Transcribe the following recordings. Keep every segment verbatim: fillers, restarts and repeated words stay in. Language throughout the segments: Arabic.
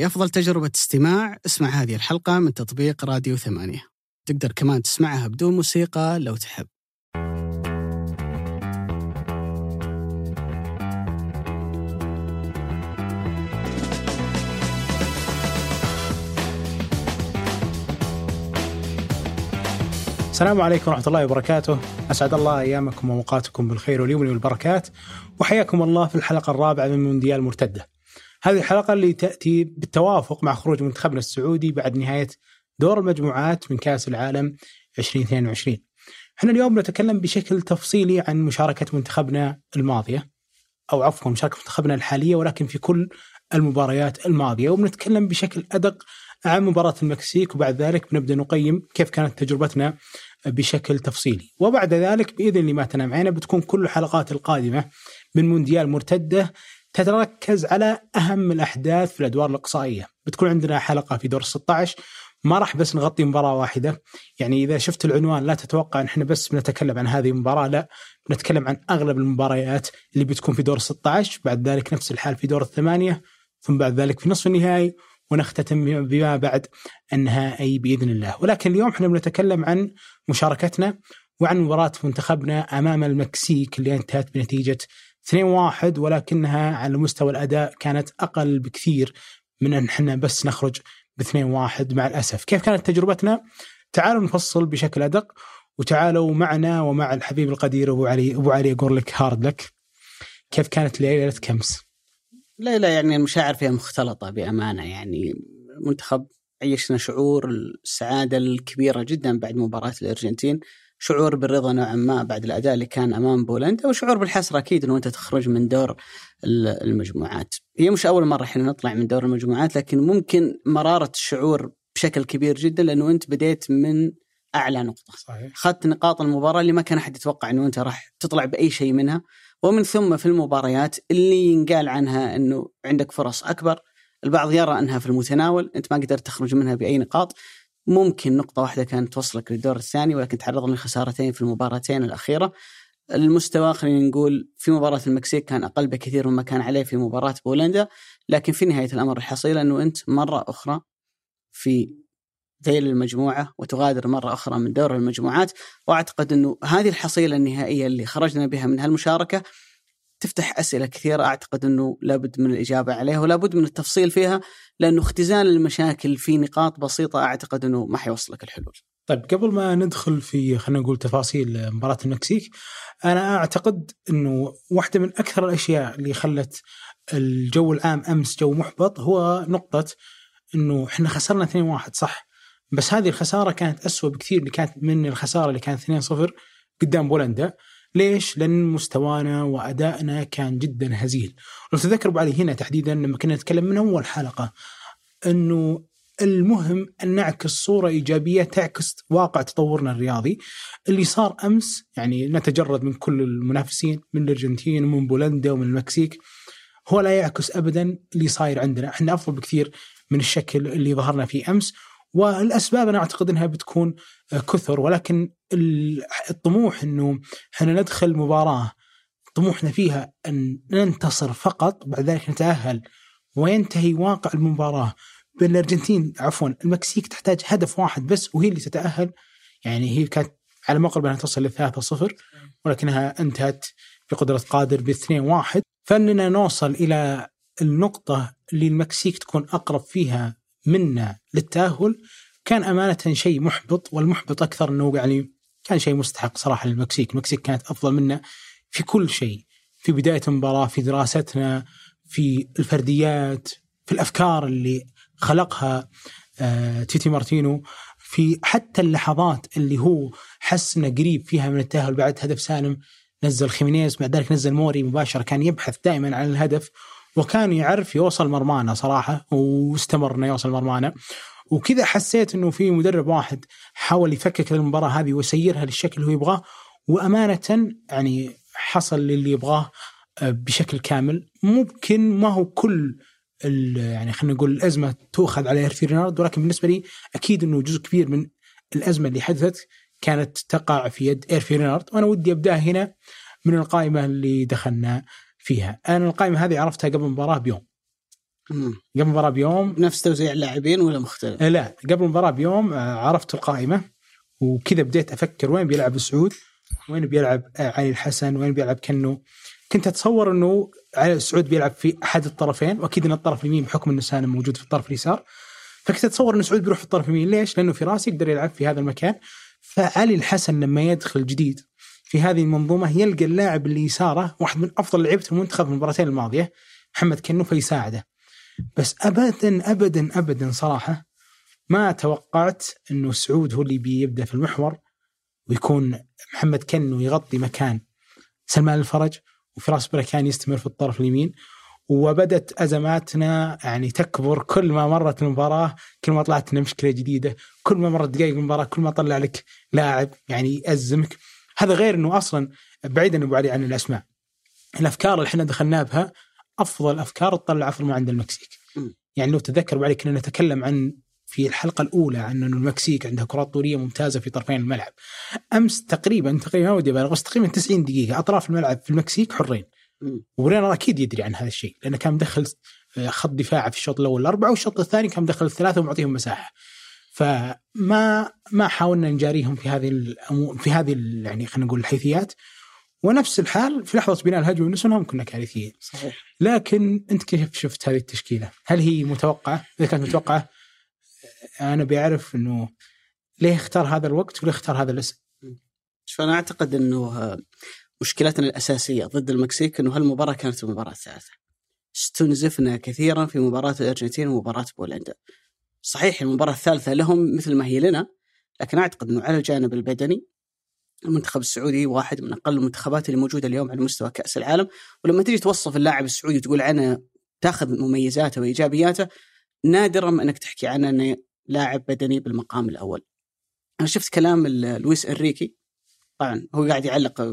لأفضل تجربة استماع اسمع هذه الحلقة من تطبيق راديو ثمانية. تقدر كمان تسمعها بدون موسيقى لو تحب. السلام عليكم ورحمة الله وبركاته. أسعد الله أيامكم وأوقاتكم بالخير واليمن والبركات، وحياكم الله في الحلقة الرابعة من مونديال مرتدة. هذه الحلقة اللي تأتي بالتوافق مع خروج منتخبنا السعودي بعد نهاية دور المجموعات من كأس العالم ألفين واثنين وعشرين. احنا اليوم نتكلم بشكل تفصيلي عن مشاركة منتخبنا الماضية، أو عفوا مشاركة منتخبنا الحالية، ولكن في كل المباريات الماضية، وبنتكلم بشكل أدق عن مباراة المكسيك، وبعد ذلك بنبدأ نقيم كيف كانت تجربتنا بشكل تفصيلي. وبعد ذلك بإذن اللي ما تنامعنا بتكون كل الحلقات القادمة من مونديال مرتدة تتركز على أهم الأحداث في الأدوار الإقصائية. بتكون عندنا حلقة في دور ستة عشر، ما راح بس نغطي مباراة واحدة، يعني إذا شفت العنوان لا تتوقع أن احنا بس بنتكلم عن هذه المباراة، لا، بنتكلم عن أغلب المباريات اللي بتكون في دور ستة عشر. بعد ذلك نفس الحال في دور الثمانية، ثم بعد ذلك في نصف النهائي، ونختتم بما بعد النهائي بإذن الله. ولكن اليوم احنا بنتكلم عن مشاركتنا وعن مباراة منتخبنا أمام المكسيك اللي انتهت بنتيجة اثنين واحد، ولكنها على مستوى الأداء كانت أقل بكثير من أن احنا بس نخرج باثنين واحد مع الأسف. كيف كانت تجربتنا؟ تعالوا نفصل بشكل أدق، وتعالوا معنا ومع الحبيب القدير أبو علي. أبو علي أقول لك هارد لك، كيف كانت ليلة كمس؟ ليلة يعني المشاعر فيها مختلطة بأمانة، يعني منتخب عيشنا شعور السعادة الكبيرة جدا بعد مباراة الأرجنتين، شعور بالرضا نوعا ما بعد الأداء اللي كان أمام بولندا، وشعور بالحسرة أكيد أنه أنت تخرج من دور المجموعات. هي مش أول مرة حين نطلع من دور المجموعات، لكن ممكن مرارة الشعور بشكل كبير جدا، لأنه أنت بديت من أعلى نقطة، خدت نقاط المباراة اللي ما كان أحد يتوقع أنه أنت راح تطلع بأي شيء منها، ومن ثم في المباريات اللي ينقال عنها أنه عندك فرص أكبر، البعض يرى أنها في المتناول، أنت ما قدرت تخرج منها بأي نقاط. ممكن نقطة واحدة كانت توصلك للدور الثاني، ولكن تعرضنا لخسارتين في المباراتين الأخيرة. المستوى خلينا نقول في مباراة المكسيك كان أقل بكثير مما كان عليه في مباراة بولندا، لكن في نهاية الأمر الحصيل أنه أنت مرة أخرى في ذيل المجموعة، وتغادر مرة أخرى من دور المجموعات. وأعتقد أنه هذه الحصيلة النهائية اللي خرجنا بها من هالمشاركة تفتح أسئلة كثيرة، أعتقد أنه لابد من الإجابة عليها ولابد من التفصيل فيها، لأنه اختزال المشاكل في نقاط بسيطة أعتقد أنه ما حيوصلك الحلول. طيب قبل ما ندخل في خلينا نقول تفاصيل مباراة المكسيك، أنا أعتقد أنه واحدة من أكثر الأشياء اللي خلت الجو العام أمس جو محبط هو نقطة أنه إحنا خسرنا اثنين واحد صح، بس هذه الخسارة كانت أسوأ بكثير اللي كانت من الخسارة اللي كانت اثنين صفر قدام بولندا. ليش؟ لأن مستوانا وأدائنا كان جدا هزيل. لو تذكروا بعلي هنا تحديدا لما كنا نتكلم من أول حلقة أنه المهم أن نعكس صورة إيجابية تعكس واقع تطورنا الرياضي اللي صار أمس. يعني نتجرد من كل المنافسين، من الأرجنتين ومن بولندا ومن المكسيك، هو لا يعكس أبدا اللي صاير عندنا. احنا أفضل بكثير من الشكل اللي ظهرنا فيه أمس، والأسباب أنا أعتقد أنها بتكون كثر، ولكن الطموح أنه إحنا ندخل مباراة طموحنا فيها أن ننتصر فقط، بعد ذلك نتأهل، وينتهي واقع المباراة بالأرجنتين عفوا المكسيك تحتاج هدف واحد بس وهي اللي تتأهل. يعني هي كانت على ما قبل أنها تصل للثلاثة صفر، ولكنها انتهت بقدرة قادر باثنين واحد. فأننا نوصل إلى النقطة اللي المكسيك تكون أقرب فيها منا للتأهل كان أمانة شيء محبط، والمحبط أكثر أنه يعني كان شيء مستحق صراحة للمكسيك. المكسيك كانت أفضل منا في كل شيء، في بداية المباراة، في دراستنا، في الفرديات، في الأفكار اللي خلقها آه تيتي مارتينو، في حتى اللحظات اللي هو حسنا قريب فيها من التأهل بعد هدف سالم نزل خيمينيز، بعد ذلك نزل موري مباشرة، كان يبحث دائما عن الهدف وكان يعرف يوصل مرمانا صراحة، واستمرنا يوصل مرمانا. وكذا حسيت أنه في مدرب واحد حاول يفكك للمباراة هذه ويسيرها للشكل اللي هو يبغاه، وأمانة يعني حصل للي يبغاه بشكل كامل. ممكن ما هو كل يعني خلينا نقول الأزمة تأخذ على هيرفي رينارد، ولكن بالنسبة لي أكيد أنه جزء كبير من الأزمة اللي حدثت كانت تقع في يد هيرفي رينارد. وأنا ودي أبدأ هنا من القائمة اللي دخلنا فيها. أنا القائمة هذه عرفتها قبل مباراة بيوم، قبل المباراة بيوم. نفس توزيع اللاعبين ولا مختلف؟ لا، قبل المباراة بيوم عرفت القائمة وكذا بديت أفكر وين بيلعب سعود، وين بيلعب علي الحسن، وين بيلعب كنو. كنت أتصور أنه علي السعود بيلعب في أحد الطرفين، وأكيد أن الطرف اليمين بحكم أنه سالم موجود في الطرف اليسار، فكنت أتصور أن سعود بيروح في الطرف اليمين. ليش؟ لأنه في راسي يقدر يلعب في هذا المكان. فعلي الحسن لما يدخل جديد في هذه المنظومة يلقى اللاعب اللي يساره واحد من أفضل لعيبة المنتخب في المباراتين الماضية محمد كنو، فيساعده. بس أبدا أبدا أبدا صراحة ما توقعت أنه سعود هو اللي بيبدأ في المحور ويكون محمد كنو يغطي مكان سلمان الفرج، وفراس بركان يستمر في الطرف اليمين. وبدت أزماتنا يعني تكبر كل ما مرت المباراة، كل ما طلعت لنا مشكلة جديدة، كل ما مرت دقائق المباراة، كل ما طلع لك لاعب يعني يأزمك. هذا غير أنه أصلا بعيدا أبو علي عن الأسماء، الأفكار اللي احنا دخلنا بها أفضل أفكار تطلع عفر ما عند المكسيك. يعني لو تذكر أبو علي كنا نتكلم عن في الحلقة الأولى عن أن المكسيك عندها كرات طولية ممتازة في طرفين الملعب. أمس تقريبا تقريبا ودي بلغس تقريبا تسعين دقيقة أطراف الملعب في المكسيك حرين، ورينر أكيد يدري عن هذا الشيء لأنه كان مدخل خط دفاع في الشوط الأول الأربعة، والشوط الثاني كان مدخل الثلاثة ومعطيهم مساحة. فما ما حاولنا نجاريهم في هذه الأمو... في هذه ال... يعني خلينا نقول الحيثيات. ونفس الحال في لحظة بناء الهجمة ونسونهم كنا كارثيين. صحيح. لكن أنت كيف شفت هذه التشكيلة؟ هل هي متوقعة؟ إذا كانت متوقعة أنا بيعرف إنه ليه اختار هذا الوقت وليه اختار هذا الاسم. فأنا أعتقد إنه مشكلتنا الأساسية ضد المكسيك إنه هالمباراة كانت مباراة ثالثة، استنزفنا كثيرا في مباراة الأرجنتين ومباراة بولندا. صحيح المباراة الثالثة لهم مثل ما هي لنا، لكن أعتقد إنه على الجانب البدني المنتخب السعودي واحد من أقل المنتخبات اللي موجودة اليوم على مستوى كأس العالم. ولما تيجي توصف اللاعب السعودي وتقول عنه تاخذ مميزاته وإيجابياته، نادرا ما أنك تحكي عنه إنه لاعب بدني بالمقام الأول. أنا شفت كلام لويس إنريكي، طبعا هو قاعد يعلق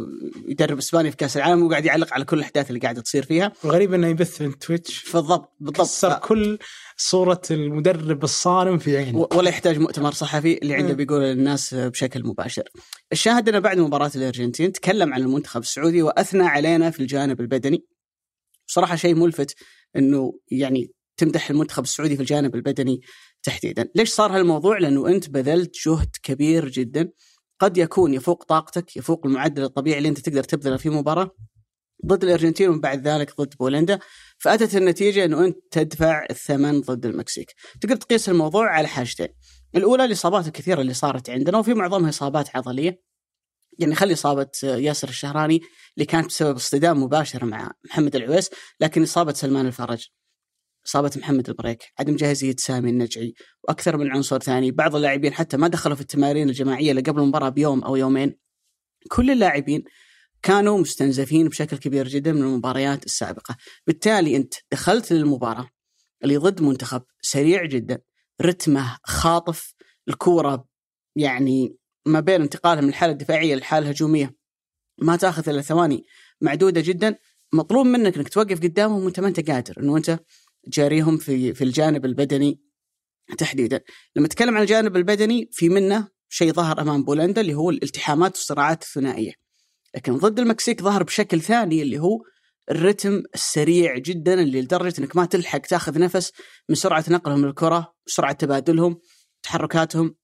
يدرب إسبانيا في كأس العالم وقاعد يعلق على كل الأحداث اللي قاعدة تصير فيها. الغريب إنه يبث من تويتش. بالضبط بالضبط. صار ف... كل صورة المدرب الصارم في عينه. ولا يحتاج مؤتمر صحفي اللي عنده بيقول للناس بشكل مباشر. الشاهد أنا بعد مباراة الأرجنتين تكلم عن المنتخب السعودي وأثنى علينا في الجانب البدني. بصراحة شيء ملفت إنه يعني تمدح المنتخب السعودي في الجانب البدني تحديدا. ليش صار هالموضوع؟ لأنه أنت بذلت جهد كبير جدا قد يكون يفوق طاقتك، يفوق المعدل الطبيعي اللي أنت تقدر تبذله في مباراة ضد الأرجنتين وبعد ذلك ضد بولندا. فأتت النتيجة أنه أنت تدفع الثمن ضد المكسيك. تقدر تقيس الموضوع على حاجتين، الأولى الإصابات الكثيرة اللي صارت عندنا وفي معظمها إصابات عضلية. يعني خلي إصابة ياسر الشهراني اللي كانت بسبب اصطدام مباشر مع محمد العويس، لكن إصابة سلمان الفرج، إصابة محمد البريك، عدم جاهزية سامي النجعي وأكثر من عنصر ثاني، بعض اللاعبين حتى ما دخلوا في التمارين الجماعية لقبل المباراة بيوم أو يومين. كل اللاعبين كانوا مستنزفين بشكل كبير جدا من المباريات السابقة. بالتالي أنت دخلت للمباراة اللي ضد منتخب سريع جدا، رتمه خاطف، الكورة يعني ما بين انتقالها من الحالة الدفاعية للحالة الهجومية ما تأخذ إلا ثواني معدودة جدا. مطلوب منك أنك توقف قدامهم وأنت ما أنت قادر، إنه أنت جاريهم في في الجانب البدني تحديدا. لما تكلم عن الجانب البدني في منه شيء ظهر أمام بولندا اللي هو الالتحامات والصراعات الثنائية، لكن ضد المكسيك ظهر بشكل ثاني اللي هو الرتم السريع جدا اللي لدرجة أنك ما تلحق تاخذ نفس من سرعة نقلهم للكرة، سرعة تبادلهم، تحركاتهم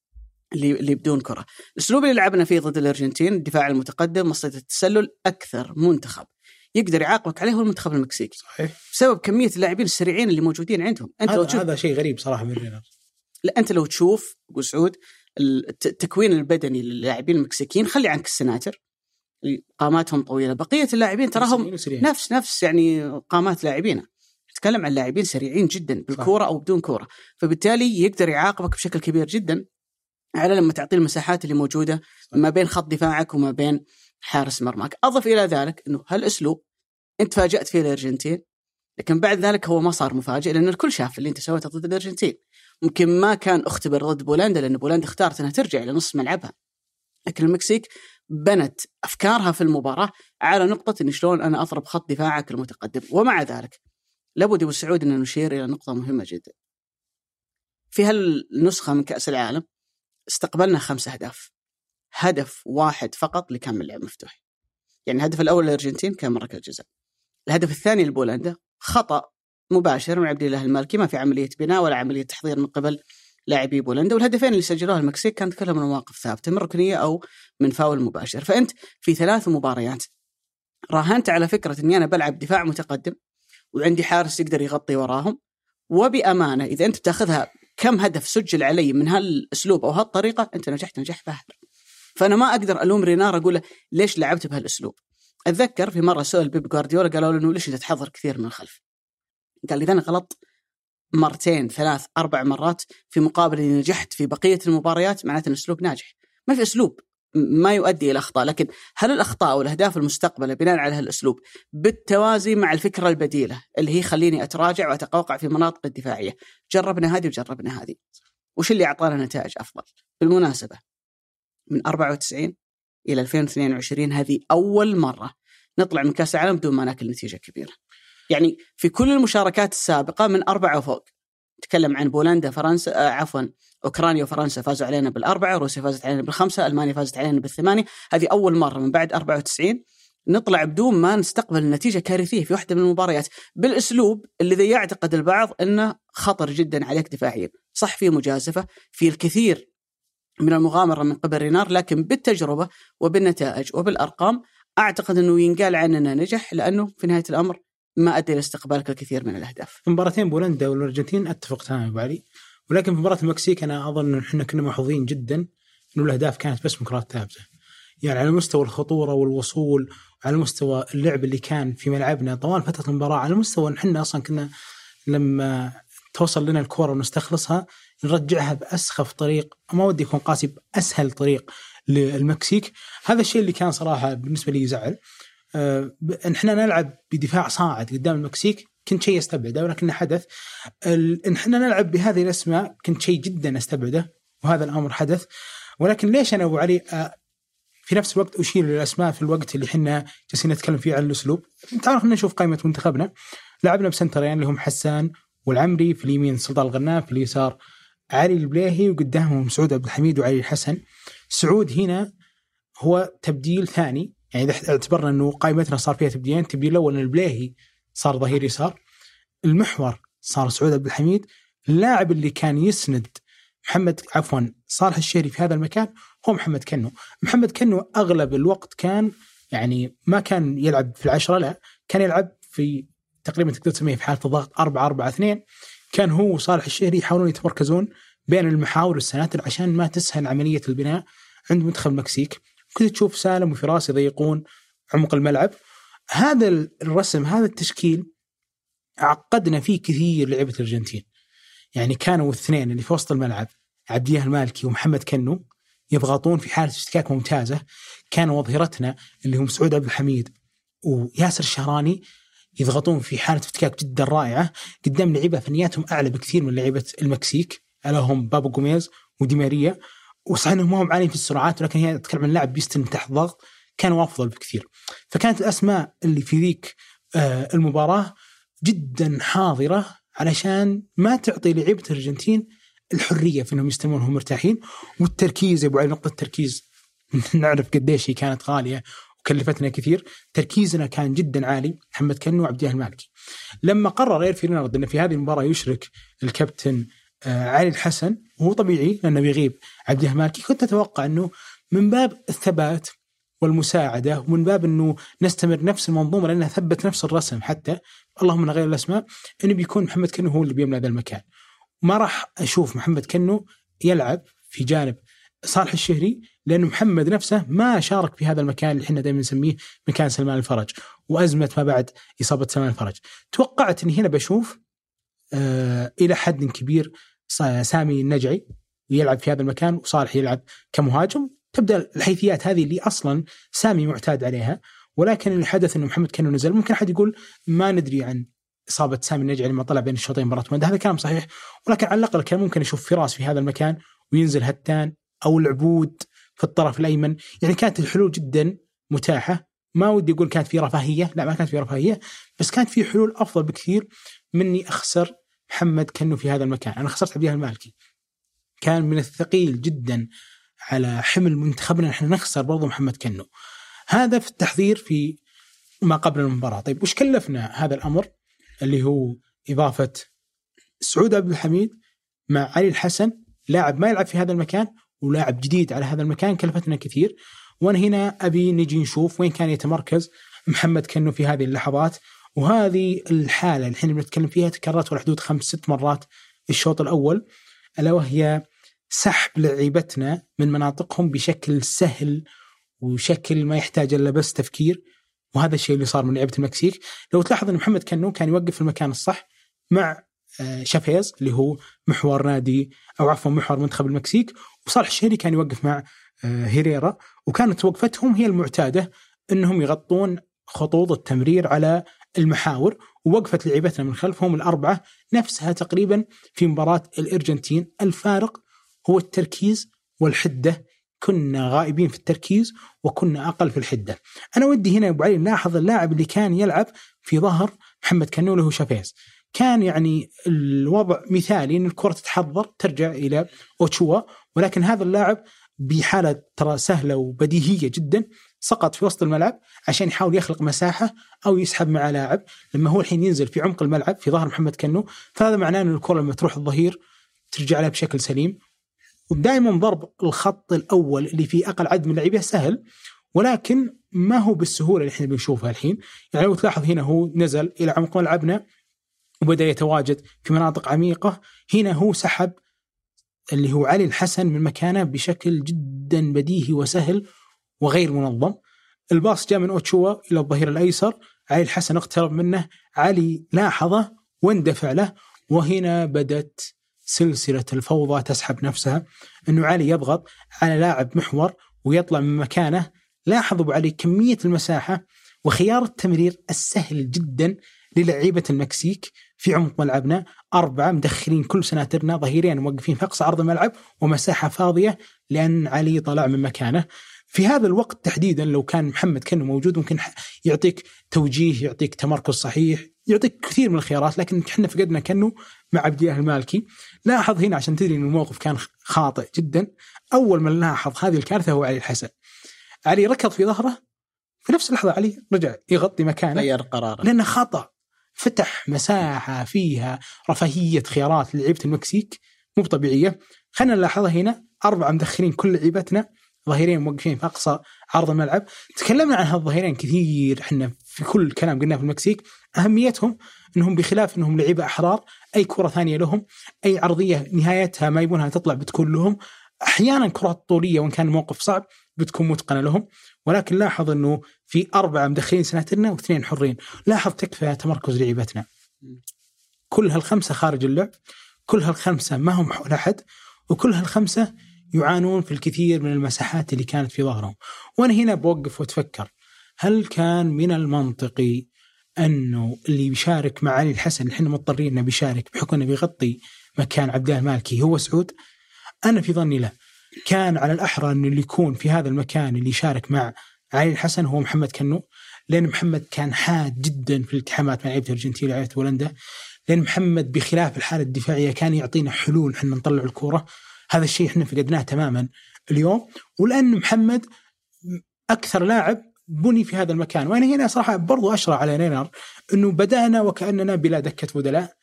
اللي اللي بدون كرة. الأسلوب اللي لعبنا فيه ضد الأرجنتين الدفاع المتقدم، مصيدة التسلل، أكثر منتخب يقدر يعاقبك عليه هو المنتخب المكسيكي. صحيح. بسبب كمية اللاعبين السريعين اللي موجودين عندهم. أنت هذا, لو تشوف... هذا شيء غريب صراحة من رينارد. لا أنت لو تشوف أبو سعود التكوين البدني للاعبين المكسيكيين، خلي عنك السناتر قاماتهم طويلة، بقية اللاعبين تراهم نفس نفس يعني قامات لاعبينا. نتكلم عن لاعبين سريعين جدا بالكورة أو بدون كورة، فبالتالي يقدر يعاقبك بشكل كبير جدا على لما تعطي المساحات اللي موجودة ما بين خط دفاعك وما بين حارس مرماك. أضف إلى ذلك أنه هالأسلوب أنت فاجأت فيه الأرجنتين، لكن بعد ذلك هو ما صار مفاجئ لأن الكل شاف اللي أنت سويته ضد الأرجنتين. ممكن ما كان اختبر ضد بولندا لأن بولندا اختارت أنها ترجع لنص ملعبها، لكن المكسيك بنت أفكارها في المباراة على نقطة إن شلون أنا أضرب خط دفاعك المتقدم. ومع ذلك لابد أبو سعود أن نشير إلى نقطة مهمة جدا. في هالنسخة من كأس العالم استقبلنا خمس أهداف، هدف واحد فقط اللي كان من لعب مفتوح. يعني الهدف الأول للأرجنتين كان من ركلة جزاء، الهدف الثاني لبولندا خطأ مباشر من عبد الله المالكي، ما في عملية بناء ولا عملية تحضير من قبل لاعبي بولندا، والهدفين اللي سجلوها المكسيك كانت كلها من مواقف ثابتة، من ركنية أو من فاول مباشر. فأنت في ثلاث مباريات راهنت على فكرة أني أنا بلعب دفاع متقدم وعندي حارس يقدر يغطي وراهم، وبأمانة إذا أنت بتاخذها كم هدف سجل علي من هالأسلوب أو هالطريقة أنت نجحت نجاح باهر. فأنا ما أقدر ألوم رينار أقول له ليش لعبت بهالأسلوب. أتذكر في مرة سؤال بيب غوارديولا قالوا له إنه ليش أنت تحضر كثير من الخلف، قال إذا أنا غلط مرتين ثلاث أربع مرات في مقابل إني نجحت في بقية المباريات معناته الأسلوب ناجح. ما في أسلوب ما يؤدي إلى أخطاء، لكن هل الأخطاء والأهداف المستقبلة بناء على هالأسلوب بالتوازي مع الفكرة البديلة اللي هي خليني أتراجع وأتقوقع في مناطق الدفاعية؟ جربنا هذه وجربنا هذه، وش اللي أعطانا نتائج أفضل؟ بالمناسبة من أربعة وتسعين إلى ألفين واثنين وعشرين هذه أول مرة نطلع من كأس العالم بدون ما ناكل نتيجة كبيرة. يعني في كل المشاركات السابقة من أربعة وفوق، تكلم عن بولندا فرنسا آه عفوا أوكرانيا وفرنسا فازوا علينا بالأربعة، روسيا فازت علينا بالخمسة، ألمانيا فازت علينا بالثمانية. هذه أول مرة من بعد أربعة وتسعين نطلع بدون ما نستقبل نتيجة كارثية في واحدة من المباريات بالأسلوب الذي يعتقد البعض أنه خطر جدا عليك دفاعيا. صح في مجازفة، في الكثير من المغامرة من قبل رينار، لكن بالتجربة وبالنتائج وبالأرقام أعتقد أنه ينقال عننا نجح، لأنه في نهاية الأمر ما أدى لاستقبالك الكثير من الأهداف. في مباراتين بولندا والأرجنتين أتفق تماماً بعلي، ولكن في مباراة المكسيك أنا أظن أن إحنا كنا محظوظين جداً إنه الأهداف كانت بس مكرات ثابتة، يعني على مستوى الخطورة والوصول، على مستوى اللعب اللي كان في ملعبنا طوال فترة المباراة، على مستوى إن إحنا أصلاً كنا لما توصل لنا الكرة ونستخلصها نرجعها بأسخف طريق، ما ودي يكون قاسي، بأسهل طريق للمكسيك. هذا الشيء اللي كان صراحة بالنسبة لي يزعل. إن إحنا نلعب بدفاع صاعد قدام المكسيك كنت شيء استبعده، ولكنه حدث. إن إحنا نلعب بهذه الأسماء كنت شيء جدا استبعده، وهذا الأمر حدث. ولكن ليش أنا أبو علي في نفس الوقت أشير للأسماء في الوقت اللي إحنا جالسين نتكلم فيه عن الأسلوب؟ تعرف نشوف قائمة منتخبنا، لعبنا بسنترين اللي هم حسان والعمري، في اليمين سلطان الغناف، في اليسار علي البليهي، وقدامهم سعود عبد الحميد وعلي الحسن. سعود هنا هو تبديل ثاني، يعني إذا اعتبرنا أنه قائمتنا صار فيها تبديلين، تبديل الأول أن البليهي صار ظهير يسار، المحور صار سعود عبد الحميد، اللاعب اللي كان يسند محمد عفوا صالح الشهري في هذا المكان هو محمد كنو. محمد كنو أغلب الوقت كان يعني ما كان يلعب في العشرة، لا كان يلعب في تقريبا تقدر تسميه في حالة الضغط أربعة أربعة اثنين. كان هو وصالح الشهري يحاولون يتمركزون بين المحاور والسناتر عشان ما تسهل عملية البناء عند منتخب المكسيك. كنت تشوف سالم وفراس يضيقون عمق الملعب. هذا الرسم هذا التشكيل عقدنا فيه كثير لعبة الأرجنتين، يعني كانوا الاثنين اللي في وسط الملعب عبد الله المالكي ومحمد كنو يضغطون في حالة اشتكاك ممتازة. كانوا ظهيرتنا اللي هم سعود عبد الحميد وياسر الشهراني يضغطون في حالة افتكاك جدا رائعة قدام لعيبة فنياتهم أعلى بكثير من لعيبة المكسيك، لهم بابو جوميز وديماريا، وصحيح أنهم هم عاليين في السرعات، ولكن هي تتكلم عن لاعب بيستلم تحت ضغط، كانوا أفضل بكثير. فكانت الأسماء اللي في ذيك المباراة جدا حاضرة علشان ما تعطي لعيبة الأرجنتين الحرية في أنهم يستلمون وهم مرتاحين. والتركيز أبو علي، نقطة التركيز نعرف قديش هي كانت غالية كلفتنا كثير، تركيزنا كان جدا عالي. محمد كنو وعبد الله المالكي لما قرر هيرفي رينارد أن في هذه المباراة يشرك الكابتن علي الحسن، وهو طبيعي لأنه بيغيب عبد الله المالكي، كنت أتوقع أنه من باب الثبات والمساعدة ومن باب أنه نستمر نفس المنظومة لأنها ثبت نفس الرسم، حتى اللهم نغير الأسماء، أنه بيكون محمد كنو هو اللي بيملأ هذا المكان. ما راح أشوف محمد كنو يلعب في جانب صالح الشهري لأنه محمد نفسه ما شارك في هذا المكان اللي احنا دائما نسميه مكان سلمان الفرج وأزمة ما بعد إصابة سلمان الفرج. توقعت أني هنا بشوف آه إلى حد كبير سامي النجعي يلعب في هذا المكان وصالح يلعب كمهاجم، تبدأ الحيثيات هذه اللي أصلا سامي معتاد عليها. ولكن اللي حدث أنه محمد كانوا نزل. ممكن أحد يقول ما ندري عن إصابة سامي النجعي لما طلع بين الشوطين مباراة مندى، هذا كلام صحيح، ولكن على الأقل كان ممكن يشوف فراس في هذا المكان وينزل هتان أو العبود في الطرف الأيمن. يعني كانت الحلول جدا متاحة، ما ودي أقول كانت في رفاهية، لا ما كانت في رفاهية، بس كانت في حلول أفضل بكثير مني أخسر محمد كنو في هذا المكان. أنا خسرت عبد الله المالكي، كان من الثقيل جدا على حمل منتخبنا نحن نخسر برضو محمد كنو. هذا في التحضير في ما قبل المباراة. طيب وش كلفنا هذا الأمر اللي هو إضافة سعود عبد الحميد مع علي الحسن، لاعب ما يلعب في هذا المكان ولاعب جديد على هذا المكان، كلفتنا كثير. وأنا هنا أبي نجي نشوف وين كان يتمركز محمد كنو في هذه اللحظات، وهذه الحالة الحين بنتكلم فيها تكررت على حدود خمس ست مرات الشوط الأول، ألا وهي سحب لعيبتنا من مناطقهم بشكل سهل وشكل ما يحتاج إلا بس تفكير. وهذا الشيء اللي صار من لعيبة المكسيك. لو تلاحظ أن محمد كنو كان يوقف في المكان الصح مع شافيز اللي هو محور نادي أو عفوا محور منتخب المكسيك، وصالح الشهري كان يوقف مع هيريرا، وكانت وقفتهم هي المعتادة أنهم يغطون خطوط التمرير على المحاور، ووقفت لعيبتنا من خلفهم الأربعة نفسها تقريبا في مباراة الأرجنتين. الفارق هو التركيز والحدة، كنا غائبين في التركيز وكنا أقل في الحدة. أنا ودي هنا أبو علي نلاحظ اللاعب اللي كان يلعب في ظهر محمد كنو له شافيز، كان يعني الوضع مثالي أن الكرة تتحضر ترجع إلى أوتشوا، ولكن هذا اللاعب بحالة ترى سهلة وبديهية جدا سقط في وسط الملعب عشان يحاول يخلق مساحة أو يسحب مع لاعب. لما هو الحين ينزل في عمق الملعب في ظهر محمد كنو، فهذا معناه أن الكرة لما تروح الظهير ترجع لها بشكل سليم. ودائما ضرب الخط الأول اللي فيه أقل عدد من اللعيبة سهل، ولكن ما هو بالسهولة اللي احنا بنشوفها الحين. يعني لو تلاحظ هنا هو نزل إلى عمق ملعبنا وبدأ يتواجد في مناطق عميقة. هنا هو سحب اللي هو علي الحسن من مكانه بشكل جدا بديهي وسهل وغير منظم. الباص جاء من أوتشوا إلى الظهير الأيسر، علي الحسن اقترب منه، علي لاحظه واندفع له، وهنا بدت سلسلة الفوضى تسحب نفسها، أنه علي يضغط على لاعب محور ويطلع من مكانه. لاحظوا علي كمية المساحة وخيار التمرير السهل جدا للعيبة المكسيك في عمق ملعبنا، أربعة مدخلين كل سناترنا، ظهيرين موقفين في أقصى عرض الملعب ومساحة فاضية لأن علي طلع من مكانه. في هذا الوقت تحديدا لو كان محمد كنو موجود ممكن يعطيك توجيه، يعطيك تمركز صحيح، يعطيك كثير من الخيارات، لكن احنا فقدنا كنو مع عبد الله المالكي. لاحظ هنا عشان تدري أن الموقف كان خاطئ جدا، أول ما لاحظ هذه الكارثة هو علي الحسن، علي ركض في ظهره، في نفس اللحظة علي رجع يغطي مكانه، غير قراره لأنه خطأ، فتح مساحة فيها رفاهية خيارات لعيبة المكسيك مو طبيعية. خلينا نلاحظها هنا، أربعة مدخلين كل لعيبتنا، ظهيرين موقفين في أقصى عرض الملعب. تكلمنا عن هالظهيرين كثير احنا في كل كلام قلنا في المكسيك، أهميتهم أنهم بخلاف أنهم لعيبة أحرار، أي كرة ثانية لهم، أي عرضية نهايتها ما يبونها تطلع بتكون لهم، أحيانا كرات طولية وإن كان الموقف صعب بتكون متقنة لهم. ولكن لاحظ أنه في أربعة مدخلين سناترنا واثنين حرين، لاحظ تكفى تمركز لعيبتنا، كل هالخمسة خارج اللعب، كل هالخمسة ما هم حول أحد، وكل هالخمسة يعانون في الكثير من المساحات اللي كانت في ظهرهم. وأنا هنا بوقف وتفكر، هل كان من المنطقي أنه اللي بيشارك مع علي الحسن اللي احنا مضطرين أنه بيشارك بحكم أنه بيغطي مكان عبدالله المالكي هو سعود؟ أنا في ظني لا، كان على الأحرى أنه اللي يكون في هذا المكان اللي يشارك مع علي الحسن هو محمد كنو، لأن محمد كان حاد جدا في الالتحامات مع لعيبة الأرجنتين ولعيبة هولندا، لأن محمد بخلاف الحالة الدفاعية كان يعطينا حلول حنا نطلع الكورة. هذا الشيء احنا فقدناه تماما اليوم، ولأن محمد أكثر لاعب بني في هذا المكان. وأنا هنا صراحة برضو أشرع على رينار أنه بدأنا وكأننا بلا دكة بدلاء،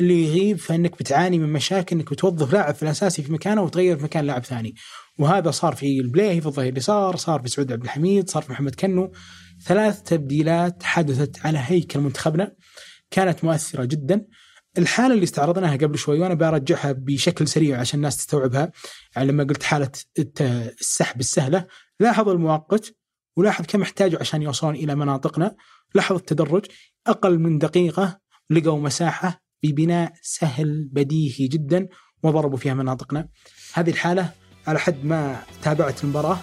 اللي يغيب فإنك بتعاني من مشاكل أنك بتوظف لاعب في الأساسي في مكانه وتغير في مكان لاعب ثاني. وهذا صار في البلاي في الظهير اليسار، صار في سعود عبد الحميد، صار في محمد كنو. ثلاث تبديلات حدثت على هيكل منتخبنا كانت مؤثرة جدا. الحالة اللي استعرضناها قبل شوي وأنا برجعها بشكل سريع عشان الناس تستوعبها، يعني لما قلت حالة السحب السهلة، لاحظ المؤقت ولاحظ كم احتاجوا عشان يوصلون إلى مناطقنا. لاحظ التدرج، أقل من دقيقة لقوا مساحة ببناء سهل بديهي جدا وضربوا فيها مناطقنا. هذه الحالة على حد ما تابعت المباراة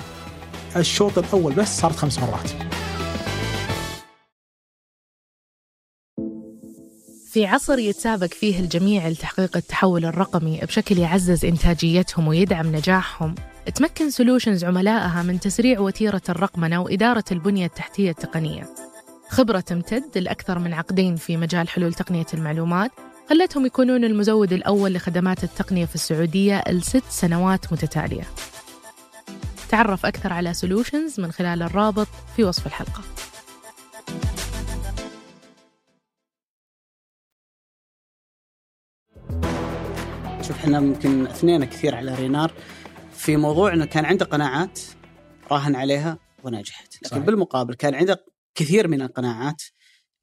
الشوط الأول بس صارت خمس مرات. في عصر يتسابق فيه الجميع لتحقيق التحول الرقمي بشكل يعزز إنتاجيتهم ويدعم نجاحهم، تمكن سولوشنز عملائها من تسريع وتيرة الرقمنة وإدارة البنية التحتية التقنية. خبرة تمتد لأكثر من عقدين في مجال حلول تقنية المعلومات خلتهم يكونون المزود الأول لخدمات التقنية في السعودية لست سنوات متتالية. تعرف أكثر على سولوشنز من خلال الرابط في وصف الحلقة. شوف احنا ممكن اثنين كثير على رينار في موضوع انه كان عنده قناعات راهن عليها ونجحت، لكن صحيح. بالمقابل كان عنده كثير من القناعات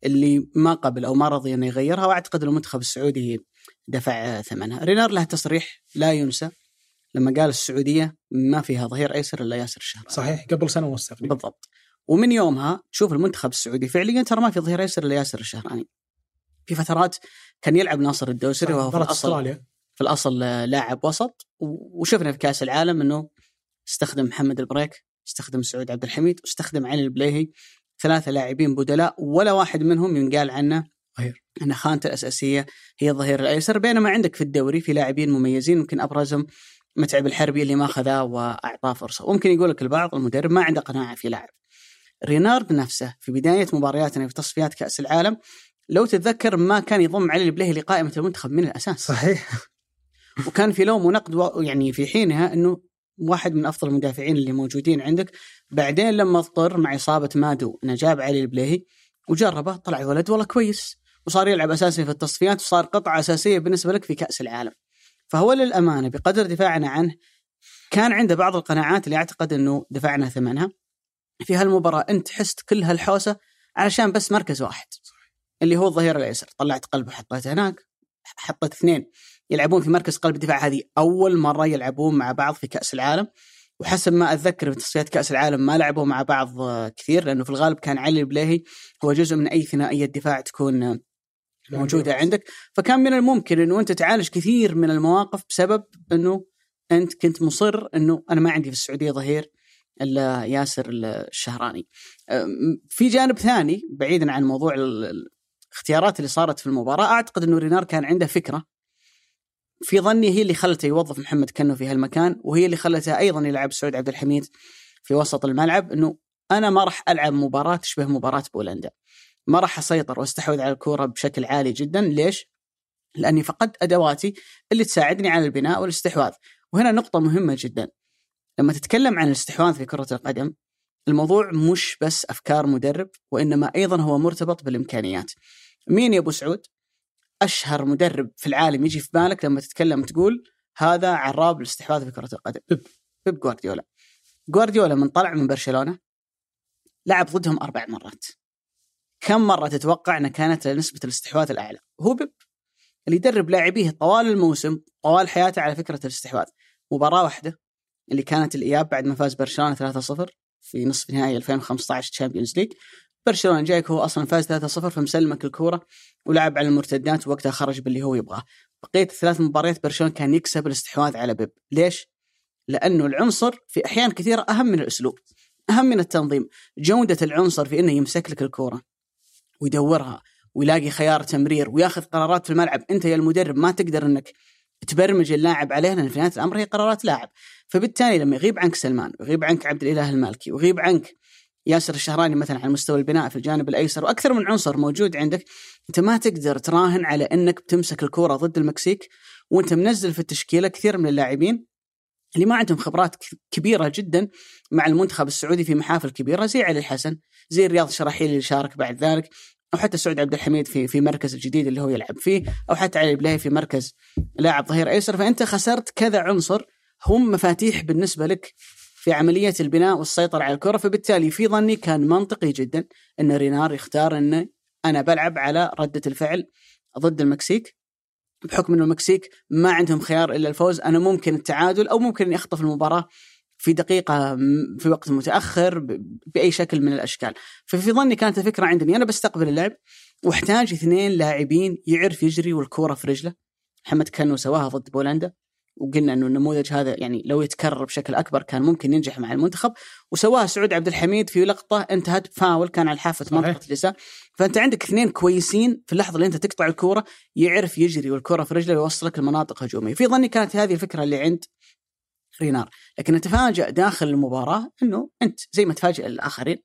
اللي ما قبل او ما رضي انه يغيرها، واعتقد المنتخب السعودي دفع ثمنها. رينار له تصريح لا ينسى لما قال السعودية ما فيها ظهير ايسر الا ياسر الشهراني، صحيح، قبل سنه ونص بالضبط. ومن يومها شوف المنتخب السعودي فعليا ترى ما في ظهير ايسر الا ياسر الشهراني. في فترات كان يلعب ناصر الدوسري وهو في الأصل في الأصل لاعب وسط، وشفنا في كأس العالم أنه استخدم محمد البريك، استخدم سعود عبد الحميد، واستخدم علي البليهي، ثلاثة لاعبين بدلاء ولا واحد منهم ينقال عنه غير أن خانته الأساسية هي الظهير الأيسر. بينما عندك في الدوري في لاعبين مميزين، ممكن أبرزهم متعب الحربي اللي ما خذاه وأعطاه فرصة، وممكن يقول لك البعض المدرب ما عنده قناعة في لاعب. رينارد نفسه في بداية مبارياتنا في تصفيات كأس العالم لو تتذكر ما كان يضم علي البليهي لقائمة المنتخب من الأساس، صحيح، وكان في لوم ونقد و... يعني في حينها أنه واحد من أفضل المدافعين اللي موجودين عندك. بعدين لما اضطر مع إصابة مادو أنه جاب علي البليهي وجربه، طلع الولد والله كويس وصار يلعب أساسي في التصفيات وصار قطعة أساسية بالنسبة لك في كأس العالم. فهو للأمانة بقدر دفاعنا عنه كان عنده بعض القناعات اللي أعتقد أنه دفعنا ثمنها في هالمباراة. أنت حست كل هالحوسة علشان بس مركز واحد اللي هو الظهير الأيسر، طلعت قلب وحطيته هناك، حطت اثنين يلعبون في مركز قلب الدفاع. هذه أول مرة يلعبون مع بعض في كأس العالم، وحسب ما أتذكر في تصفيات كأس العالم ما لعبوا مع بعض كثير، لأنه في الغالب كان علي البليهي هو جزء من أي ثنائية دفاع تكون موجودة عندك. فكان من الممكن أنه أنت تعالج كثير من المواقف بسبب أنه أنت كنت مصر أنه أنا ما عندي في السعودية ظهير إلا ياسر الشهراني. في جانب ثاني بعيدا عن موضوع الاختيارات اللي صارت في المباراة، أعتقد أنه رينار كان عنده فكرة في ظني هي اللي خلته يوظف محمد كنو في هالمكان، وهي اللي خلته أيضا يلعب سعود عبد الحميد في وسط الملعب، أنه أنا ما راح ألعب مباراة تشبه مباراة بولندا، ما راح أسيطر واستحوذ على الكرة بشكل عالي جدا. ليش؟ لأني فقدت أدواتي اللي تساعدني على البناء والاستحواذ. وهنا نقطة مهمة جدا، لما تتكلم عن الاستحواذ في كرة القدم الموضوع مش بس أفكار مدرب، وإنما أيضا هو مرتبط بالإمكانيات. مين يا أبو سعود أشهر مدرب في العالم يجي في بالك لما تتكلم تقول هذا عراب الاستحواذ في كرة القدم؟ بيب بيب غوارديولا. غوارديولا من طلع من برشلونة لعب ضدهم أربع مرات، كم مرة تتوقع أن كانت نسبة الاستحواذ الأعلى؟ هو بيب اللي يدرب لاعبيه طوال الموسم طوال حياته على فكرة الاستحواذ. مباراة واحدة اللي كانت الإياب بعد ما فاز برشلونة ثلاثة صفر في نصف نهائي ألفين وخمسة عشر تشامبيونز ليج، برشلونة جايك هو أصلا فاز ثلاثة صفر فمسلمك الكورة ولعب على المرتدات ووقتها خرج باللي هو يبغاه. بقيت الثلاث مباريات برشلونة كان يكسب الاستحواذ على بيب. ليش؟ لأنه العنصر في أحيان كثيرة أهم من الأسلوب، أهم من التنظيم. جودة العنصر في أنه يمسك لك الكورة ويدورها ويلاقي خيار تمرير وياخذ قرارات في الملعب. أنت يا المدرب ما تقدر أنك تبرمج اللاعب عليها، لأن في نهاية الأمر هي قرارات لاعب. فبالتالي لما يغيب عنك سلمان ويغيب عنك عبد الإله المالكي ويغيب عنك ياسر الشهراني مثلا على مستوى البناء في الجانب الأيسر، وأكثر من عنصر موجود عندك، أنت ما تقدر تراهن على أنك بتمسك الكرة ضد المكسيك وأنت منزل في التشكيلة كثير من اللاعبين اللي ما عندهم خبرات كبيرة جدا مع المنتخب السعودي في محافل كبيرة، زي علي الحسن، زي رياض الشراحيلي اللي شارك بعد ذلك، أو حتى سعود عبد الحميد في في مركز الجديد اللي هو يلعب فيه، أو حتى علي البليهي في مركز لاعب ظهير أيسر. فأنت خسرت كذا عنصر هم مفاتيح بالنسبة لك في عملية البناء والسيطرة على الكرة. فبالتالي في ظني كان منطقي جدا أن رينار يختار أن أنا بلعب على ردة الفعل ضد المكسيك، بحكم أن المكسيك ما عندهم خيار إلا الفوز. أنا ممكن التعادل أو ممكن أن أخطف المباراة في دقيقة في وقت متأخر بأي شكل من الأشكال. ففي ظني كانت الفكرة عندني أنا بستقبل اللعب واحتاج اثنين لاعبين يعرف يجري والكرة في رجله. محمد كانو سواها ضد بولندا، وقلنا أنه النموذج هذا يعني لو يتكرر بشكل أكبر كان ممكن ينجح مع المنتخب، وسواها سعود عبد الحميد في لقطة انتهت بفاول كان على حافة منطقة الجزاء. فأنت عندك اثنين كويسين في اللحظة اللي أنت تقطع الكرة، يعرف يجري والكرة في رجله ويوصلك المناطق هجومية. في ظني كانت هذه الفكرة اللي عند رينار، لكن نتفاجأ داخل المباراة أنه أنت زي ما تفاجئ الآخرين،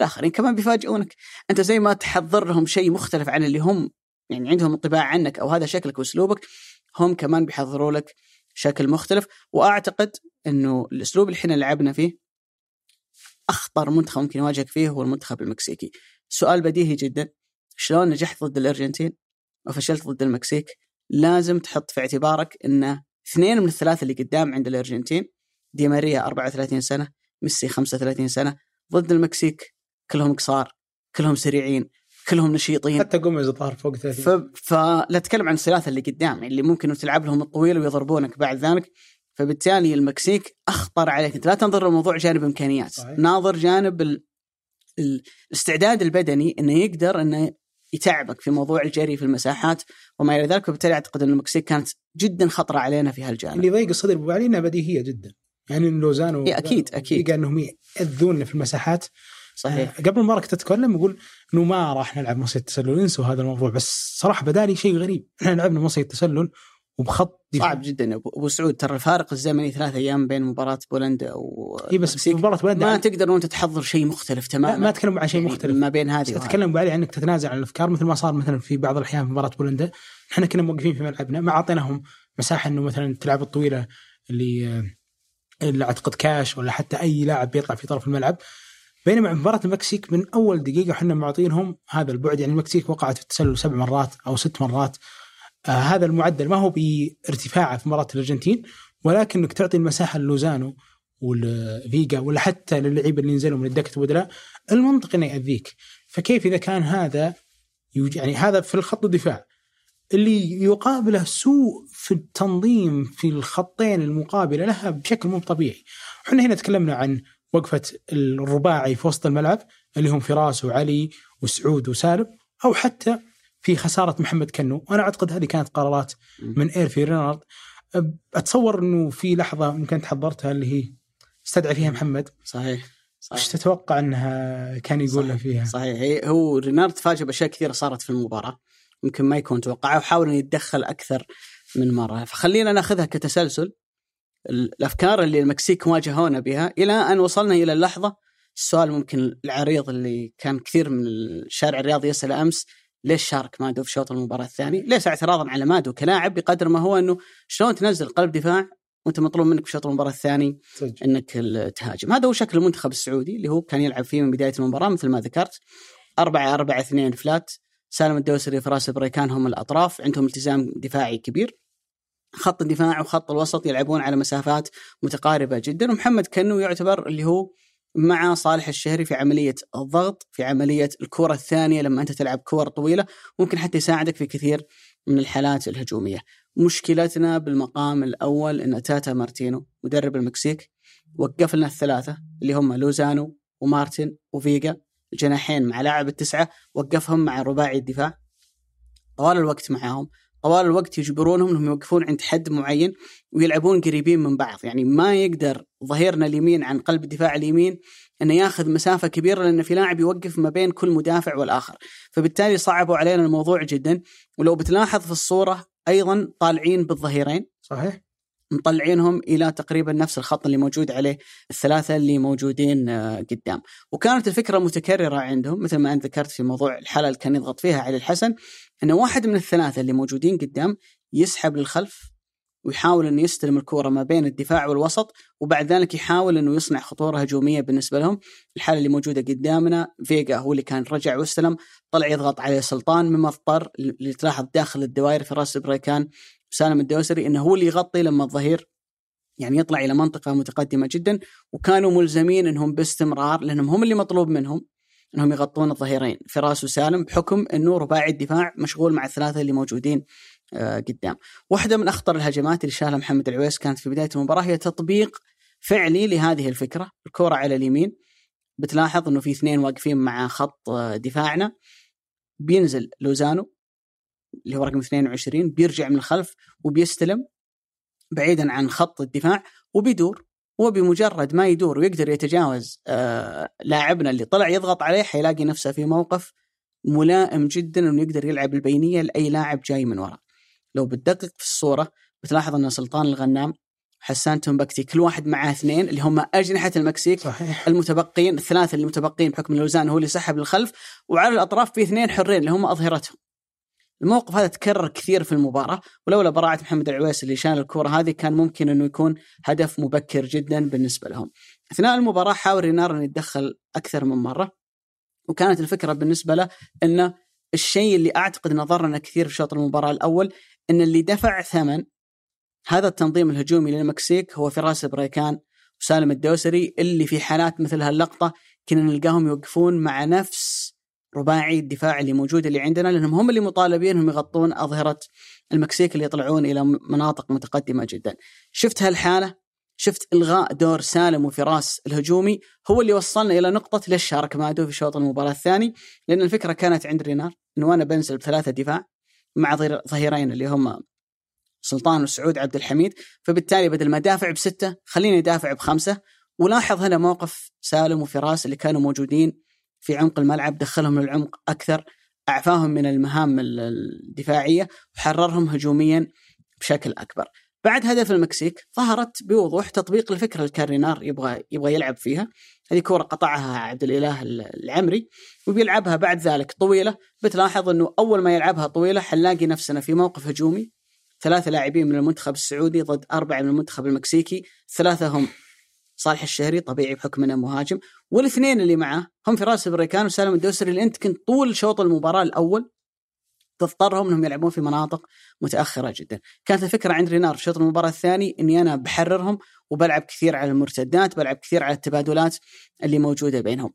الآخرين كمان بيفاجئونك. أنت زي ما تحضر لهم شيء مختلف عن اللي هم يعني عندهم انطباع عنك أو هذا شكلك وأسلوبك، هم كمان بيحضروا لك شكل مختلف. وأعتقد أنه الأسلوب اللي حنا لعبنا فيه أخطر منتخب ممكن يواجهك فيه هو المنتخب المكسيكي. سؤال بديهي جدا، شلون نجحت ضد الأرجنتين وفشلت ضد المكسيك؟ لازم تحط في اعتبارك أنه اثنين من الثلاثة اللي قدام عند الأرجنتين، دي ماريا أربعة وثلاثين سنة، ميسي خمسة وثلاثين سنة، ضد المكسيك كلهم قصار، كلهم سريعين، كلهم نشيطين، حتى قوموا يظهر فوق ثلاثين. فلا تكلم عن الثلاثة اللي قدام اللي ممكن تلعب لهم الطويل ويضربونك بعد ذلك. فبالتالي المكسيك أخطر عليك. أنت لا تنظر الموضوع جانب إمكانيات، صحيح. ناظر جانب ال... الاستعداد البدني أنه يقدر أنه يتعبك في موضوع الجري في المساحات وما إلى ذلك. وبالتالي أعتقد أن المكسيك كانت جدا خطرة علينا في هالجانب. اللي ضيق الصدر أبو علي أنها بديهية جدا، يعني إن لوزانو إيه أكيد أكيد يقال أنهم يأذوننا في المساحات، صحيح. قبل المباراة تتكلم يقول إنه ما راح نلعب مصيد تسلل، ننسوا هذا الموضوع. بس صراحة بدالي شيء غريب، إحنا لعبنا مصيد تسلل وبخط دفاع صعب جدا. أبو سعود ترى الفارق الزمني ثلاثة أيام بين مباراة بولندا والمكسيك. مباراة بولندا ما تقدر وأنت تحضر شيء مختلف تماما. ما تكلم عن شيء مختلف ما بين هذه. تتكلم علي أنك تتنازع عن الأفكار، مثل ما صار مثلا في بعض الأحيان في مباراة بولندا. إحنا كنا موقفين في ملعبنا، ما عطيناهم مساحة إنه مثلا تلعب الطويلة اللي اللي أعتقد كاش ولا حتى أي لاعب بيطلع في طرف الملعب. بينما مباراة المكسيك من أول دقيقة حنا معطينهم هذا البعد. يعني المكسيك وقعت في التسلل سبع مرات أو ست مرات. آه هذا المعدل ما هو بارتفاعه في مباراة الأرجنتين، ولكنك تعطي المساحة للوزانو والفيجا ولا حتى للعيبة اللي نزلوا من الدكة البدلاء، المنطق إنه يأذيك. فكيف إذا كان هذا يوجد، يعني هذا في الخط الدفاع اللي يقابله سوء في التنظيم في الخطين المقابلة لها بشكل مو طبيعي. احنا هنا تكلمنا عن وقفة الرباعي في وسط الملعب اللي هم فراس وعلي وسعود وسالم، أو حتى في خسارة محمد كنو. وأنا أعتقد هذه كانت قرارات من هيرفي رينارد. أتصور أنه في لحظة ممكن تحضرتها اللي هي استدعى فيها محمد، صحيح صحيح. إيش تتوقع أنها كان يقولها فيها؟ صحيح، هو رينارد تفاجأ بأشياء كثيرة صارت في المباراة ممكن ما يكون توقعها، وحاول أن يتدخل أكثر من مرة. فخلينا نأخذها كتسلسل الأفكار اللي المكسيك واجهونا بها إلى أن وصلنا إلى اللحظة. السؤال ممكن العريض اللي كان كثير من الشارع الرياضي يسأل أمس، ليش شارك مادو في شوط المباراة الثاني؟ ليس اعتراضا على مادو كلاعب بقدر ما هو أنه شلون تنزل قلب دفاع وأنت مطلوب منك في شوط المباراة الثاني سجل. أنك تهاجم. هذا هو شكل المنتخب السعودي اللي هو كان يلعب فيه من بداية المباراة مثل ما ذكرت، أربعة أربعة اثنين فلات. سالم الدوسري فراس بريكان هم الأطراف، عندهم التزام دفاعي كبير. خط الدفاع وخط الوسط يلعبون على مسافات متقاربة جدا، ومحمد كنو يعتبر اللي هو مع صالح الشهري في عملية الضغط، في عملية الكرة الثانية. لما أنت تلعب كرة طويلة ممكن حتى يساعدك في كثير من الحالات الهجومية. مشكلتنا بالمقام الأول أن تاتا مارتينو مدرب المكسيك وقف لنا الثلاثة اللي هم لوزانو ومارتن وفيجا، الجناحين مع لاعب التسعة، وقفهم مع رباعي الدفاع طوال الوقت معهم. طوال الوقت يجبرونهم أنهم يوقفون عند حد معين ويلعبون قريبين من بعض. يعني ما يقدر ظهيرنا اليمين عن قلب الدفاع اليمين أنه ياخذ مسافة كبيرة، لأن في لاعب يوقف ما بين كل مدافع والآخر. فبالتالي صعبوا علينا الموضوع جدا. ولو بتلاحظ في الصورة أيضا طالعين بالظهيرين، صحيح، مطلعينهم إلى تقريبا نفس الخط اللي موجود عليه الثلاثة اللي موجودين قدام. وكانت الفكرة متكررة عندهم مثل ما أنت ذكرت في موضوع الحالة اللي كان يضغط فيها علي الحسن، أنه واحد من الثلاثة اللي موجودين قدام يسحب للخلف ويحاول أنه يستلم الكرة ما بين الدفاع والوسط، وبعد ذلك يحاول أنه يصنع خطورة هجومية بالنسبة لهم. الحالة اللي موجودة قدامنا فيجا هو اللي كان رجع واستلم، طلع يضغط عليه سلطان مما اضطر اللي تلاحظ داخل الدوائر في راس بريكان سالم الدوسري أنه هو اللي يغطي لما الظهير يعني يطلع إلى منطقة متقدمة جدا. وكانوا ملزمين أنهم باستمرار، لأنهم هم اللي مطلوب منهم أنهم يغطون الظهيرين فراس وسالم، بحكم أنه رباعي الدفاع مشغول مع الثلاثة اللي موجودين آه قدام. واحدة من أخطر الهجمات اللي شالها محمد العويس كانت في بداية المباراة هي تطبيق فعلي لهذه الفكرة. الكرة على اليمين، بتلاحظ أنه في اثنين واقفين مع خط دفاعنا، بينزل لوزانو اللي هو رقم اثنين وعشرين، بيرجع من الخلف وبيستلم بعيدا عن خط الدفاع وبيدور. وبمجرد ما يدور ويقدر يتجاوز آه لاعبنا اللي طلع يضغط عليه، حيلاقي نفسه في موقف ملائم جدا انه يقدر يلعب البينية لأي لاعب جاي من وراء. لو بتدقق في الصورة بتلاحظ أن سلطان الغنام حسان تنبكتي كل واحد معاه اثنين اللي هم أجنحة المكسيك، صحيح. المتبقين الثلاثة اللي متبقين بحكم لوزان هو اللي سحب للخلف، وعلى الأطراف في اثنين حرين اللي هم أظهرتهم. الموقف هذا تكرر كثير في المباراة، ولولا براعة محمد العويس اللي شال الكرة هذه كان ممكن أنه يكون هدف مبكر جدا بالنسبة لهم. أثناء المباراة حاول رينار أن يتدخل أكثر من مرة، وكانت الفكرة بالنسبة له أن الشيء اللي أعتقد نظرنا كثير في شوط المباراة الأول أن اللي دفع ثمن هذا التنظيم الهجومي للمكسيك هو فراس بريكان وسالم الدوسري، اللي في حالات مثل هاللقطة كنا نلقاهم يوقفون مع نفس رباعي الدفاع اللي موجود اللي عندنا، لأنهم هم اللي مطالبين هم يغطون أظهرة المكسيك اللي يطلعون إلى مناطق متقدمة جدا. شفت هالحالة، شفت إلغاء دور سالم وفراس الهجومي هو اللي وصلنا إلى نقطة ليش شارك مادو في شوط المباراة الثاني، لأن الفكرة كانت عند رينار أنه أنا بنزل بثلاثة دفاع مع ظهيرين اللي هم سلطان وسعود عبد الحميد، فبالتالي بدل ما دافع بستة خليني أدافع بخمسة. ولاحظ هنا موقف سالم وفراس اللي كانوا موجودين في عمق الملعب دخلهم للعمق أكثر، أعفاهم من المهام الدفاعية وحررهم هجوميا بشكل أكبر. بعد هدف المكسيك ظهرت بوضوح تطبيق الفكرة اللي كان رينار يبغى يبغى يلعب فيها. هذه كرة قطعها عبد الإله العمري وبيلعبها بعد ذلك طويلة. بتلاحظ أنه أول ما يلعبها طويلة حنلاقي نفسنا في موقف هجومي، ثلاثة لاعبين من المنتخب السعودي ضد أربعة من المنتخب المكسيكي، ثلاثة هم صالح الشهري طبيعي بحكم انه مهاجم، والاثنين اللي معه هم فراس بريكان وسالم الدوسري اللي انت كنت طول شوط المباراة الأول تضطرهم انهم يلعبون في مناطق متأخرة جدا. كانت الفكرة عند رينار في شوط المباراة الثاني اني انا بحررهم وبلعب كثير على المرتدات، بلعب كثير على التبادلات اللي موجودة بينهم.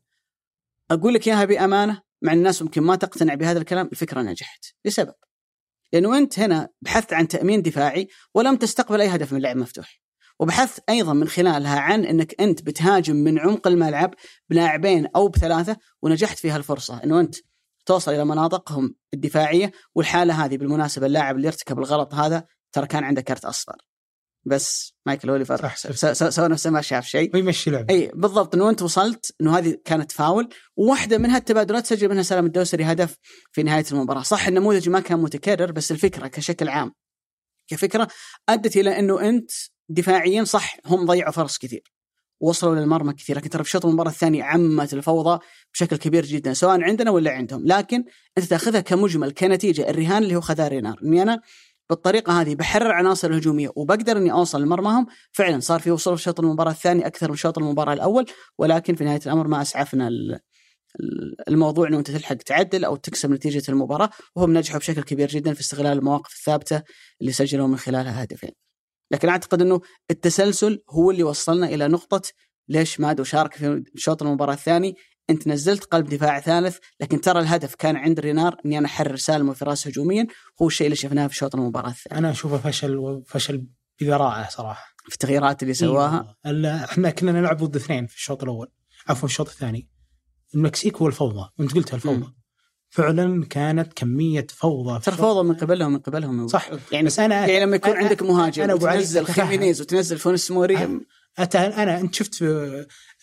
اقول لك اياها بأمانة، مع الناس ممكن ما تقتنع بهذا الكلام، الفكرة نجحت لسبب، لانه انت هنا بحثت عن تأمين دفاعي ولم تستقبل اي هدف من لعب مفتوح، وبحثت أيضا من خلالها عن أنك أنت بتهاجم من عمق الملعب بلاعبين أو بثلاثة، ونجحت فيها الفرصة أنه أنت توصل إلى مناطقهم الدفاعية. والحالة هذه بالمناسبة اللاعب اللي ارتكب الغلط هذا ترى كان عنده كرت أصفر، بس مايكل أوليفر سوى نفسه ما شاف شيء ويمشي لعب. أي بالضبط، أنه أنت وصلت أنه هذه كانت فاول، وواحدة منها التبادلات سجل منها سالم الدوسري هدف في نهاية المباراة. صح النموذج ما كان متكرر، بس الفكرة كشكل عام كفكرة أدت إلى أنه أنت دفاعيا صح هم ضيعوا فرص كثير، وصلوا للمرمى كثير، لكن ترى في شوط المباراة الثانية عمت الفوضى بشكل كبير جدا سواء عندنا ولا عندهم. لكن أنت تأخذها كمجمل كنتيجة، الرهان اللي هو خذا رينار إني أنا بالطريقة هذه بحرر عناصر هجومية وبقدر إني أوصل لمرماهم. فعلا صار في وصول في شوط المباراة الثاني أكثر من شوط المباراة الأول، ولكن في نهاية الأمر ما أسعفنا الموضوع إنه أنت تلحق تعدل أو تكسب نتيجة المباراة، وهم نجحوا بشكل كبير جدا في استغلال المواقف الثابتة اللي سجلوا من خلالها هدفين. لكن أعتقد أنه التسلسل هو اللي وصلنا إلى نقطة ليش مادو شارك في شوط المباراة الثاني. أنت نزلت قلب دفاع ثالث، لكن ترى الهدف كان عند رينار أني أنا حرر سالم وفراس هجوميا، هو الشيء اللي شفناه في شوط المباراة الثاني. أنا أشوفه فشل، وفشل بذراعة صراحة في التغييرات اللي سواها. إحنا كنا نلعب ضد اثنين في الشوط الأول، عفوا الشوط الثاني، المكسيك هو الفوضى، وأنت قلتها الفوضى. م. فعلا كانت كمية فوضى، ترى فوضى من قبلهم من قبلهم صح. يعني بس أنا يعني لما يكون أنا عندك مهاجم تنزل خيمينيز وتنزل فونس موري أت أنا أنت شفت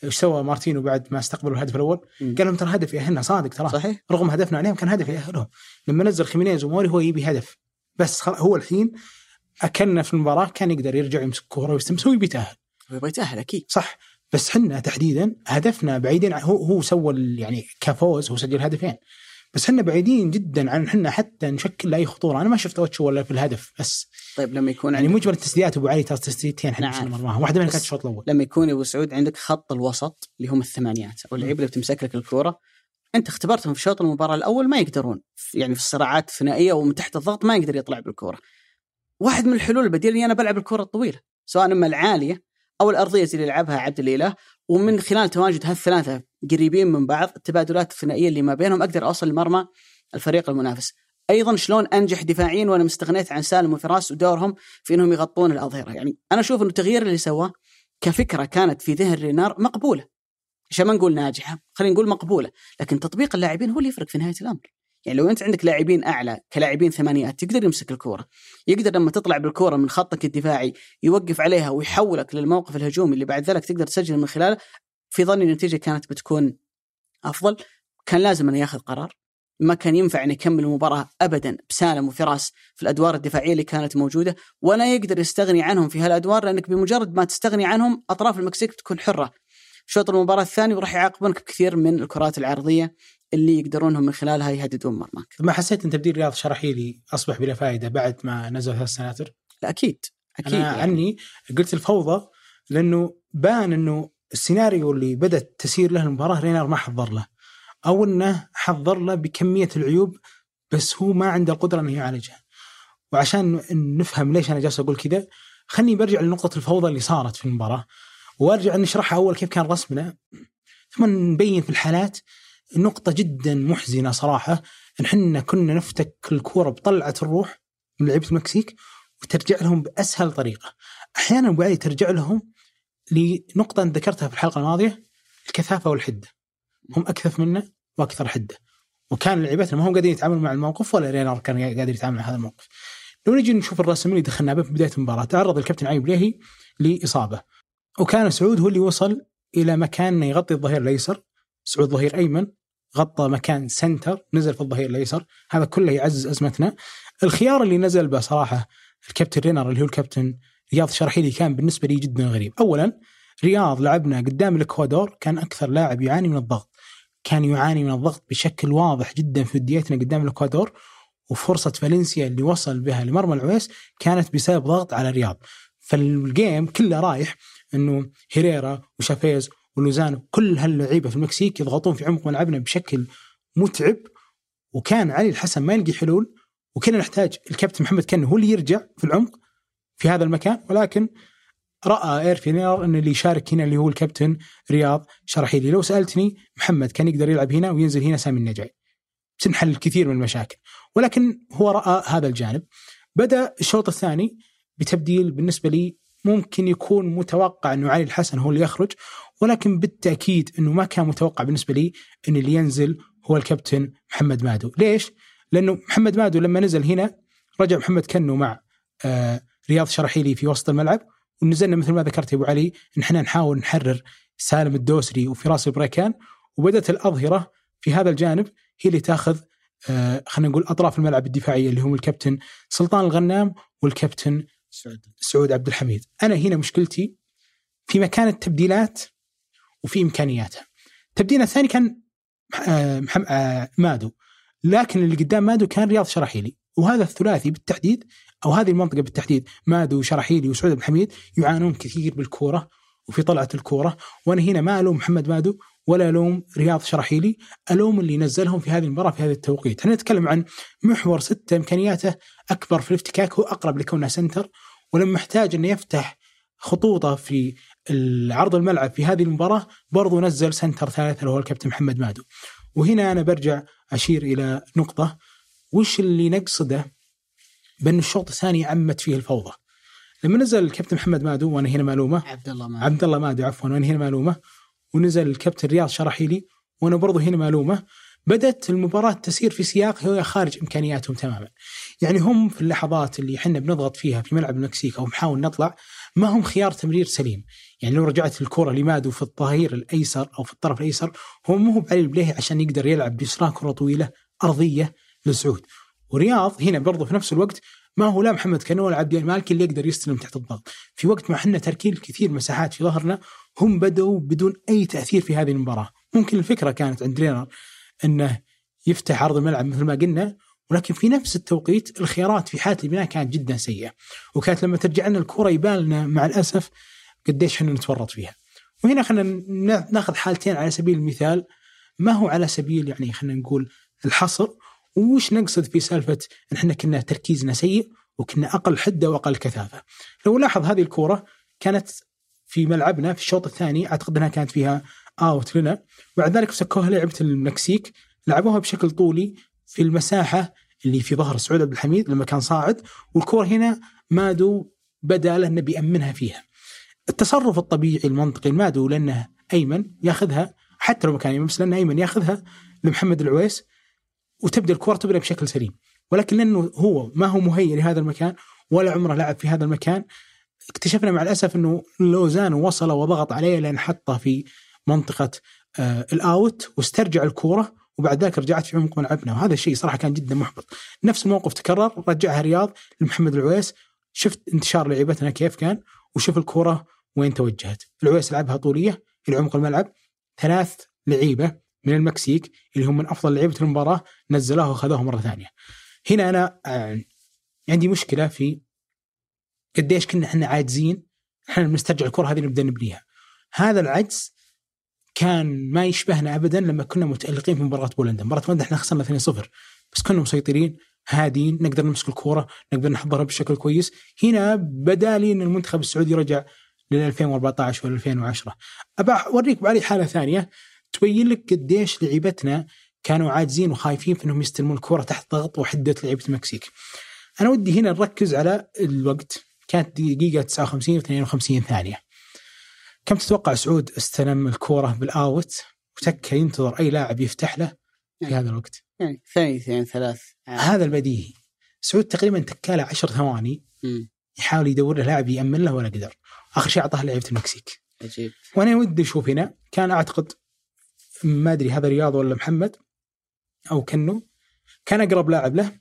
إيش سوى مارتينو بعد ما استقبلوا الهدف الأول؟ م. قال لهم ترى هدف يأهلنا صادق، ترى صحيح رغم هدفنا عليهم كان هدف يأهلهم. لما نزل خيمينيز وموري هو يبي هدف بس، هو الحين أكلنا في المباراة، كان يقدر يرجع يمسك كورة ويستمسك ويتأهل ويتأهل أكيد صح. بس حنا تحديدا هدفنا بعيدين، هو هو سوى يعني كفوز، هو سجل هدفين بس احنا بعيدين جدا عن احنا حتى نشكل اي خطوره. انا ما شفت اوتشو ولا في الهدف بس. طيب لما يكون يعني مجمل التسديدات ابو علي تسديدتين حق المرمى، واحده منها كانت شوط الاول. لما يكون ابو سعود عندك خط الوسط اللي هم الثمانيات او اللعيبه اللي بتمسك لك الكوره، انت اختبرتهم في شوط المباراه الاول ما يقدرون، يعني في الصراعات الثنائيه ومن تحت الضغط ما يقدر يطلع بالكوره. واحد من الحلول البديل اني انا بلعب الكوره الطويله سواء اما العاليه او الارضيه اللي يلعبها عبد الاله، ومن خلال تواجد هالثلاثه قريبين من بعض التبادلات الثنائيه اللي ما بينهم اقدر اوصل لمرمى الفريق المنافس. ايضا شلون انجح دفاعيا وانا مستغنيت عن سالم وفراس ودورهم في انهم يغطون الاظهره. يعني انا اشوف انه التغيير اللي سواه كفكره كانت في ذهن رينار مقبوله، عشان ما نقول ناجحه خلينا نقول مقبوله، لكن تطبيق اللاعبين هو اللي يفرق في نهايه الامر. يعني لو انت عندك لاعبين اعلى كلاعبين ثمانيات يقدر يمسك الكوره، يقدر لما تطلع بالكوره من خطك الدفاعي يوقف عليها ويحولك للموقف الهجومي اللي بعد ذلك تقدر تسجل من خلاله. في ظني النتيجه كانت بتكون افضل. كان لازم انه ياخذ قرار، ما كان ينفع انه يكمل المباراه ابدا بسالم وفراس في الادوار الدفاعيه اللي كانت موجوده، ولا يقدر يستغني عنهم في هالادوار، لانك بمجرد ما تستغني عنهم اطراف المكسيك بتكون حره شوط المباراه الثاني، وراح يعاقبونك بكثير من الكرات العرضيه اللي يقدرونهم من خلالها يهددون مرماك. ما حسيت ان تبديل رياض شرحيلي اصبح بلا فائده بعد ما نزل هالسناتر؟ لا اكيد اكيد. انا يعني عني قلت الفوضى، لانه بان انه السيناريو اللي بدت تسير له المباراه رينار ما حضر له، او انه حضر له بكميه العيوب بس هو ما عنده القدره انه يعالجها. وعشان نفهم ليش أنا جالس أقول كذا خلني برجع لنقطة الفوضى اللي صارت في المباراة وارجع نشرحها أول كيف كان رسمنا، ثم نبين في الحالات. نقطة جدا محزنة صراحة إن حنا كنا نفتك الكورة بطلعة الروح من لعيبة المكسيك وترجع لهم بأسهل طريقة. أحيانا بعدي ترجع لهم لنقطة ذكرتها في الحلقة الماضية، الكثافة والحدة، هم أكثف منا وأكثر حدة، وكان لعيبتنا ما هم قادرين يتعاملوا مع الموقف ولا رينار كان قادر يتعامل مع هذا الموقف. لو نجي نشوف الرسم اللي دخلنا به في بداية المباراة، تعرض الكابتن عيب ليهي لإصابة، وكان سعود هو اللي وصل إلى مكان يغطي الظهير الأيسر. سعود ظهير أيمن غطى مكان سنتر، نزل في الظهير الأيسر، هذا كله يعزز أزمتنا. الخيار اللي نزل به صراحة الكابتن رينار اللي هو الكابتن رياض شرحيلي كان بالنسبة لي جدا غريب. أولا رياض لعبنا قدام الإكوادور كان أكثر لاعب يعاني من الضغط، كان يعاني من الضغط بشكل واضح جدا في وديتنا قدام الإكوادور، وفرصة فالنسيا اللي وصل بها لمرمى العويس كانت بسبب ضغط على رياض. فالجيم كله رايح أنه هيريرا وشافيز ولوزانو كل هاللعيبة في المكسيك يضغطون في عمق ملعبنا بشكل متعب، وكان علي الحسن ما يلقي حلول، وكنا نحتاج الكابتن محمد كنو هو اللي يرجع في العمق في هذا المكان. ولكن رأى هيرفي رينارد أن اللي يشارك هنا اللي هو الكابتن رياض شرحيلي. لو سألتني محمد كان يقدر يلعب هنا وينزل هنا سامي النجعي، سنحل الكثير من المشاكل، ولكن هو رأى هذا الجانب. بدأ الشوط الثاني بتبديل بالنسبة لي ممكن يكون متوقع أنه علي الحسن هو اللي يخرج، ولكن بالتأكيد أنه ما كان متوقع بالنسبة لي أن اللي ينزل هو الكابتن محمد مادو. ليش؟ لأنه محمد مادو لما نزل هنا رجع محمد كنو مع آه رياض شرحيلي في وسط الملعب، ونزلنا مثل ما ذكرت أبو علي نحن نحاول نحرر سالم الدوسري وفراس البريكان، وبدت الأظهرة في هذا الجانب هي اللي تاخذ آه خلينا نقول أطراف الملعب الدفاعية اللي هم الكابتن سلطان الغنام والكابتن سعود. سعود عبد الحميد. أنا هنا مشكلتي في مكان التبديلات وفي إمكانياتها. التبديل الثاني كان آه محمد آه مادو، لكن اللي قدام مادو كان رياض شرحيلي، وهذا الثلاثي بالتحديد أو هذه المنطقة بالتحديد مادو وشرحيلي وسعود عبد الحميد يعانون كثير بالكورة وفي طلعة الكورة. وأنا هنا ما ألوم محمد مادو ولا ألوم رياض شرحيلي، ألوم اللي نزلهم في هذه المباراة في هذا التوقيت. احنا نتكلم عن محور ستة إمكانياته أكبر في الافتكاك، هو أقرب لكونه سنتر، ولما احتاج أنه يفتح خطوطه في العرض الملعب في هذه المباراة برضو نزل سنتر ثالث اللي هو الكابتن محمد مادو. وهنا أنا برجع أشير إلى نقطة وش اللي نقصده بأن الشوط الثاني عمت فيه الفوضى. لما نزل الكابتن محمد مادو وأنا هنا مألومة عبد الله مادو عبد الله مادو عفوا وأنا هنا مألومة، ونزل الكابتن رياض شرحيلي وأنا برضو هنا مألومة، بدأت المباراة تسير في سياق هو خارج إمكانياتهم تماما. يعني هم في اللحظات اللي حنا بنضغط فيها في ملعب المكسيك أو نحاول نطلع ما هم خيار تمرير سليم. يعني لو رجعت الكرة لمادو في الظهير الأيسر أو في الطرف الأيسر، هو مو بعلي البليهي عشان يقدر يلعب بيسرى كرة طويلة أرضية لسعود. ورياض هنا برضو في نفس الوقت ما هو لا محمد كنو ولا عبد المالكي اللي يقدر يستلم تحت الضغط. في وقت ما حنا تركين كثير مساحات في ظهرنا، هم بدأوا بدون أي تأثير في هذه المباراة. ممكن الفكرة كانت عند رينار أنه يفتح عرض الملعب مثل ما قلنا، ولكن في نفس التوقيت الخيارات في حالة البناء كانت جدا سيئة، وكانت لما ترجع لنا الكرة يبالنا مع الأسف قديش احنا نتورط فيها. وهنا خلينا ناخذ حالتين على سبيل المثال، ما هو على سبيل يعني خلينا نقول الحصر، وش نقصد في سالفة ان احنا كنا تركيزنا سيء وكنا أقل حدة وأقل كثافة. لو لاحظ هذه الكرة كانت في ملعبنا في الشوط الثاني، أعتقد أنها كانت فيها اوت لنا، بعد ذلك مسكوها لعبة المكسيك، لعبوها بشكل طولي في المساحة اللي في ظهر سعود عبد الحميد لما كان صاعد، والكرة هنا مادو بدأ لأنه بيأمنها فيها. التصرف الطبيعي المنطقي المادو لأنه أيمن ياخذها، حتى لو كان يمس لأنه أيمن ياخذها لمحمد العويس وتبدأ الكرة تبدأ بشكل سليم، ولكن لأنه هو ما هو مهيئ لهذا المكان ولا عمره لعب في هذا المكان، اكتشفنا مع الأسف أنه لوزانو وصل وضغط عليه لأن حطه في منطقة آه الأوت واسترجع الكرة، وبعد ذلك رجعت في عمق ملعبنا، وهذا الشيء صراحة كان جدا محبط. نفس الموقف تكرر، رجعها رياض لمحمد العويس، شفت انتشار لعيبتنا كيف كان، وشوف الكرة وين توجهت. العويس لعبها طولية إلى عمق الملعب، ثلاث لعيبة من المكسيك اللي هم من أفضل لعيبة المباراة نزلوها وخذوها مرة ثانية. هنا أنا عندي مشكلة في قديش كنا إحنا عاجزين، إحنا بنسترجع الكرة هذه نبدأ نبنيها. هذا العجز كان ما يشبهنا أبدا لما كنا متألقين في مباراة بولندا. مباراة بولندا إحنا خسرنا اثنين صفر بس كنا مسيطرين، هادين، نقدر نمسك الكورة، نقدر نحضرها بشكل كويس. هنا بدالي أن المنتخب السعودي رجع للألفين وأربعة عشر والألفين وعشرة. أبا أوريك بعلي حالة ثانية تبين لك قديش لعبتنا كانوا عاجزين وخايفين في أنهم يستلمون الكورة تحت ضغط وحدة لعبة المكسيك. أنا ودي هنا نركز على الوقت، كانت دقيقة تسعة وخمسين واثنين وخمسين ثانية. كم تتوقع سعود استلم الكورة بالآوت وتكى ينتظر أي لاعب يفتح له في يعني هذا الوقت؟ يعني ثانيتين ثلاث. هذا البديهي. سعود تقريبا تكاله عشر ثواني م. يحاول يدور له لاعب يأمن له ولا قدر. آخر شيء أعطاه لعبة المكسيك. عجيب. وأنا ودي أشوف هنا، كان أعتقد ما أدري هذا رياض ولا محمد أو كنو، كان أقرب لاعب له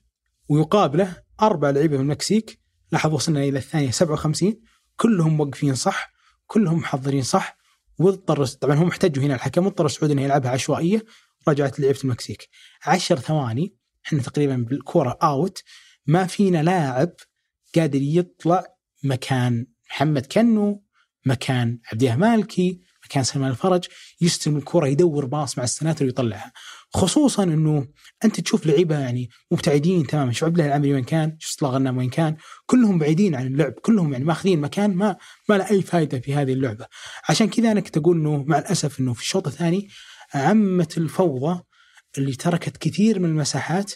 ويقابله أربع لعيبة من المكسيك. لاحظوا وصلنا إلى الثانية سبعة وخمسين، كلهم موقفين صح، كلهم محضرين صح، واضطر طبعا هم احتجوا هنا الحكم، واضطر سعود إنه يلعبها عشوائية. رجعت لعبة المكسيك عشر ثواني، احنا تقريبا بالكرة اوت، ما فينا لاعب قادر يطلع مكان محمد كنو، مكان عبد الله مالكي، مكان سلمان الفرج، يستلم الكرة يدور باص مع السناتر ويطلعها. خصوصا انه انت تشوف لعيبه يعني مبتعدين تماما، شو عبد الله العمري وين كان، شو صلاح غنام وين كان، كلهم بعيدين عن اللعب، كلهم يعني ماخذين مكان ما ما له اي فائده في هذه اللعبه. عشان كذا انا كنت اقول انه مع الاسف انه في الشوط الثاني عمت الفوضى اللي تركت كثير من المساحات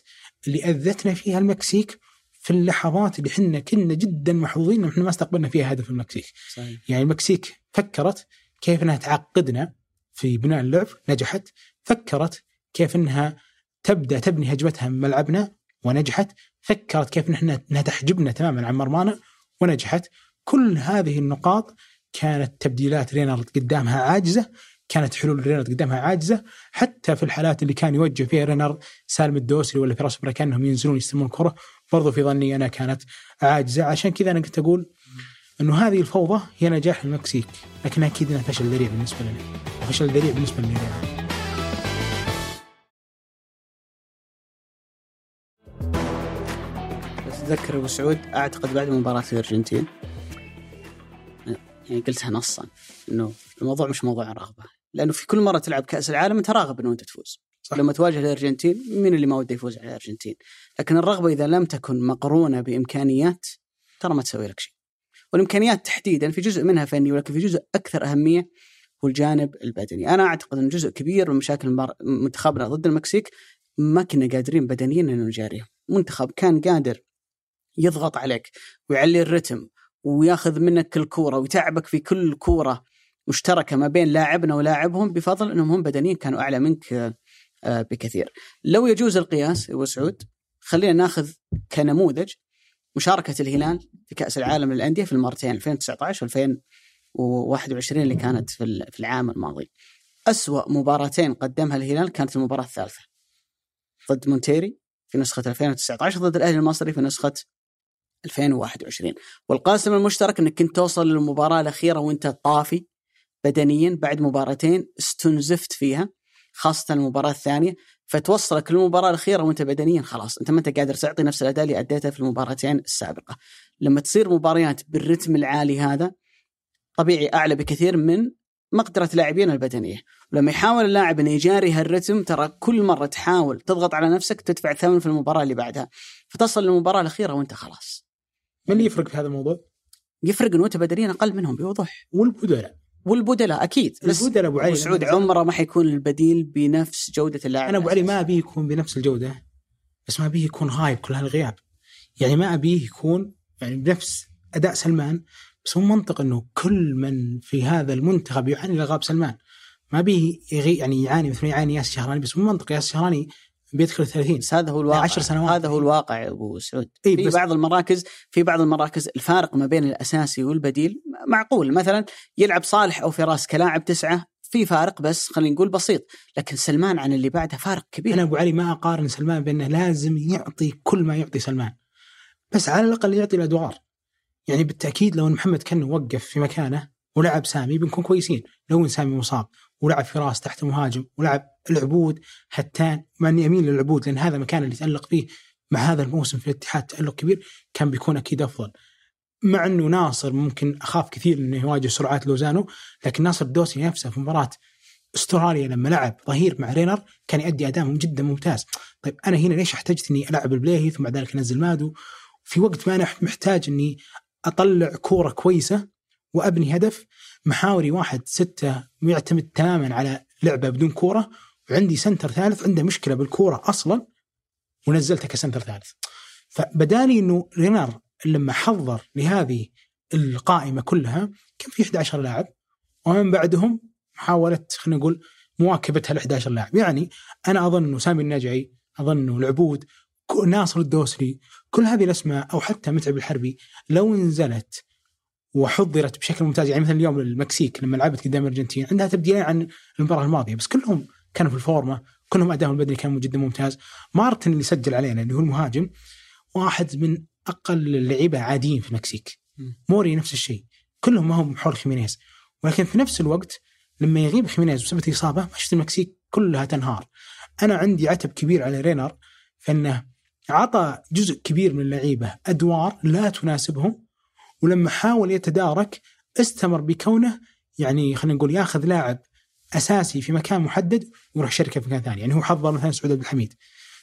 اللي اذتنا فيها المكسيك في اللحظات اللي حنا كنا جدا محظوظين ان احنا ما استقبلنا فيها هدف المكسيك. صحيح. يعني المكسيك فكرت كيف انها تعقدنا في بناء اللعب، نجحت. فكرت كيف أنها تبدأ تبني هجمتها من ملعبنا ونجحت. فكرت كيف أنها تحجبنا تماما عن مرمانا ونجحت. كل هذه النقاط كانت تبديلات رينارد قدامها عاجزة، كانت حلول رينارد قدامها عاجزة. حتى في الحالات اللي كان يوجه فيها رينارد سالم الدوسري ولا فراس بركان كانهم ينزلون يستلمون الكرة، برضو في ظني أنا كانت عاجزة. عشان كذا أنا كنت أقول أنه هذه الفوضى هي نجاح المكسيك، لكن أكيد أنها فشل ذريع بالنسبة لنا، وفشل ذريع بالنسبة لنا. أتذكر أبو سعود أعتقد بعد مباراة الأرجنتين يعني قلتها نصا إنه الموضوع مش موضوع رغبة، لأنه في كل مرة تلعب كأس العالم أنت راغب إنه أنت تفوز. صح. لما تواجه الأرجنتين مين اللي ما وده يفوز على الأرجنتين؟ لكن الرغبة إذا لم تكن مقرونة بإمكانيات ترى ما تسوي لك شيء. والإمكانيات تحديدا في جزء منها فني، ولكن في جزء أكثر أهمية هو الجانب البدني. أنا أعتقد أن جزء كبير من مشاكل منتخبنا ضد المكسيك ما كنا قادرين بدنيا إنه نجاريه. منتخب كان قادر يضغط عليك ويعلي الرتم وياخذ منك الكورة ويتعبك في كل كورة مشتركة ما بين لاعبنا ولاعبهم، بفضل أنهم هم بدنيا كانوا أعلى منك بكثير. لو يجوز القياس أبو سعود، خلينا ناخذ كنموذج مشاركة الهلال في كأس العالم للأندية في المرتين ألفين وتسعة عشر وألفين وواحد وعشرين اللي كانت في العام الماضي. أسوأ مباراتين قدمها الهلال كانت المباراة الثالثة ضد مونتيري في نسخة ألفين وتسعة عشر، ضد الأهلي المصري في نسخة ألفين وواحد وعشرين. والقاسم المشترك أنك كنت توصل للمباراة الأخيرة وانت طافي بدنيا بعد مباراتين استنزفت فيها، خاصة المباراة الثانية، فتوصلك للمباراة الأخيرة وانت بدنيا خلاص انت ما انت قادر تعطي نفس الأداء اللي أديته في المباراتين السابقة. لما تصير مباريات بالرتم العالي هذا طبيعي أعلى بكثير من مقدرة لاعبين البدنية، ولما يحاول اللاعب أن يجاري هالرتم ترى كل مرة تحاول تضغط على نفسك تدفع ثمن في المباراة اللي بعدها، فتصل للمباراة الأخيرة وانت خلاص. ما اللي يفرق في هذا الموضوع؟ يفرق أنه أنت بدنياً أقل منهم بوضوح. والبدلاء والبدلاء أكيد. البدلاء أبو علي سعود عمره ما حيكون البديل بنفس جودة اللاعب. أنا أبو علي ما أبيه يكون بنفس الجودة، بس ما أبيه يكون غايب كل هالغياب. يعني ما أبيه يكون يعني بنفس أداء سلمان، بس هو منطق أنه كل من في هذا المنتخب يعاني لغاب سلمان. ما أبيه يعني يعاني مثل يعاني ياس شهراني، بس مو منطق ياس شهراني بيدخل ثلاثين. هذا هو الواقع. عشر سنوات. هذا هو الواقع أبو سعود. إيه في بعض المراكز في بعض المراكز الفارق ما بين الأساسي والبديل معقول. مثلا يلعب صالح أو فراس كلاعب تسعة في فارق، بس خلينا نقول بسيط، لكن سلمان عن اللي بعده فارق كبير. أنا أبو علي ما أقارن سلمان بأنه لازم يعطي كل ما يعطي سلمان، بس على الأقل يعطي الأدوار. يعني بالتأكيد لو محمد كان وقف في مكانه ولعب سامي بنكون كويسين، لو إن سامي مصاب ولعب فراس تحت مهاجم ولعب العبود حتى مع أني أمين للعبود لأن هذا مكان اللي تألق فيه مع هذا الموسم في الاتحاد تألق كبير، كان بيكون أكيد أفضل. مع أنه ناصر ممكن أخاف كثير أنه يواجه سرعات لوزانو، لكن ناصر الدوسري نفسه في مباراة استراليا لما لعب ظهير مع رينر كان يؤدي أداء جدا ممتاز. طيب أنا هنا ليش احتجت إني ألعب البلاهي ثم بعد ذلك أنزل مادو في وقت ما أنا محتاج إني أطلع كورة كويسة وأبني هدف؟ محاوري واحد ستة يعتمد تماما على لعبة بدون كورة، وعندي سنتر ثالث عنده مشكلة بالكورة أصلا ونزلته كسنتر ثالث. فبدالي إنه رينار لما حضر لهذه القائمة كلها كان في أحد عشر لاعب ومن بعدهم محاولة خلينا نقول مواكبة هالأحد عشر لاعب. يعني أنا أظن إنه سامي النجعي، أظن إنه العبود، ناصر الدوسري، كل هذه الأسماء أو حتى متعب الحربي لو نزلت وحضرت بشكل ممتاز. يعني مثلا اليوم المكسيك لما لعبت قدام الأرجنتين عندها تبديلين عن المباراة الماضية، بس كلهم كانوا في الفورمة، كلهم أداهم البدني كان جدا ممتاز. مارتن اللي سجل علينا اللي هو المهاجم واحد من أقل اللعيبة عاديين في المكسيك. موري نفس الشيء، كلهم ما هم حول خيمينيز. ولكن في نفس الوقت لما يغيب خيمينيز بسبب إصابة ما شفت المكسيك كلها تنهار. أنا عندي عتب كبير على رينار فإنه عطى جزء كبير من اللعيبة أدوار لا تناسبهم، ولما حاول يتدارك استمر بكونه يعني خلينا نقول ياخذ لاعب أساسي في مكان محدد ويروح شركة في مكان ثاني. يعني هو حضر مثلا سعود عبد الحميد،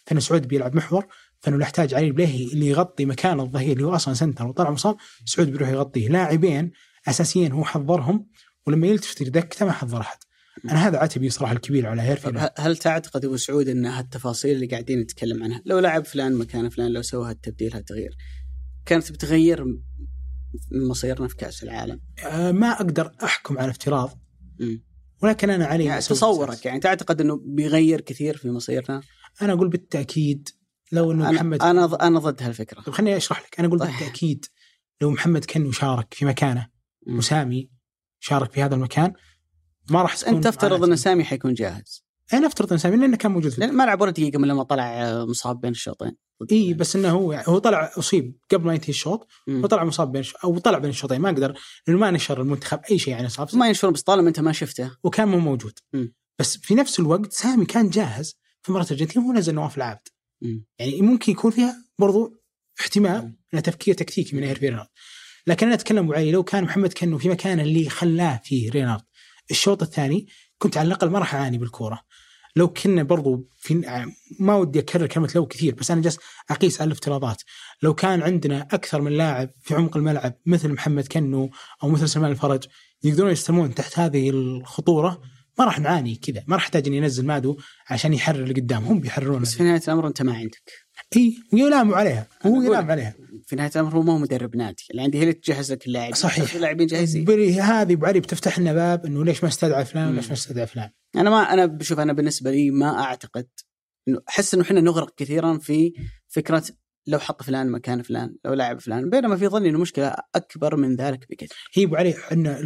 فإن سعود بيلعب محور، فإنه يحتاج علي البليهي اللي يغطي مكان الظهير اللي هو أصلا سنتر وطلع مصاب، سعود بيروح يغطيه. لاعبين أساسيين هو حضرهم ولما يلتفت يدك ما حضر أحد. أنا هذا عتبي صراحة الكبير على هيرفي. هل تعتقد أبو سعود أن هالتفاصيل اللي قاعدين نتكلم عنها لو لعب فلان مكان فلان، لو سوى هالتبديل هالتغيير، كانت بتغير من مصيرنا في كأس العالم؟ أه ما أقدر أحكم على افتراض، ولكن أنا علي يعني تصورك، يعني تعتقد أنه بيغير كثير في مصيرنا؟ أنا أقول بالتأكيد لو أنه أنا محمد أنا أنا ضد هالفكرة. طب خليني أشرح لك. أنا أقول طيب. بالتأكيد لو محمد كان يشارك في مكانه م. وسامي شارك في هذا المكان ما راح تكون. أنت تفترض أن سامي حيكون جاهز؟ أنا أفترض أن سامي لأنه كان موجود، لأن ما لعب ولا دقيقة من لما طلع مصاب بين الشوطين. إيه بس إنه هو هو طلع أصيب قبل ما ينتهي الشوط وطلع مصاب بين أو طلع بين الشوطين. ما أقدر لأنه ما نشر المنتخب أي شيء يعني صاب ما ينشر، بس طالما أنت ما شفته وكان مو موجود م. بس في نفس الوقت سامي كان جاهز في مباراة الأرجنتين ونزل نواف العابد. م. يعني ممكن يكون فيها برضو احتمال إنه تفكير تكتيكي من هيرفي رينارد. لكن أنا أتكلم عليه لو كان محمد كانه في مكان اللي خلاه فيه رينارد الشوط الثاني كنت على الأقل ما راح أعاني بالكورة. لو كنا برضو في ما ودي أكرر كلمة لو كثير، بس أنا جالس أقيس على الافتراضات. لو كان عندنا أكثر من لاعب في عمق الملعب مثل محمد كنو أو مثل سلمان الفرج يقدرون يستلمون تحت هذه الخطورة ما راح نعاني كذا، ما راح أحتاج إني أنزل مادو عشان يحرر اللي قدام، هم بيحررون. بس في نهاية الأمر أنت ما عندك إيه ويلام عليها، هو يلام عليها. في نهاية الأمر هو ما هو مدرب نادي، اللي عندي هي اللي تجهز لك اللاعبين. صحيح. اللاعبين جاهزين. بري هذه بعري بتفتح لنا باب إنه ليش ما استدعى فلان وليش ما استدعى فلان. أنا ما أنا بشوف أنا بالنسبة لي ما أعتقد إنه أحس إنه إحنا نغرق كثيرا في فكرة لو حط فلان مكان فلان لو لاعب فلان، بينما في ظني إنه مشكلة أكبر من ذلك بكثير. هي بعري إنه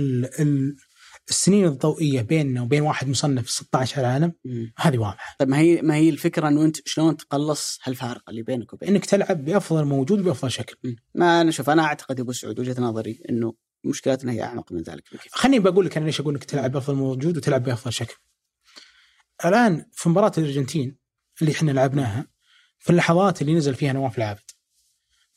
السنين الضوئية بيننا وبين واحد مصنف ستة عشر عالم هذه واضحة. طب ما هي ما هي الفكرة إنه أنت شلون تقلص هالفارق اللي بينك وبين إنك تلعب بأفضل موجود بأفضل شكل. مم. ما أنا شوف أنا أعتقد أبو سعود وجهة نظري إنه مشكلاتنا هي أعمق من ذلك. خليني بقول لك أنا ليش أقول إنك تلعب بأفضل موجود وتلعب بأفضل شكل. الآن في مباراة الأرجنتين اللي إحنا لعبناها في اللحظات اللي نزل فيها نواف العابد،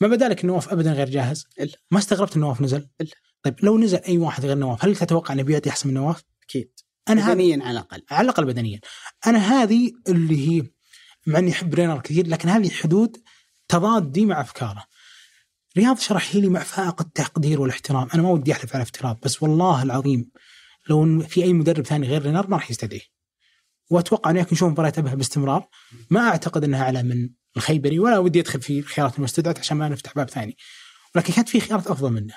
ما بدالك نواف أبدا غير جاهز إلا. ما استغربت نواف نزل إلا. طيب لو نزل أي واحد غير نواف هل تتوقع أن بيعطي أحسن من نواف؟ أكيد. أنا بدنيا هذ... على الأقل على الأقل بدنيا. أنا هذه اللي هي مع أني أحب رينار كثير، لكن هذه حدود تضاد دي مع أفكاره. رياض شرحي لي مع فائق التقدير والاحترام، أنا ما ودي أحلف على افتراض، بس والله العظيم لو في أي مدرب ثاني غير رينار ما راح يستدعيه. وأتوقع أنه يكون شو مباراة أبها باستمرار، ما أعتقد أنها على من الخيبري ولا ودي أدخل في خيارات المستدعات عشان ما نفتح باب ثاني، ولكن كانت في خيارات أفضل منه.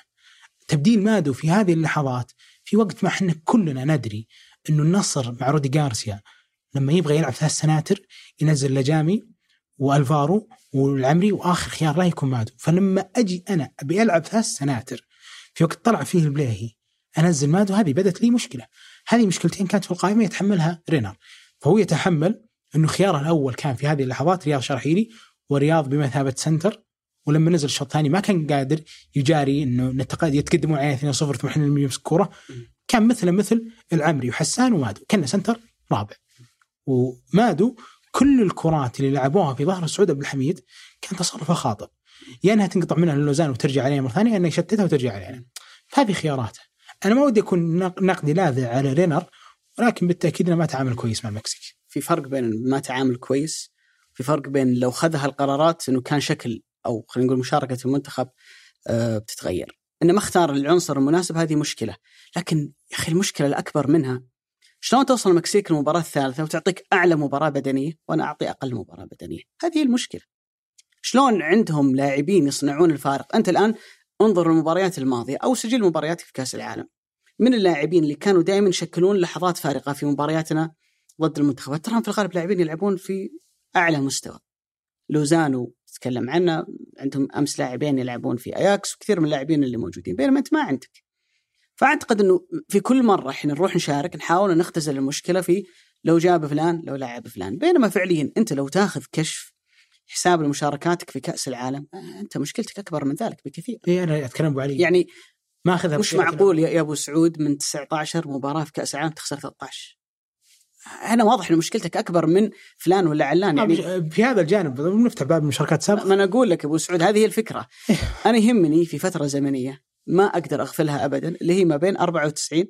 تبديل مادو في هذه اللحظات في وقت ما احنا كلنا ندري انه النصر مع رودي غارسيا لما يبغى يلعب ثلاث سناتر ينزل لجامي والفارو والعمري واخر خيار لا يكون مادو. فلما اجي انا ابي العب ثلاث سناتر في وقت طلع فيه البلاهي انزل مادو، هذه بدت لي مشكله. هذه مشكلتين كانت في القائمه يتحملها رينار، فهو يتحمل انه خياره الاول كان في هذه اللحظات رياض شرحيلي، ورياض بمثابه سنتر ولما نزل الشوط الثاني ما كان قادر يجاري انه نتقاد يتقدموا عليه اثنين صفر ثم احنا اللي نمسك كوره. كان مثله مثل العمري وحسان ومادو، كنا سنتر رابع. ومادو كل الكرات اللي لعبوها في ظهر سعود عبد الحميد كان تصرفها خاطئ، يا انها تنقطع منها اللوزان وترجع علينا مره ثانيه، يا انه يشتتها وترجع علينا. هذه خياراته. انا ما ودي اكون نقدي لاذع على رينر ولكن بالتأكيد أنا ما تعامل كويس مع المكسيك. في فرق بين ما تعامل كويس، في فرق بين لو خذها القرارات أنه كان شكل أو خلينا نقول مشاركة المنتخب بتتغير. أنه ما اختار العنصر المناسب هذه مشكلة، لكن يا أخي المشكلة الأكبر منها شلون توصل المكسيك المباراة الثالثة وتعطيك أعلى مباراة بدنية وأنا أعطي أقل مباراة بدنية. هذه المشكلة، شلون عندهم لاعبين يصنعون الفارق. أنت الآن انظر المباريات الماضية أو سجل مبارياتك في كأس العالم، من اللاعبين اللي كانوا دائما يشكلون لحظات فارقة في مبارياتنا ضد المنتخبات تراهم في الغالب لاعبين يلعبون في أعلى مستوى. لوزانو تتكلم عنه، عندهم أمس لاعبين يلعبون في أياكس وكثير من اللاعبين اللي موجودين، بينما أنت ما عندك. فأعتقد أنه في كل مرة إحنا نروح نشارك نحاول نختزل المشكلة في لو جاب فلان لو لعب فلان، بينما فعليا أنت لو تاخذ كشف حساب المشاركاتك في كأس العالم أنت مشكلتك أكبر من ذلك بكثير. إيه أنا أتكلم عليه. يعني ما أخذها. مش معقول يا أبو سعود من تسعة عشر مباراة في كأس العالم تخسر ثلاثة عشر. أنا واضح إن مشكلتك أكبر من فلان ولا علان. يعني في هذا الجانب نفتح باب المشاركات السابقة. ما أنا أقول لك أبو سعود هذه هي الفكرة. أنا يهمني في فترة زمنية ما أقدر أغفلها أبدا اللي هي ما بين أربعة وتسعين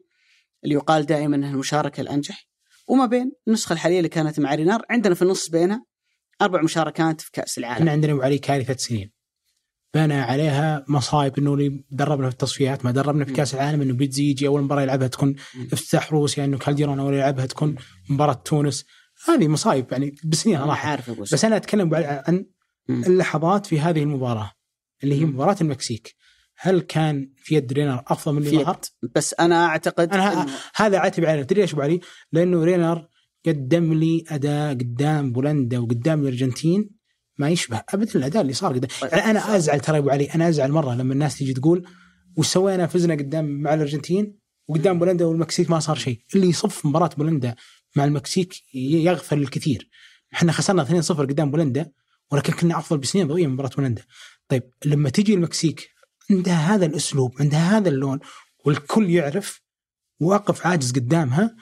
اللي يقال دائما أنها المشاركة الأنجح، وما بين النسخة الحالية اللي كانت مع رينار. عندنا في النص بينها أربع مشاركات في كأس العالم. إحنا عندنا وعلي كارثة سنين بنى عليها مصايب، إنه اللي دربنا في التصفيات ما دربنا في كأس العالم، إنه بيتزي يجي أول مباراة يلعبها تكون افتتاح روسيا، إنه كالديرون أول يلعبها تكون مباراة تونس. هذه مصايب يعني بسنين راحت. بس أنا أتكلم عن اللحظات في هذه المباراة اللي هي مباراة المكسيك. هل كان في يد رينار أفضل من اللي ظهر؟ بس أنا أعتقد أنا إن... هذا عاتب على تدري إيش بعلي، لأنه رينار قدم لي أداء قدام بولندا وقدام الأرجنتين ما يشبه أبدا الأداء اللي صار قدام. يعني أنا أزعل ترى أبو علي، أنا أزعل مرة لما الناس تيجي تقول وسوينا فزنا قدام مع الأرجنتين وقدام بولندا والمكسيك ما صار شيء. اللي يصف مباراة بولندا مع المكسيك يغفل الكثير. إحنا خسرنا اثنين صفر قدام بولندا ولكن كنا أفضل بسنين ضوئية من مباراة بولندا. طيب لما تجي المكسيك عندها هذا الأسلوب، عندها هذا اللون، والكل يعرف واقف عاجز قدامها،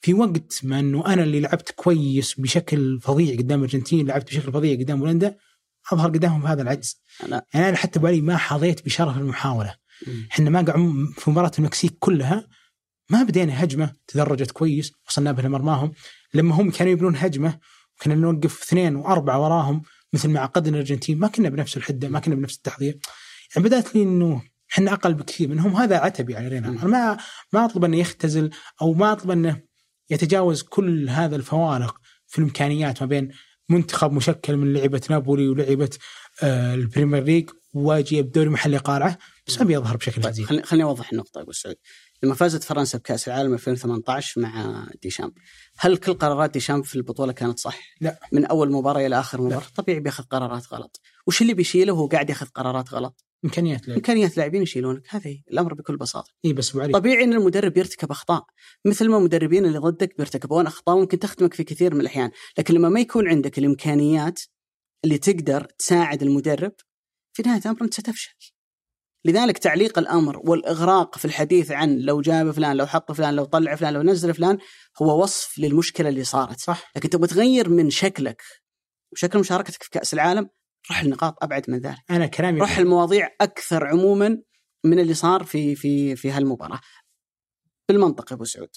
في وقت ما أنه أنا اللي لعبت كويس بشكل فظيع قدام الأرجنتين لعبت بشكل فظيع قدام هولندا أظهر قدامهم بهذا العجز. أنا, أنا حتى بالي ما حظيت بشرف المحاولة. إحنا ما قعدنا في مباراة المكسيك كلها ما بدينا هجمة تدرجت كويس وصلنا بها مرماهم. لما هم كانوا يبنون هجمة وكنا نوقف اثنين وأربعة وراهم مثل ما عقدنا الأرجنتين ما كنا بنفس الحدة، ما كنا بنفس التحضير. يعني بدأت لي إنه إحنا أقل بكثير منهم. هذا عتبي على رينار. أنا ما ما أطلب أنه يختزل أو ما أطلب أنه يتجاوز كل هذا الفوارق في الإمكانيات ما بين منتخب مشكل من لعبة نابولي ولعبة آه البريمير ليج واجي بدوري محلي قارعة، بس ما بيظهر بشكل عزيز. خل... خليني أوضح النقطة أبو سعود. لما فازت فرنسا بكأس العالم ألفين وثمانية عشر مع ديشامب، هل كل قرارات ديشامب في البطولة كانت صح؟ لا. من أول مباراة إلى آخر مباراة لا. طبيعي بيأخذ قرارات غلط. وش اللي بيشيله وهو قاعد يأخذ قرارات غلط؟ إمكانيات لاعبين. إمكانيات لاعبين يشيلونك. هذا الأمر بكل بساطة. إيه بس طبيعي إن المدرب يرتكب أخطاء مثل ما المدربين اللي ضدك بيرتكبون أخطاء ممكن تخدمك في كثير من الأحيان، لكن لما ما يكون عندك الإمكانيات اللي تقدر تساعد المدرب في نهاية الأمر أنت ستفشل. لذلك تعليق الأمر والإغراق في الحديث عن لو جاب فلان لو حط فلان لو طلع فلان لو نزل فلان هو وصف للمشكلة اللي صارت. صح. لكن تبغى تغير من شكلك وشكل مشاركتك في كأس العالم، رح النقاط أبعد من ذلك. أنا كلامي رح المواضيع أكثر عموما من اللي صار في في في هالمباراة. بالمنطقة أبو سعود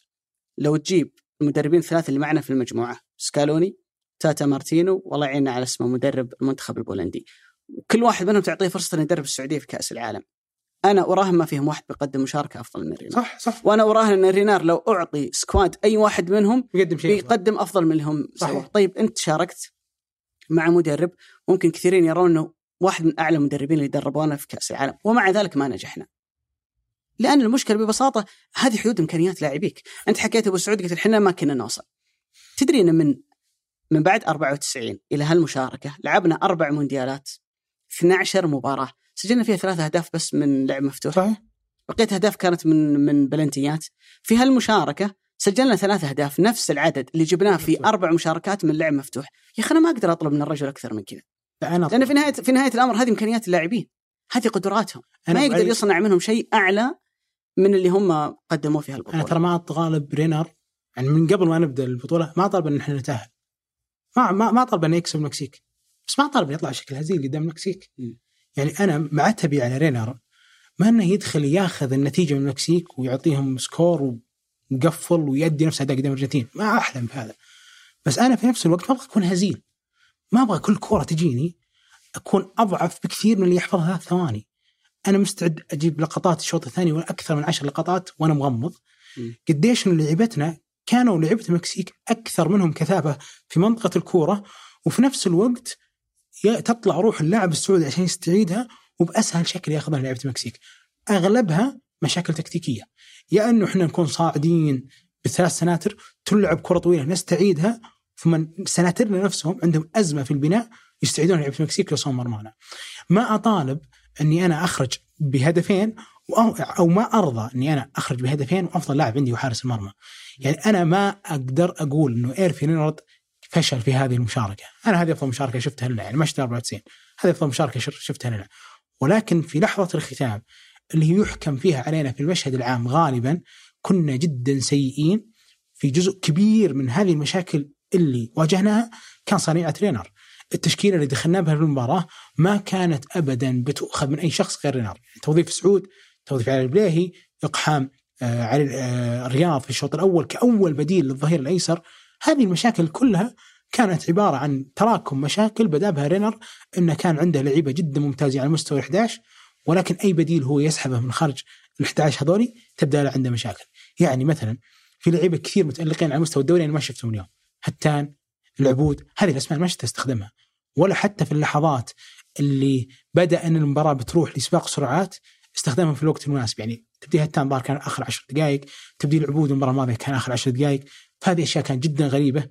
لو تجيب المدربين الثلاثة اللي معنا في المجموعة سكالوني تاتا مارتينو والله يعيننا على اسمه مدرب المنتخب البولندي، كل واحد منهم تعطيه فرصة أن يدرب السعودية في كأس العالم، أنا أراه ما فيهم واحد بيقدم مشاركة أفضل من رينار. صح صح. وأنا أراه أن رينار لو أعطي سكواد أي واحد منهم بيقدم أفضل منهم. صح. طيب أنت شاركت مع مدرب ممكن كثيرين يرون أنه واحد من أعلى المدربين اللي دربونا في كأس العالم ومع ذلك ما نجحنا، لأن المشكلة ببساطة هذه حدود إمكانيات لاعبيك. أنت حكيت أبو سعود قلت الحين ما كنا نوصل. تدري أن من من بعد أربعة وتسعين إلى هالمشاركة لعبنا أربع مونديالات اثنتي عشرة مباراة سجلنا فيها ثلاثة أهداف بس من لعب مفتوح، بقية أهداف كانت من من بلنتيات. في هالمشاركة سجلنا ثلاثة أهداف نفس العدد اللي جبناه في أربع مشاركات من لعب مفتوح. يا أخي أنا ما أقدر أطلب من الرجل أكثر من كذا، لأن في نهاية في نهاية الأمر هذه إمكانيات اللاعبين، هذه قدراتهم، ما يقدر يصنع منهم شيء أعلى من اللي هم قدموه في هالبطولة. أنا ترى ما أطالب رينار يعني من قبل ما نبدأ البطولة ما طالب إن إحنا نتأهل، ما ما ما طالب إن يكسب المكسيك، بس ما طالب يطلع شكل هزيل قدام المكسيك. يعني أنا مع تبي على رينار ما إنه يدخل ياخذ النتيجة من المكسيك ويعطيهم سكور يقفل ويدي نفس اداء قدام الارجنتين، ما احلم بهذا. بس انا في نفس الوقت ما ابغى اكون هزيل، ما ابغى كل كوره تجيني اكون اضعف بكثير من اللي يحفظها ثلاث ثواني. انا مستعد اجيب لقطات الشوط الثاني واكثر من عشر لقطات وانا مغمض. قديش ان لعبتنا كانوا لعبه المكسيك اكثر منهم كثافه في منطقه الكوره، وفي نفس الوقت تطلع روح اللاعب السعودي عشان يستعيدها وباسهل شكل ياخذها لعبه المكسيك. اغلبها مشاكل تكتيكيه، يا انه احنا نكون صاعدين بثلاث سناتر تلعب كره طويله نستعيدها، فمن سناترنا نفسهم عندهم ازمه في البناء يستعيدون لعبه المكسيك لصون مرمانا. ما اطالب اني انا اخرج بهدفين او ما ارضى اني انا اخرج بهدفين وافضل لاعب عندي وحارس المرمى. يعني انا ما اقدر اقول انه هيرفي رينارد فشل في هذه المشاركه، انا هذه افضل مشاركه شفتها لنا، يعني ما شفت أربعة وتسعين، هذه افضل مشاركه شفتها لنا. ولكن في لحظه الختام اللي يحكم فيها علينا في المشهد العام غالبا كنا جدا سيئين في جزء كبير من هذه المشاكل اللي واجهناها كان صنيعة رينار. التشكيلة اللي دخلنا بها المباراة ما كانت أبدا بتأخذ من أي شخص غير رينار، توظيف سعود، توظيف علي البلاهي، إقحام آه على آه الرياض في الشوط الأول كأول بديل للظهير الأيسر. هذه المشاكل كلها كانت عبارة عن تراكم مشاكل بدأ بها رينار، إنه كان عنده لعيبة جدا ممتازة على مستوى إحدى عشر، ولكن أي بديل هو يسحبه من خارج الإحدى عشر هذولي تبدأ عنده مشاكل. يعني مثلا في لعيبة كثير متألقين على مستوى الدوري أنا ما شفتهم اليوم، هتان، العبود، هذه الأسماء ما شفتها استخدمها، ولا حتى في اللحظات اللي بدأ أن المباراة بتروح لسباق سرعات استخدامها في الوقت المناسب. يعني تبديل هتان بار كان آخر عشر دقائق، تبديل العبود المباراة الماضية كان آخر عشر دقائق. فهذه أشياء كانت جدا غريبة.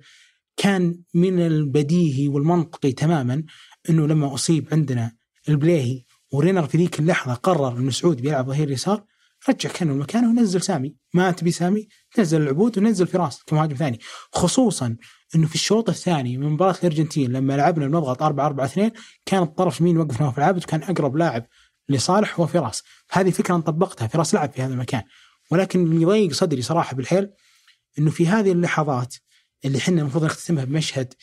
كان من البديهي والمنطقي تماما أنه لما أصيب عندنا البلاهي ورينر في ذيك اللحظة قرر أن سعود بيلعب ظهير يسار، رجع كانوا مكانه ونزل سامي. ما تبي سامي نزل العبود ونزل فراس كمهاجم ثاني، خصوصا أنه في الشوط الثاني من مباراة الأرجنتين لما لعبنا المضغط أربعة أربعة اثنين كان الطرف مين وقف نواف العابد، وكان أقرب لاعب لصالح هو فراس. هذه فكرة طبقتها، فراس لعب في هذا المكان. ولكن يضيق صدري صراحة بالحيل أنه في هذه اللحظات اللي حنا المفروض نختتمها بمشهد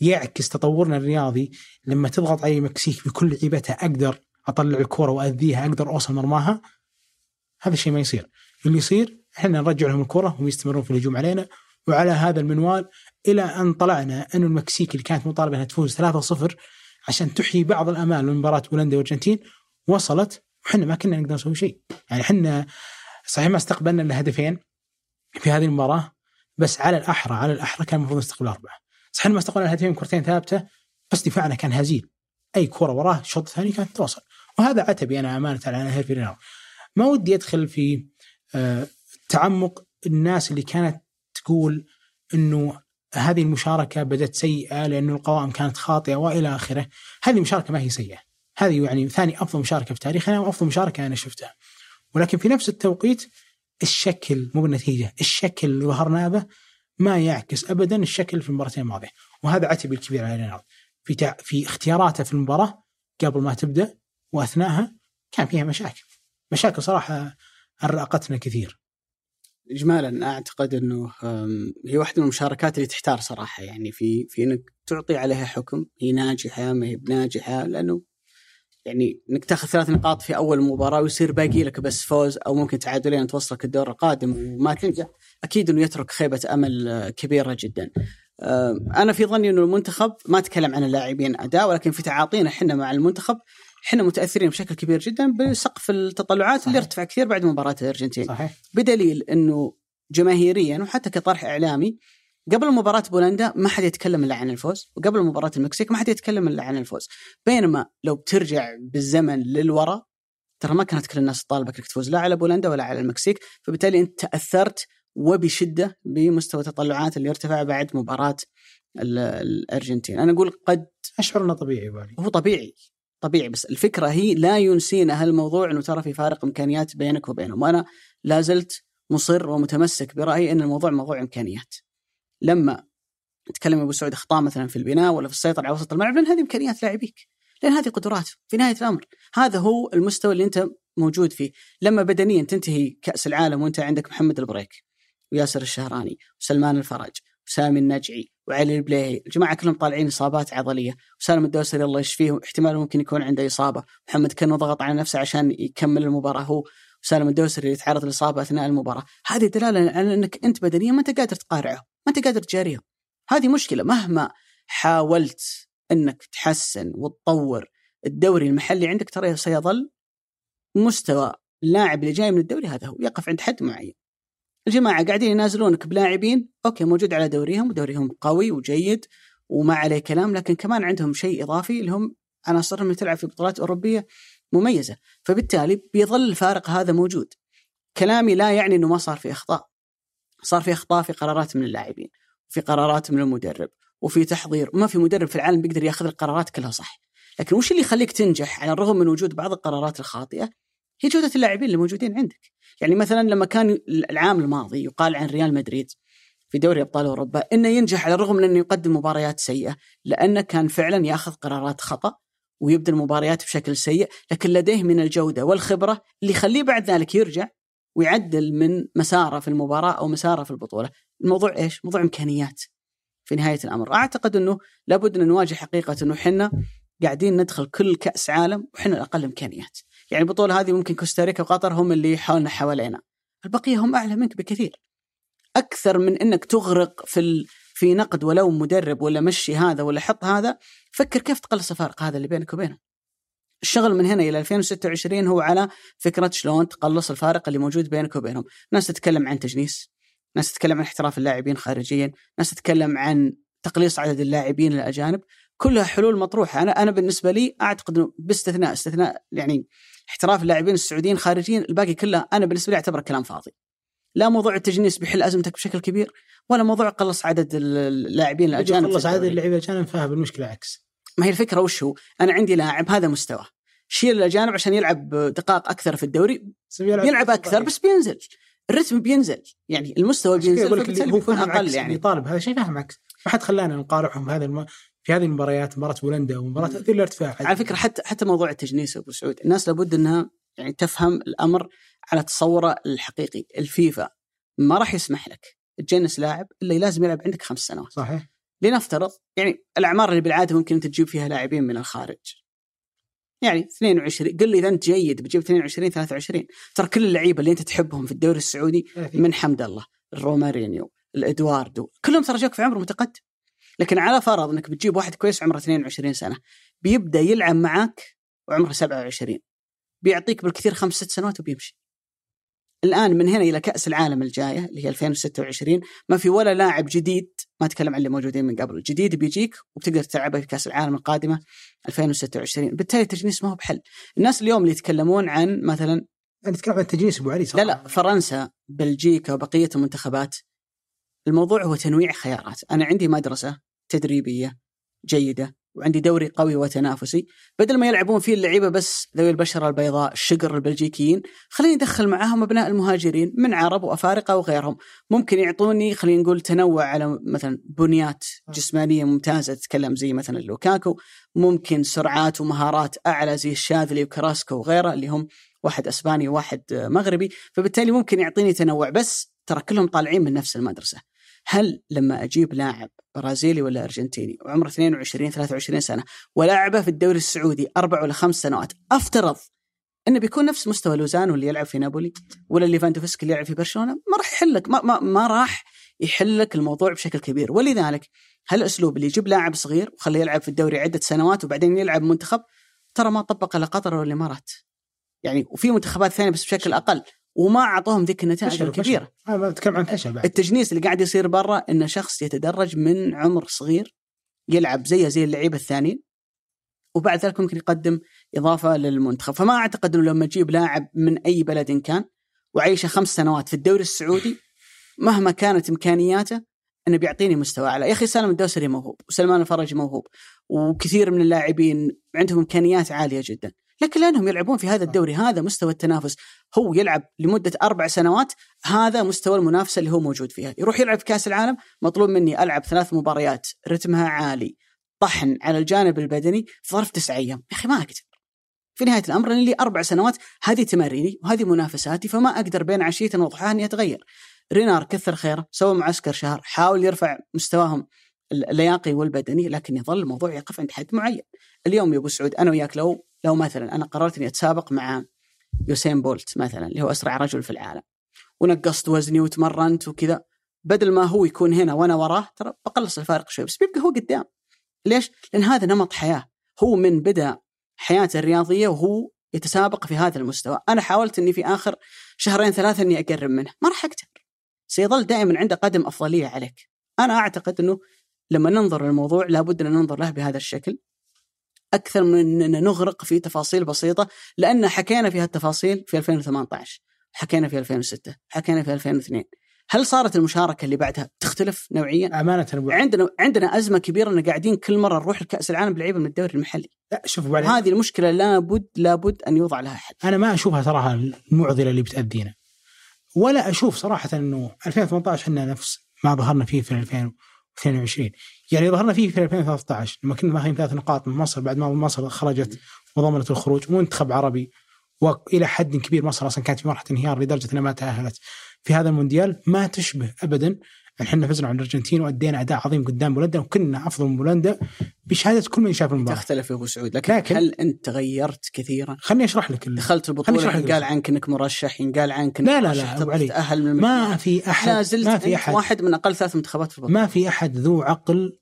يعكس تطورنا الرياضي، لما تضغط علي المكسيك بكل لعبتها أقدر أطلع الكرة وأذيها، أقدر أوصل مرماها. هذا الشيء ما يصير. اللي يصير إحنا نرجع لهم الكرة وهم يستمرون في الهجوم علينا، وعلى هذا المنوال إلى أن طلعنا أن المكسيك اللي كانت مطالبة أنها تفوز ثلاثة صفر عشان تحيي بعض الأمال من مباراة هولندا والأرجنتين وصلت، وحنا ما كنا نقدر نسوي شيء. يعني حنا صحيح ما استقبلنا إلا هدفين في هذه المباراة، بس على الأحرى على الأحرى كان المفروض نستقبل أربعة. صحيح ما استقبلنا الهدفين كرتين ثابتة، بس دفاعنا كان هزيل، أي كرة وراه شوط ثاني كانت توصل. وهذا عتبي أنا أمانة على هيرفي رينارد. ما ودي أدخل في تعمق الناس اللي كانت تقول أنه هذه المشاركة بدت سيئة لأنه القوائم كانت خاطئة وإلى آخره. هذه المشاركة ما هي سيئة، هذه يعني ثاني أفضل مشاركة في تاريخنا وأفضل مشاركة أنا شفتها. ولكن في نفس التوقيت الشكل مو بالنتيجة، الشكل اللي ظهرنا به ما يعكس أبدا الشكل في المباراتين الماضية، وهذا عتبي الكبير على رينارد في, تع... في اختياراته في المباراة قبل ما تبدأ وأثناءها كان فيها مشاكل مشاكل صراحة أرقتنا كثير. إجمالا أعتقد أنه هي واحدة من المشاركات اللي تحتار صراحة، يعني في في أنك تعطي عليها حكم هي ناجحة ما هي بناجحة، لأنه يعني أنك تأخذ ثلاث نقاط في أول مباراة ويصير باقي لك بس فوز أو ممكن تعادلين توصلك الدور القادم وما تنجح، أكيد أنه يترك خيبة أمل كبيرة جدا. أنا في ظني أنه المنتخب ما أتكلم عن اللاعبين أداء، ولكن في تعاطينا حنا مع المنتخب حنا متأثرين بشكل كبير جدا بسقف التطلعات. صحيح. اللي ارتفع كثير بعد مباراة الأرجنتين. صحيح. بدليل أنه جماهيريا وحتى كطرح إعلامي قبل مباراة بولندا ما حد يتكلم إلا عن الفوز، وقبل مباراة المكسيك ما حد يتكلم إلا عن الفوز. بينما لو بترجع بالزمن للوراء ترى ما كانت كل الناس طالبة إنك تفوز لا على بولندا ولا على المكسيك، فبالتالي أنت تأثرت وبشدة بمستوى التطلعات اللي ارتفع بعد مباراة الأرجنتين. أنا أقول قد أشعر أنه طبيعي بالي. هو طبيعي طبيعي، بس الفكرة هي لا ينسينا هالموضوع أنه ترى في فارق إمكانيات بينك وبينهم، وأنا لازلت مصر ومتمسك برأيي أن الموضوع موضوع إمكانيات. لما تكلم أبو سعود أخطاء مثلا في البناء ولا في السيطرة على وسط الملعب، لأن هذه إمكانيات لاعبيك، لأن هذه قدرات في نهاية الأمر، هذا هو المستوى اللي أنت موجود فيه. لما بدنيا تنتهي كأس العالم وأنت عندك محمد البريك وياسر الشهراني وسلمان الفرج وسامي النجعي وعلي البلاهي، الجماعة كلهم طالعين إصابات عضلية، وسالم الدوسري الله يشفيه احتمال ممكن يكون عنده إصابة، محمد كنو ضغط على نفسه عشان يكمل المباراة هو، سالم الدوسري اللي تعرض لإصابة أثناء المباراة، هذه دلالة على أنك أنت بدنيا ما أنت قادر تقارعه، ما أنت قادر تجاريه. هذه مشكلة. مهما حاولت أنك تحسن وتطور الدوري المحلي عندك، ترى سيظل مستوى اللاعب اللي جاي من الدوري هذا هو، يقف عند حد معين. الجماعة قاعدين ينازلونك بلاعبين أوكي موجود على دوريهم، ودوريهم قوي وجيد وما عليه كلام، لكن كمان عندهم شيء إضافي اللي هم عناصرهم اللي تلعب في بطولات أوروبية مميزة، فبالتالي بيظل الفارق هذا موجود. كلامي لا يعني أنه ما صار في أخطاء، صار في أخطاء في قرارات من اللاعبين، في قرارات من المدرب، وفي تحضير. ما في مدرب في العالم بيقدر ياخذ القرارات كلها صح، لكن وش اللي يخليك تنجح على الرغم من وجود بعض القرارات الخاطئة؟ هي جودة اللاعبين اللي موجودين عندك. يعني مثلا لما كان العام الماضي يقال عن ريال مدريد في دوري أبطال أوروبا إنه ينجح على الرغم من أنه يقدم مباريات سيئة، لأنه كان فعلا ياخذ قرارات خطأ ويبدأ المباريات بشكل سيء، لكن لديه من الجودة والخبرة اللي يخليه بعد ذلك يرجع ويعدل من مساره في المباراة أو مساره في البطولة. الموضوع إيش؟ موضوع إمكانيات في نهاية الأمر. أعتقد أنه لابد أن نواجه حقيقة أنه حنا قاعدين ندخل كل كأس عالم وحنا الأقل إمكانيات. يعني البطولة هذه ممكن كوستاريكا وقطر هم اللي حولنا حوالينا، البقية هم أعلى منك بكثير. أكثر من أنك تغرق في في نقد ولو مدرب ولا مشي هذا ولا حط هذا، فكر كيف تقلص الفارق هذا اللي بينك وبينه. الشغل من هنا إلى ألفين وستة وعشرين هو على فكرة شلون تقلص الفارق اللي موجود بينك وبينهم. ناس تتكلم عن تجنيس، ناس تتكلم عن احتراف اللاعبين خارجيا، ناس تتكلم عن تقليص عدد اللاعبين الأجانب، كلها حلول مطروحة. أنا أنا بالنسبة لي أعتقد باستثناء استثناء يعني احتراف اللاعبين السعوديين خارجيا، الباقي كلها أنا بالنسبة لي أعتبر كلام فاضي. لا موضوع التجنيس بيحل أزمتك بشكل كبير، ولا موضوع قلص عدد اللاعبين الأجانب. قلص عدد اللاعبين الأجانب فاهم المشكلة عكس. ما هي الفكرة وش هو؟ أنا عندي لاعب هذا مستوى، شيل الأجانب عشان يلعب دقائق أكثر في الدوري، يلعب, يلعب أكثر بس بينزل الرتم، بينزل يعني المستوى بينزل. هو فهم أقل يعني يطالب هذا شيء، فاهم عكس. ما حد خلانا نقارعهم هذا الم... في هذه المباريات، مباراة بولندا ومباراة أثير الارتفاع. على فكرة حتى حتى موضوع التجنيس أبو سعود، الناس لابد أنها يعني تفهم الأمر على تصوره الحقيقي. الفيفا ما راح يسمح لك تجنس لاعب اللي لازم يلعب عندك خمس سنوات. صحيح. لنفترض يعني الأعمار اللي بالعادة ممكن تجيب فيها لاعبين من الخارج، يعني اثنين وعشرين، قل لي إذا أنت جيد بتجيب اثنين وعشرين ثلاثة وعشرين. ترى كل اللعيبة اللي أنت تحبهم في الدوري السعودي، من حمد الله، الرومارينيو، الإدواردو، كلهم ترجوك في عمر متقدم. لكن على فرض أنك بتجيب واحد كويس عمره اثنين وعشرين سنة، بيبدأ يلعب معك وعمره سبعة وعشرين، بيعطيك بالكثير خمس ست سنوات وبيمشي. الآن من هنا إلى كأس العالم الجاية اللي هي ألفين وستة وعشرين، ما في ولا لاعب جديد، ما أتكلم عن اللي موجودين من قبل، جديد بيجيك وبتقدر تلعبه في كأس العالم القادمة ألفين وستة وعشرين. بالتالي التجنيس ما هو بحل. الناس اليوم اللي يتكلمون عن مثلا، نتكلم عن التجنيس أبو علي، لا لا فرنسا، بلجيكا وبقية المنتخبات، الموضوع هو تنويع خيارات. أنا عندي مدرسة تدريبية جيدة وعندي دوري قوي وتنافسي، بدل ما يلعبون فيه اللعيبة بس ذوي البشرة البيضاء الشقر البلجيكيين، خليني أدخل معاهم أبناء المهاجرين من عرب وأفارقة وغيرهم، ممكن يعطوني خلينا نقول تنوع على مثلا بنيات جسمانية ممتازة تتكلم زي مثلا لوكاكو، ممكن سرعات ومهارات أعلى زي الشاذلي وكراسكو وغيره اللي هم واحد أسباني وواحد مغربي، فبالتالي ممكن يعطيني تنوع، بس ترى كلهم طالعين من نفس المدرسة. هل لما أجيب لاعب برازيلي ولا أرجنتيني وعمره اثنين وعشرين ثلاثة وعشرين سنة ولاعبه في الدوري السعودي أربع ولا خمس سنوات، أفترض أنه بيكون نفس مستوى لوزانو اللي يلعب في نابولي ولا ليفاندوفسكي اللي يلعب في برشلونة، ما راح يحلك ما, ما, ما راح يحلك الموضوع بشكل كبير. ولذلك هالأسلوب اللي يجيب لاعب صغير وخليه يلعب في الدوري عدة سنوات وبعدين يلعب منتخب، ترى ما طبق على قطر ولا الإمارات يعني، وفي منتخبات ثانية بس بشكل أقل، وما أعطوهم ذيك النتائج الكبيرة. أنا بتكلم عن فشل بعد. التجنيس اللي قاعد يصير برا إن شخص يتدرج من عمر صغير، يلعب زي زي اللعيبة الثانيين، وبعد ذلك ممكن يقدم إضافة للمنتخب. فما أعتقد إنه لما أجيب لاعب من أي بلد إن كان وعيشه خمس سنوات في الدوري السعودي مهما كانت إمكانياته إنه بيعطيني مستوى أعلى. يا أخي سالم الدوسري موهوب، وسلمان الفرج موهوب، وكثير من اللاعبين عندهم إمكانيات عالية جدا، لكن لأنهم يلعبون في هذا الدوري، هذا مستوى التنافس. هو يلعب لمدة أربع سنوات، هذا مستوى المنافسة اللي هو موجود فيها. يروح يلعب في كأس العالم، مطلوب مني ألعب ثلاث مباريات رتمها عالي، طحن على الجانب البدني في ظرف تسعة أيام، يا أخي ما أقدر. في نهاية الأمر أنا لي أربع سنوات، هذه تماريني وهذه منافساتي، فما أقدر بين عشية وضحاها أني أتغير. رينار كثر خيره، سوى معسكر شهر، حاول يرفع مستواهم اللياقي والبدني، لكن يظل الموضوع يقف عند حد معين. اليوم يا أبو سعود أنا وياك لو لو مثلا أنا قررت أني أتسابق مع يوسين بولت مثلا اللي هو أسرع رجل في العالم ونقصت وزني وتمرنت وكذا، بدل ما هو يكون هنا وأنا وراه ترى بقلص الفارق شوي، بس بيبقى هو قدام. ليش؟ لأن هذا نمط حياة، هو من بدأ حياته الرياضية وهو يتسابق في هذا المستوى. أنا حاولت أني في آخر شهرين ثلاثة أني أقرب منه، ما راح أقدر، سيظل دائما عنده قدم أفضلية عليك. أنا أعتقد أنه لما ننظر للموضوع لابد أن ننظر له بهذا الشكل أكثر من أن نغرق في تفاصيل بسيطة، لأن حكينا في هالتفاصيل في ألفين وثمانية عشر، حكينا في ألفين وستة، حكينا في ألفين واثنين. هل صارت المشاركة اللي بعدها تختلف نوعيا؟ أمانة أبو عندنا عندنا أزمة كبيرة أن قاعدين كل مرة نروح لكأس العالم بلعيبة من الدوري المحلي. شوف بعدين هذه المشكلة لابد لابد أن يوضع لها حل. أنا ما أشوفها صراحة المعضلة اللي بتأذينا، ولا أشوف صراحة أنه ألفين وثمانية عشر إحنا نفس ما ظهرنا فيه في ألفين واثنين وعشرين. يعني ظهرنا فيه في ألفين وثلاثة عشر لما كنا ماخذين ثلاث نقاط من مصر بعد ما مصر خرجت وضمنت الخروج، منتخب عربي، وإلى حد كبير مصر أصلا كانت في مرحلة انهيار لدرجة أنها ما تأهلت في هذا المونديال. ما تشبه أبدا احنا فزنا على الأرجنتين وأدينا أداء عظيم قدام بولندا وكنا أفضل من بولندا بشهادة كل من شاف المباراة. تختلف يا أبو سعود، لكن, لكن هل أنت تغيرت كثيرا؟ خلني أشرح لك. دخلت البطولة قال عنك إنك مرشح، قال عنك لا لا لا أبو علي، ما في أحد ما في أحد واحد من أقل ثلاث منتخبات في البطولة. ما في أحد ذو عقل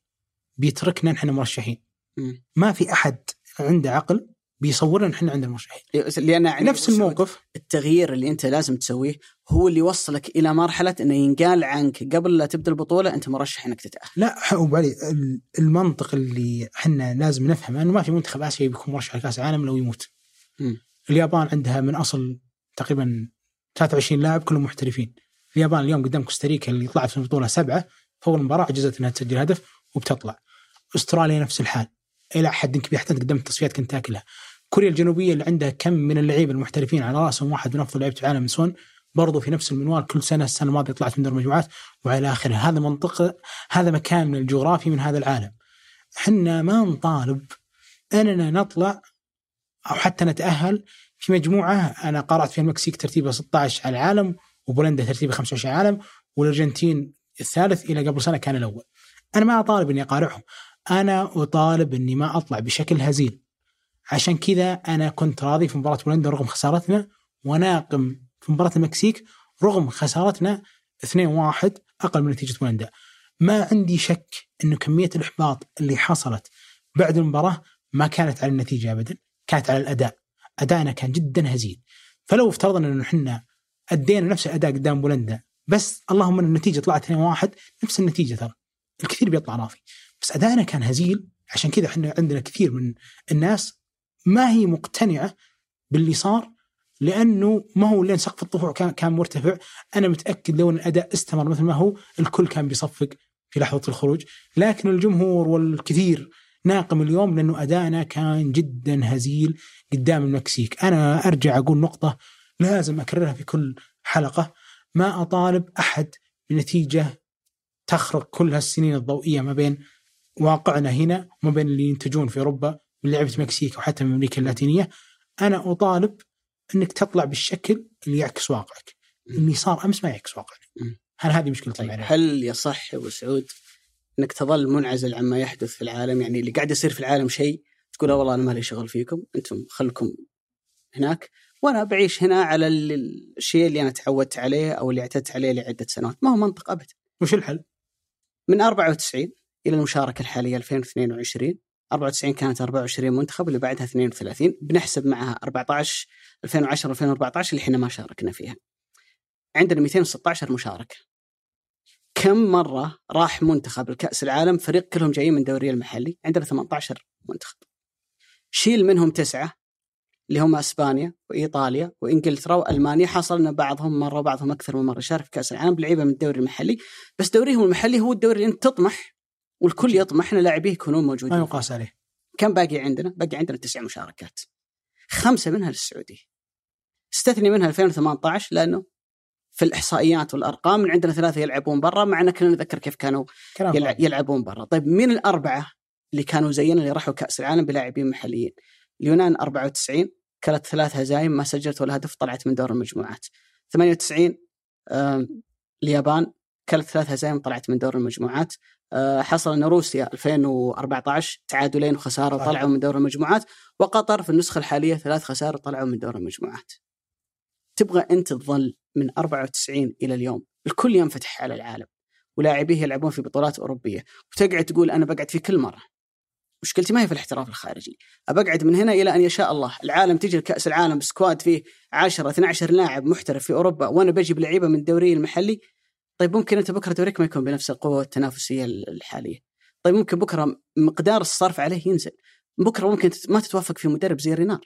بيتركنا نحن مرشحين، م. ما في أحد عنده عقل بيصورنا نحن عند المرشحين. لأن نفس الموقف التغيير اللي أنت لازم تسويه هو اللي يوصلك إلى مرحلة أنه ينقال عنك قبل لا تبدأ البطولة أنت مرشح أنك تتأهل. لا حقوب علي، المنطق اللي حنا لازم نفهمه أنه ما في منتخب آسيا بيكون مرشح لكأس العالم لو يموت. م. اليابان عندها من أصل تقريبا ثلاثة وعشرين لاعب كلهم محترفين. اليابان اليوم قدام كوستاريكا اللي طلعت في البطولة سبعة، فأول مباراة عجزت أنها تسجل هدف وبتطلع. أستراليا نفس الحال، إلى حد كبير حتى قدام التصفيات كنت تاكلها. كوريا الجنوبية اللي عندها كم من اللعيبة المحترفين على رأسهم واحد من أفضل لعيبة العالم سون، برضو في نفس المنوال كل سنة. السنة الماضية طلعت من دور المجموعات وعلى آخره. هذا منطقة، هذا مكاننا الجغرافي من هذا العالم. حنا ما نطالب أننا نطلع أو حتى نتأهل في مجموعة أنا قرأت فيها المكسيك ترتيبها ستة عشر على العالم، وبولندا ترتيبها خمسة وعشرين على العالم، والأرجنتين الثالث إلى قبل سنة كان الأول. أنا ما أطالب أني أقارعهم، أنا أطالب أني ما أطلع بشكل هزيل. عشان كذا أنا كنت راضي في مباراة بولندا رغم خسارتنا، وناقم في مباراة المكسيك رغم خسارتنا اثنين واحد أقل من نتيجة بولندا. ما عندي شك أنه كمية الإحباط اللي حصلت بعد المباراة ما كانت على النتيجة أبدا، كانت على الأداء. أداءنا كان جدا هزيل. فلو افترضنا أنه إحنا أدينا نفس الأداء قدام بولندا بس اللهم أن النتيجة طلعت اثنين واحد، نفس النتيجة ترى الكثير بيطلع راضي، بس أدائنا كان هزيل. عشان كذا إحنا عندنا كثير من الناس ما هي مقتنعة باللي صار، لأنه ما هو لين سقف الطفوع كان كان مرتفع. أنا متأكد لو أن الأداء استمر مثل ما هو الكل كان بيصفق في لحظة الخروج، لكن الجمهور والكثير ناقم اليوم لأنه أدائنا كان جدا هزيل قدام المكسيك. أنا أرجع أقول نقطة لازم أكررها في كل حلقة، ما أطالب أحد بنتيجة تخرق كل هالسنين الضوئية ما بين واقعنا هنا وما بين اللي ينتجون في أوروبا من لعبة مكسيك وحتى من أمريكا اللاتينية. أنا أطالب أنك تطلع بالشكل اللي يعكس واقعك. اللي صار أمس ما يعكس واقعك. هل هذه مشكلة؟ طيب هل يصح أبو سعود أنك تظل منعزل عما يحدث في العالم؟ يعني اللي قاعد يصير في العالم شيء تقول والله أنا ما لي شغل فيكم، أنتم خلكم هناك وأنا بعيش هنا على الشيء اللي أنا تعودت عليه أو اللي اعتدت عليه لعدة سنوات. ما هو منطق أبدا. وش الحل؟ من أربعة وتسعين إلى المشاركة الحالية ألفين واثنين وعشرين، أربعة وتسعين كانت أربعة وعشرين منتخب اللي بعدها اثنين وثلاثين، بنحسب معها أربعة عشر ألفين وعشرة ألفين وأربعة عشر اللي احنا ما شاركنا فيها، عندنا مئتين وستة عشر مشاركة. كم مرة راح منتخب الكأس العالم فريق كلهم جايين من الدوري المحلي؟ عندنا ثمانية عشر منتخب، شيل منهم تسعة اللي هم إسبانيا وإيطاليا وإنجلترا وألمانيا. حصلنا بعضهم مرة وبعضهم أكثر من مرة شارك في كأس العالم بلعيبة من الدوري المحلي، بس دوريهم المحلي هو الدوري اللي انت تطمح والكل يطمح إحنا لاعبيه يكونون موجودين. ما يقاس عليه. كم باقي عندنا؟ باقي عندنا تسع مشاركات، خمسة منها للسعودية. استثني منها ألفين وثمانية عشر لأنه في الإحصائيات والأرقام من عندنا ثلاثة يلعبون برا، معنا كنا نذكر كيف كانوا يلع... يلعبون برا. طيب مين الأربعة اللي كانوا زينا اللي راحوا كأس العالم بلاعبين محليين؟ اليونان أربعة وتسعين كانت ثلاث هزايم ما سجلت ولا هدف، طلعت من دور المجموعات. ثمانية وتسعين آه... اليابان كانت ثلاث هزايم طلعت من دور المجموعات. حصل أن روسيا ألفين وأربعة عشر تعادلين وخسارة طلعوا من دور المجموعات، وقطر في النسخة الحالية ثلاث خسارة طلعوا من دور المجموعات. تبغى أنت تظل من أربعة وتسعين إلى اليوم الكل ينفتح على العالم ولاعبيه يلعبون في بطولات أوروبية، وتقعد تقول أنا بقعد في كل مرة. مشكلتي ما هي في الاحتراف الخارجي، أبقعد من هنا إلى أن يشاء الله العالم تجي الكأس العالم سكواد فيه عشرة اثنا عشر لاعب محترف في أوروبا وأنا بجيب لعيبة من الدوري المحلي. طيب ممكن أنت بكرة دوريك ما يكون بنفس القوة التنافسية الحالية، طيب ممكن بكرة مقدار الصرف عليه ينزل، بكرة ممكن ما تتوافق في مدرب زي رينار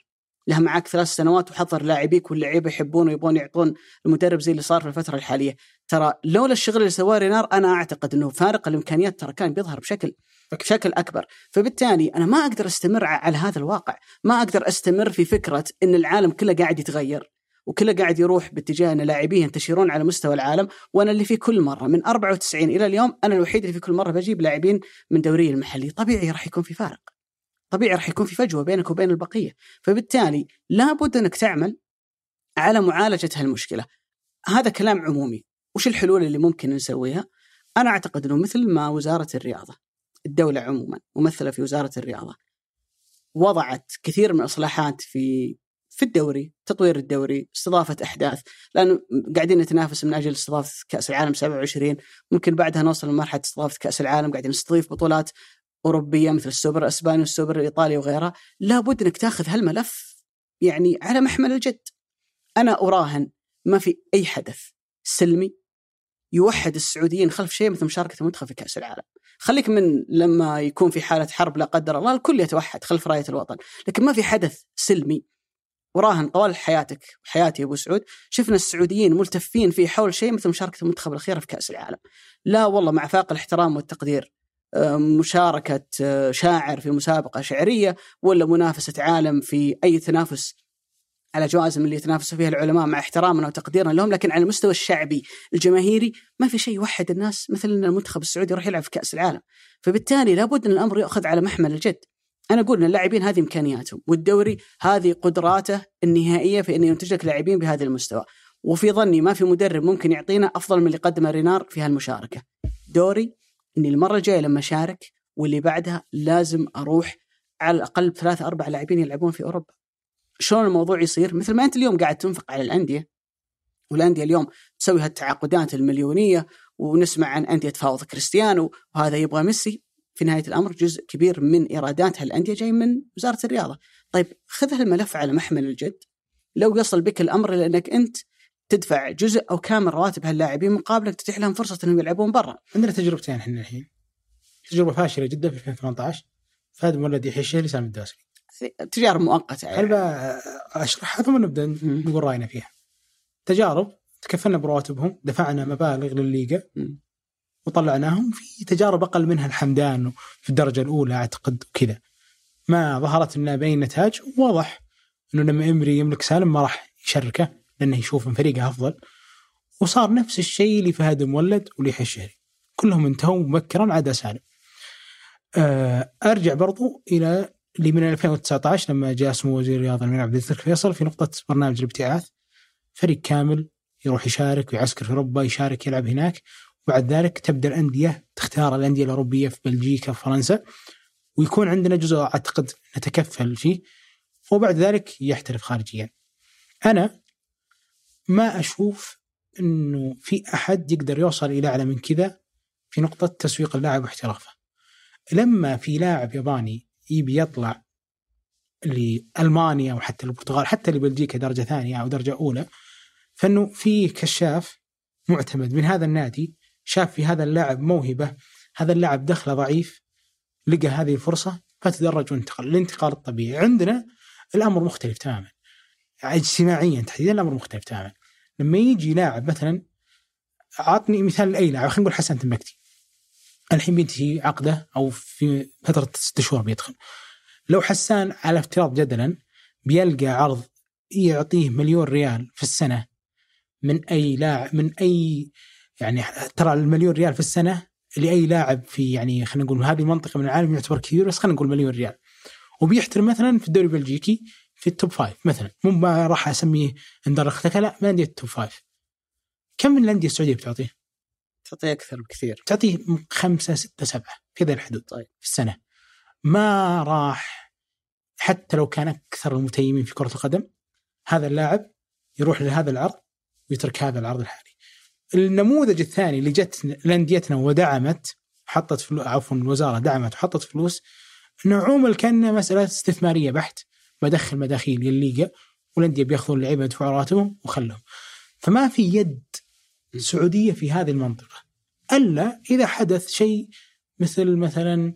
له معاك ثلاث سنوات وحضر لاعبيك واللعيبة يحبون ويبون يعطون المدرب زي اللي صار في الفترة الحالية. ترى لولا الشغل اللي سواه رينار أنا أعتقد أنه فارق الإمكانيات ترى كان بيظهر بشكل بشكل أكبر. فبالتالي أنا ما أقدر أستمر على هذا الواقع، ما أقدر أستمر في فكرة أن العالم كله قاعد يتغير وكله قاعد يروح باتجاه أن لاعبيه ينتشرون على مستوى العالم، وأنا اللي في كل مرة من أربعة وتسعين إلى اليوم أنا الوحيد اللي في كل مرة بجيب لاعبين من دوري المحلي. طبيعي راح يكون في فارق، طبيعي راح يكون في فجوة بينك وبين البقية. فبالتالي لابد أنك تعمل على معالجة هالمشكلة. هذا كلام عمومي، وش الحلول اللي ممكن نسويها؟ أنا أعتقد أنه مثل ما وزارة الرياضة الدولة عموما ممثلة في وزارة الرياضة وضعت كثير من الإصلاحات في في الدوري، تطوير الدوري، استضافة أحداث، لأنه قاعدين نتنافس من أجل استضافة كأس العالم سبعة وعشرين، ممكن بعدها نوصل لمرحلة استضافة كأس العالم، قاعدين نستضيف بطولات أوروبية مثل السوبر الإسباني والسوبر الإيطالي وغيرها. لابد أنك تأخذ هالملف يعني على محمل الجد. أنا أراهن ما في أي حدث سلمي يوحد السعوديين خلف شيء مثل مشاركة المنتخب في كأس العالم. خليك من لما يكون في حالة حرب لا قدر الله الكل يتوحد خلف راية الوطن، لكن ما في حدث سلمي. وراهن طوال حياتك حياتي أبو سعود شفنا السعوديين ملتفين فيه حول شيء مثل مشاركة المنتخب الأخيرة في كأس العالم. لا والله، مع فاق الاحترام والتقدير، مشاركة شاعر في مسابقة شعرية ولا منافسة عالم في أي تنافس على جوائز من اللي يتنافسوا فيها العلماء مع احترامنا وتقديرنا لهم، لكن على المستوى الشعبي الجماهيري ما في شيء يوحد الناس مثل أن المنتخب السعودي يروح يلعب في كأس العالم. فبالتالي لابد أن الأمر يأخذ على محمل الجد. أنا أقول أن اللاعبين هذه إمكانياتهم والدوري هذه قدراته النهائية في أن ينتج لك لاعبين بهذا المستوى، وفي ظني ما في مدرب ممكن يعطينا أفضل من اللي قدمه رينار في هالمشاركة. دوري إني المرة الجاية لما شارك واللي بعدها لازم أروح على الأقل ثلاثة أربع لاعبين يلعبون في أوروبا. شلون الموضوع يصير؟ مثل ما أنت اليوم قاعد تنفق على الأندية، والأندية اليوم تسوي هالتعاقدات المليونية، ونسمع عن أندية تفاوض كريستيانو وهذا يبغى ميسي. في نهاية الأمر جزء كبير من إيرادات هالأندية جاي من وزارة الرياضة. طيب خذ هالملف على محمل الجد. لو يصل بك الأمر لأنك أنت تدفع جزء أو كامل رواتب هاللاعبين مقابل تتيح لهم فرصة أنهم يلعبون برا. عندنا تجربتين إحنا الحين، تجربة فاشلة جدا في ألفين وثمانية عشر فهد مولد يحشي لسام الدوسري، تجارب مؤقتة. يعني. أنا بأشرحها ثم نبدأ نقول رأينا فيها. تجارب تكفلنا برواتبهم، دفعنا مبالغ للليغا وطلعناهم. في تجارب أقل منها الحمدان في الدرجة الأولى أعتقد وكذا، ما ظهرت لنا بين نتاج واضح إنه لما إمري يملك سالم ما راح يشركه لأنه يشوف من فريقه أفضل، وصار نفس الشيء اللي فهد مولد وليحيى الشهري كلهم انتهوا مبكرا عدا سالم. أرجع برضو إلى اللي من ألفين وتسعة عشر لما جاء سمو وزير الرياضة الأمير محمد بن فيصل في نقطة برنامج الابتعاث، فريق كامل يروح يشارك ويعسكر في أوروبا، يشارك يلعب هناك، وبعد ذلك تبدأ الأندية تختار الأندية الأوروبية في بلجيكا في فرنسا، ويكون عندنا جزء أعتقد نتكفل فيه، وبعد ذلك يحترف خارجيا. أنا ما أشوف أنه في أحد يقدر يوصل إلى أعلى من كذا في نقطة تسويق اللاعب واحترافه. لما في لاعب ياباني يبي يطلع لألمانيا وحتى البرتغال حتى لبلجيكا درجة ثانية أو درجة أولى، فأنه في كشاف معتمد من هذا النادي شاف في هذا اللاعب موهبة، هذا اللاعب دخله ضعيف، لقى هذه الفرصة فتدرج وانتقل. الانتقال الطبيعي. عندنا الأمر مختلف تماما، اجتماعيا تحديدا الأمر مختلف تماما. لما يجي لاعب مثلا، عطني مثال أي لاعب، خلينا نقول حسن تنبكتي الحين بينتهي عقده أو في فترة ست شهور بيدخل. لو حسان على افتراض جدلا بيلقى عرض يعطيه مليون ريال في السنة من أي لاعب، من أي يعني ترى المليون ريال في السنة لأي لاعب في يعني خلينا نقول هذه المنطقة من العالم يعتبر كثير، بس خلينا نقول مليون ريال، وبيحترم مثلا في الدوري البلجيكي في التوب فايف مثلا، مو ما راح أسميه اندر اختك لا ما أندية التوب فايف. كم من الأندية السعودية بتعطيه؟ تعطيه أكثر بكثير، تعطيه خمسة ستة سبعة في ذا الحدود. طيب في السنة ما راح، حتى لو كان أكثر المتيمين في كرة القدم هذا اللاعب يروح لهذا العرض ويترك هذا العرض الحالي. النموذج الثاني اللي جت لأنديتنا ودعمت حطت فلوس، عفوا الوزارة دعمت وحطت فلوس، انه عمل كان مسألة استثمارية بحت، بدخل مداخيل للليغا والأندية بياخذون اللعيبة يدفعوا راتبهم وخلهم. فما في يد سعودية في هذه المنطقة الا اذا حدث شيء مثل مثلا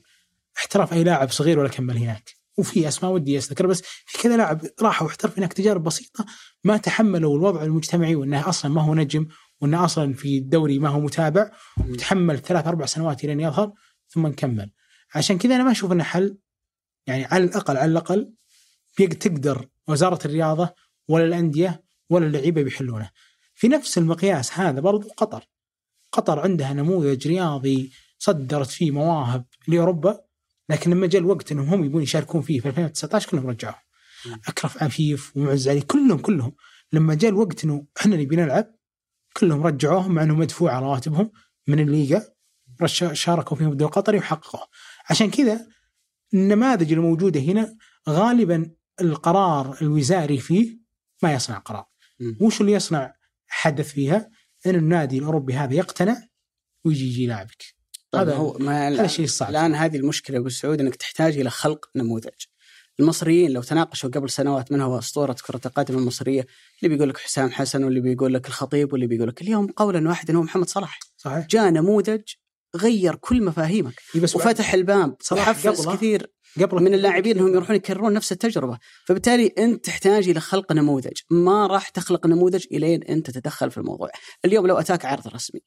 احتراف اي لاعب صغير ولا كمل هناك، وفي اسماء ودي اذكر بس في كذا لاعب راحوا احترفوا هناك تجارب بسيطة ما تحملوا الوضع المجتمعي، وانه اصلا ما هو نجم، وانه اصلا في الدوري ما هو متابع، وتحمل ثلاث اربع سنوات لين يظهر ثم نكمل. عشان كذا انا ما اشوف انه حل، يعني على الاقل على الاقل تقدر وزارة الرياضة ولا الأندية ولا اللعيبة بيحلونه. في نفس المقياس هذا برضو قطر، قطر عندها نموذج رياضي صدرت فيه مواهب لأوروبا، لكن لما جاء الوقت انهم هم يبون يشاركون فيه في ألفين وتسعة عشر كلهم رجعوا، أكرف عفيف ومعز علي كلهم كلهم لما جاء الوقت انه احنا نبي نلعب كلهم رجعوهم، مع انهم مدفوع على راتبهم من الليغا شاركوا فيهم الدوري القطري وحققوا. عشان كذا النماذج الموجودة هنا غالبا القرار الوزاري فيه ما يصنع قرار. م. وش اللي يصنع حدث فيها؟ إن النادي الأوروبي هذا يقتنع ويجي يجي لاعبك. هذا هو ما شيء صعب. الآن هذه المشكلة بالسعود أنك تحتاج إلى خلق نموذج. المصريين لو تناقشوا قبل سنوات، من هو أسطورة كرة القدم المصرية، اللي بيقول لك حسام حسن، واللي بيقول لك الخطيب، واللي بيقول لك اليوم قولا واحدا هو محمد صلاح. صحيح. جاء نموذج غير كل مفاهيمك وفتح الباب وحفز كثير من اللاعبين هم يروحون يكررون نفس التجربة. فبالتالي أنت تحتاج إلى خلق نموذج، ما راح تخلق نموذج إلين أنت تتدخل في الموضوع. اليوم لو أتاك عرض رسمي،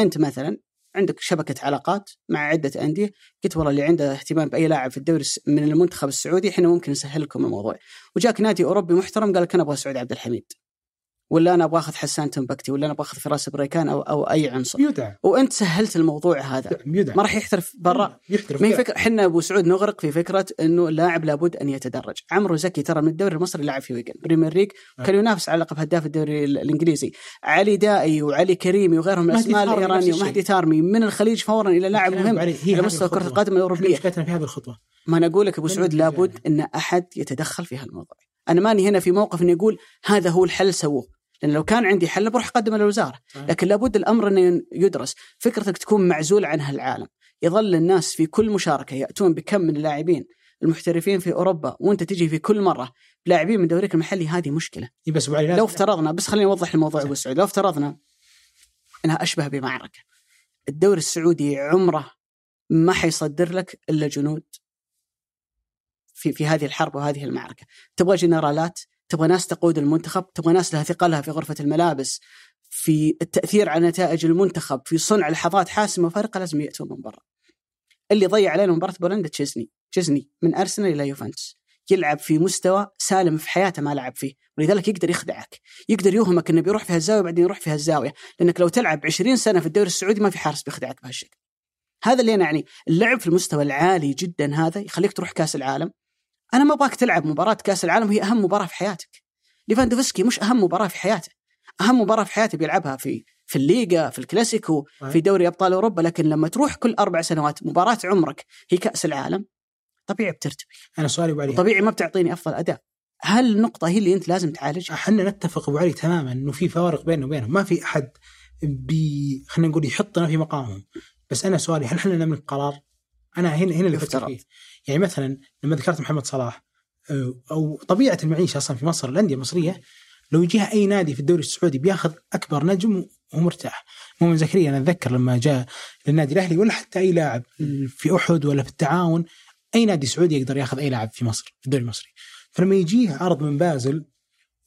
أنت مثلا عندك شبكة علاقات مع عدة أندية، قلت والله اللي عنده اهتمام بأي لاعب في الدوري من المنتخب السعودي إحنا ممكن نسهل لكم الموضوع، وجاك نادي أوروبي محترم قال لك أنا أبغى سعود عبد الحميد، ولا أنا أبغى أخذ حسان تنبكتي، ولا أنا أبغى أخذ فراس بريكان أو أو أي عنصر يدعم. وأنت سهلت الموضوع هذا، يدعم. ما راح يحترف برا. ما هي فكرة إحنا أبو سعود نغرق في فكرة إنه اللاعب لابد أن يتدرج. عمرو زكي ترى من الدوري المصري لاعب في ويجن بريمير ليج، كان ينافس على لقب هداف الدوري الإنجليزي. علي دائي وعلي كريمي وغيرهم من الأسماء الإيرانية، ومهدي تارمي من الخليج فورا إلى لاعب مهم على مستوى كرة القدم الأوروبية. مشكلتنا في هذه الخطوة. ما نقول لك أبو سعود لابد أن أحد يتدخل في هالموضوع. أنا ماني هنا في موقف إني أقول هذا هو الحل سووه، لأن لو كان عندي حل بروح أقدمه للوزارة، لكن لابد الأمر أن يدرس. فكرتك تكون معزول عنها العالم، يظل الناس في كل مشاركة يأتون بكم من اللاعبين المحترفين في أوروبا، وأنت تجي في كل مرة لاعبين من دوريك المحلي، هذه مشكلة. بس لو افترضنا، بس خليني أوضح الموضوع أبو سعود، لو افترضنا أنها أشبه بمعركة، الدوري السعودي عمره ما حيصدر لك إلا جنود في في هذه الحرب وهذه المعركة. تبغى جنرالات، تبغى ناس تقود المنتخب، تبغى ناس لها ثقلها في غرفة الملابس، في التأثير على نتائج المنتخب، في صنع لحظات حاسمة وفارقة، لازم يأتون من برا. اللي ضيع علينا مباراة بولندا تشيزني، تشيزني من أرسنال إلى يوفنتوس يلعب في مستوى سالم في حياته ما لعب فيه، ولذلك يقدر يخدعك، يقدر يوهمك إنه بيروح في هالزاوية بعدين يروح في هالزاوية، لأنك لو تلعب عشرين سنة في الدوري السعودي ما في حارس بيخدعك بهالشكل. هذا اللي أنا يعني اللعب في المستوى العالي جدا هذا يخليك تروح كأس العالم. أنا ما أبغاك تلعب مباراة كأس العالم هي أهم مباراة في حياتك. ليفاندوفسكي مش أهم مباراة في حياته، أهم مباراة في حياته بيلعبها في في الليغا، في الكلاسيكو، في دوري أبطال أوروبا. لكن لما تروح كل أربع سنوات مباراة عمرك هي كأس العالم، طبيعي بترتبك. أنا سؤالي وعلي، طبيعي ما بتعطيني أفضل أداء. هل النقطة هي اللي أنت لازم تعالجها؟ حنا نتفق وعلي تماما إنه في فوارق بيننا وبينهم، ما في أحد بي خلينا نقول يحطنا في مقامهم. بس أنا سؤالي هل حنا نملك قرار؟ أنا هنا هنا اللي أفكر فيه. يعني مثلا لما ذكرت محمد صلاح أو طبيعة المعيشة أصلا في مصر، الأندية المصرية لو يجيها أي نادي في الدوري السعودي بياخذ أكبر نجم ومرتاح. مؤمن زكريا أنا أتذكر لما جاء للنادي الأهلي، ولا حتى أي لاعب في أحد ولا في التعاون، أي نادي سعودي يقدر ياخذ أي لاعب في مصر في الدوري المصري. فلما يجيه عرض من بازل،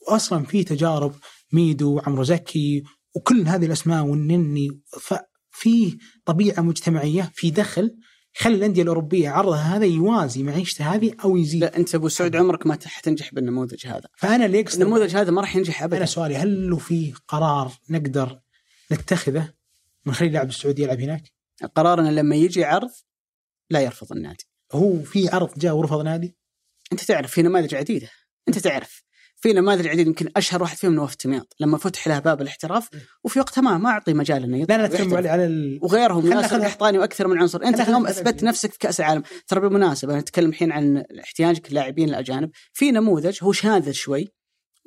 وأصلا في تجارب ميدو وعمرو زكي وكل هذه الأسماء والنني، ففي طبيعة مجتمعية، في دخل خلي الأندية الأوروبية عرضها هذا يوازي معيشته هذه أو يزيد. لا أنت أبو سعود عمرك ما حتنجح بالنموذج هذا. فأنا اللي أقصد النموذج هذا ما راح ينجح أبدا. أنا سؤالي هل له في قرار نقدر نتخذه ونخلي اللاعب السعودي يلعب هناك؟ قرارنا لما يجي عرض لا يرفض النادي. هو في عرض جاء ورفض نادي؟ أنت تعرف في نماذج عديدة، أنت تعرف في نماذج عديدة، يمكن أشهر واحد فيهم نواف دمياط لما فتح له باب الاحتراف وفي وقتها ما ما أعطي مجال إنه لا نتكلم على ال... وغيرهم ياسر القحطاني وأكثر من عنصر. أنت اليوم أثبت نفسك في كأس العالم. ترى بالمناسبة أنا أتكلم الحين عن احتياجك اللاعبين الأجانب، في نموذج هو شاذ شوي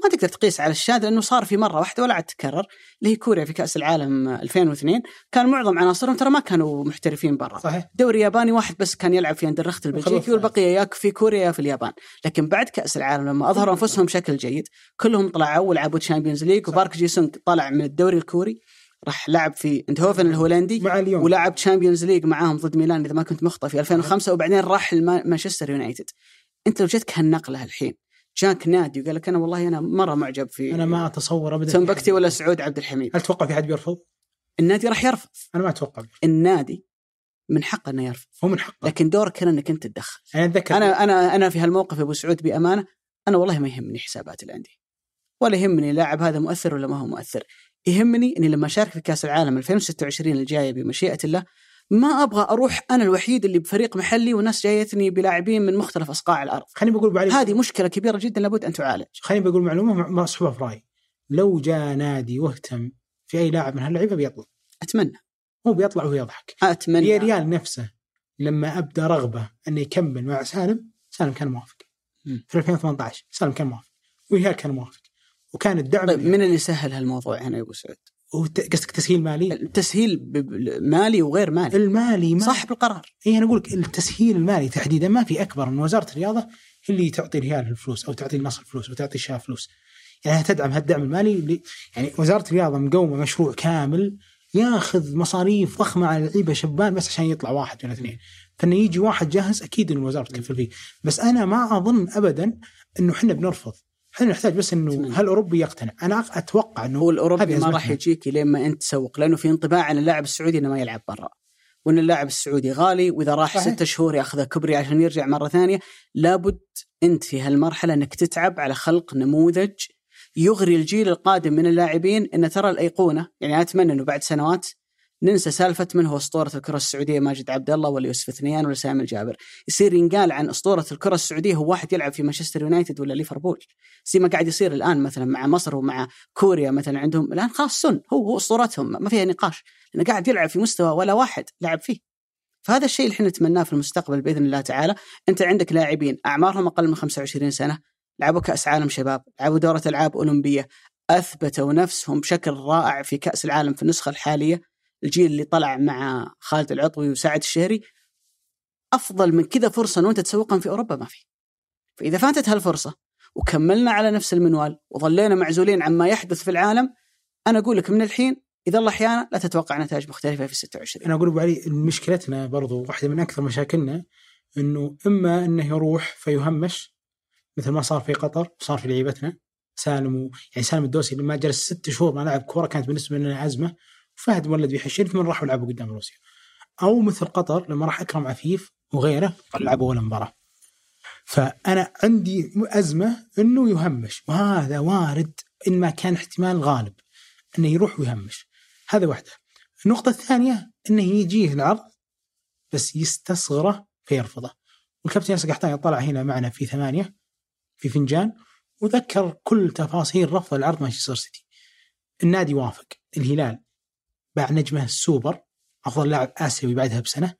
ما تقدر تقيس على الشاد لأنه صار في مرة واحدة ولا عاد تكرر، اللي هي كوريا في كأس العالم ألفين واثنين كان معظم عناصرهم ترى ما كانوا محترفين برا. صحيح. دوري ياباني واحد بس كان يلعب في اندرخت البلجيكي والبقية ياك في كوريا في اليابان. لكن بعد كأس العالم لما أظهروا أنفسهم بشكل جيد كلهم طلعوا ولعبوا تشامبيونز ليج، وبارك جي سونغ طلع من الدوري الكوري راح لعب في اندهوفن الهولندي ولعب تشامبيونز ليج معاهم ضد ميلان إذا ما كنت مخطئ في ألفين وخمسة، وبعدين راح مانشستر يونايتد. أنت لو جتك هالنقلة الحين جاك نادي وقال لك أنا والله أنا مرة معجب في أنا ما أتصور أبدا تنبكتي ولا سعود عبد الحميد، هل تتوقع في حد بيرفض؟ النادي راح يرفض. أنا ما أتوقع بيرفض. النادي من حقه إنه يرفض، هو من حقه، لكن دورك هنا إنك أنت تتدخل. أنا أتذكر أنا أنا أنا في هالموقف أبو سعود بأمانة، أنا والله ما يهمني حسابات الأندية ولا يهمني لاعب هذا مؤثر ولا ما هو مؤثر، يهمني إني لما أشارك في كأس العالم ألفين وستة وعشرين الجاية بمشيئة الله ما أبغى أروح أنا الوحيد اللي بفريق محلي وناس جايتني بلاعبين من مختلف أصقاع الأرض. خليني بقول بعلي هذه مشكلة كبيرة جدا لابد أن تعالج. خليني بقول معلومة ما أصحبها في رأيي، لو جاء نادي واهتم في أي لاعب من هاللعيبة بيطلع، أتمنى هو بيطلع وهو يضحك. أتمنى يا ريال نفسه لما أبدأ رغبة أن يكمل مع سالم، سالم كان موافق م. في ألفين وثمانية عشر سالم كان موافق وهيال كان موافق وكان الدعم. طيب من اللي سهل هالموضوع هنا يا أبو سعود؟ قصدك تسهيل مالي؟ التسهيل مالي وغير مالي. المالي ما صاحب القرار. إيه أنا أقولك التسهيل المالي تحديدا ما في أكبر من وزارة الرياضة اللي تعطي الهلال الفلوس أو تعطي النصر الفلوس أو تعطي الشباب فلوس، يعني هتدعم هالدعم المالي اللي يعني وزارة الرياضة مقومة مشروع كامل ياخذ مصاريف ضخمة على لعيبة شبان بس عشان يطلع واحد ولا اثنين، فإنه يجي واحد جاهز أكيد إن الوزارة تكفل فيه. بس أنا ما أظن أبدا إنه إحنا بنرفض، احنا نحتاج بس انه هل اوروبي يقتنع. انا اتوقع انه هو الاوروبي ما راح يجيك لين ما انت تسوق، لانه في انطباع عن اللاعب السعودي انه ما يلعب برا وان اللاعب السعودي غالي واذا راح ستة شهور ياخذ كبري عشان يرجع مره ثانيه. لابد انت في هالمرحله انك تتعب على خلق نموذج يغري الجيل القادم من اللاعبين ان ترى الايقونه. يعني اتمنى انه بعد سنوات ننسى سالفه من هو اسطوره الكره السعوديه ماجد عبدالله ولا يوسف ثنيان ولا سامي الجابر، يصير ينقال عن اسطوره الكره السعوديه هو واحد يلعب في مانشستر يونايتد ولا ليفربول، زي ما قاعد يصير الان مثلا مع مصر ومع كوريا مثلا. عندهم الان خلاص سن هو هو اسطورتهم ما فيها نقاش لانه قاعد يلعب في مستوى ولا واحد لعب فيه. فهذا الشيء اللي احنا نتمناه في المستقبل باذن الله تعالى، انت عندك لاعبين اعمارهم اقل من خمسة وعشرين سنه لعبوا كاس عالم شباب، لعبوا دوره العاب اولمبيه، اثبتوا نفسهم بشكل رائع في كاس العالم في النسخه الحاليه. الجيل اللي طلع مع خالد العطوي وسعد الشهري أفضل من كذا فرصة وأنت تسوقهم في أوروبا ما في. فإذا فاتت هالفرصة وكملنا على نفس المنوال وظلينا معزولين عما يحدث في العالم، أنا أقول لك من الحين إذا الله أحيانا لا تتوقع نتائج مختلفة في ستة وعشرين. أنا أقول أبو علي مشكلتنا برضو واحدة من أكثر مشاكلنا أنه إما أنه يروح فيهمش مثل ما صار في قطر وصار في لعيبتنا سالم و... يعني سالم الدوسي لما جلس ست شهور ما لعب كورة كانت بالنسبة لنا عزمة، فهد مولد بيحشيرت من راحوا لعبوا قدام روسيا، أو مثل قطر لما راح أكرم عفيف وغيره لعبوا ولا مباراة. فأنا عندي أزمة أنه يهمش، وهذا وارد إن ما كان احتمال غالب أنه يروح ويهمش. هذا واحدة. النقطة الثانية أنه يجيه العرض بس يستصغره فيرفضه. والكابتن ياسر قحطاني طلع هنا معنا في ثمانية في فنجان وذكر كل تفاصيل رفض العرض مانشستر سيتي. النادي وافق، الهلال باع نجمه السوبر أفضل لاعب آسيوي بعدها بسنة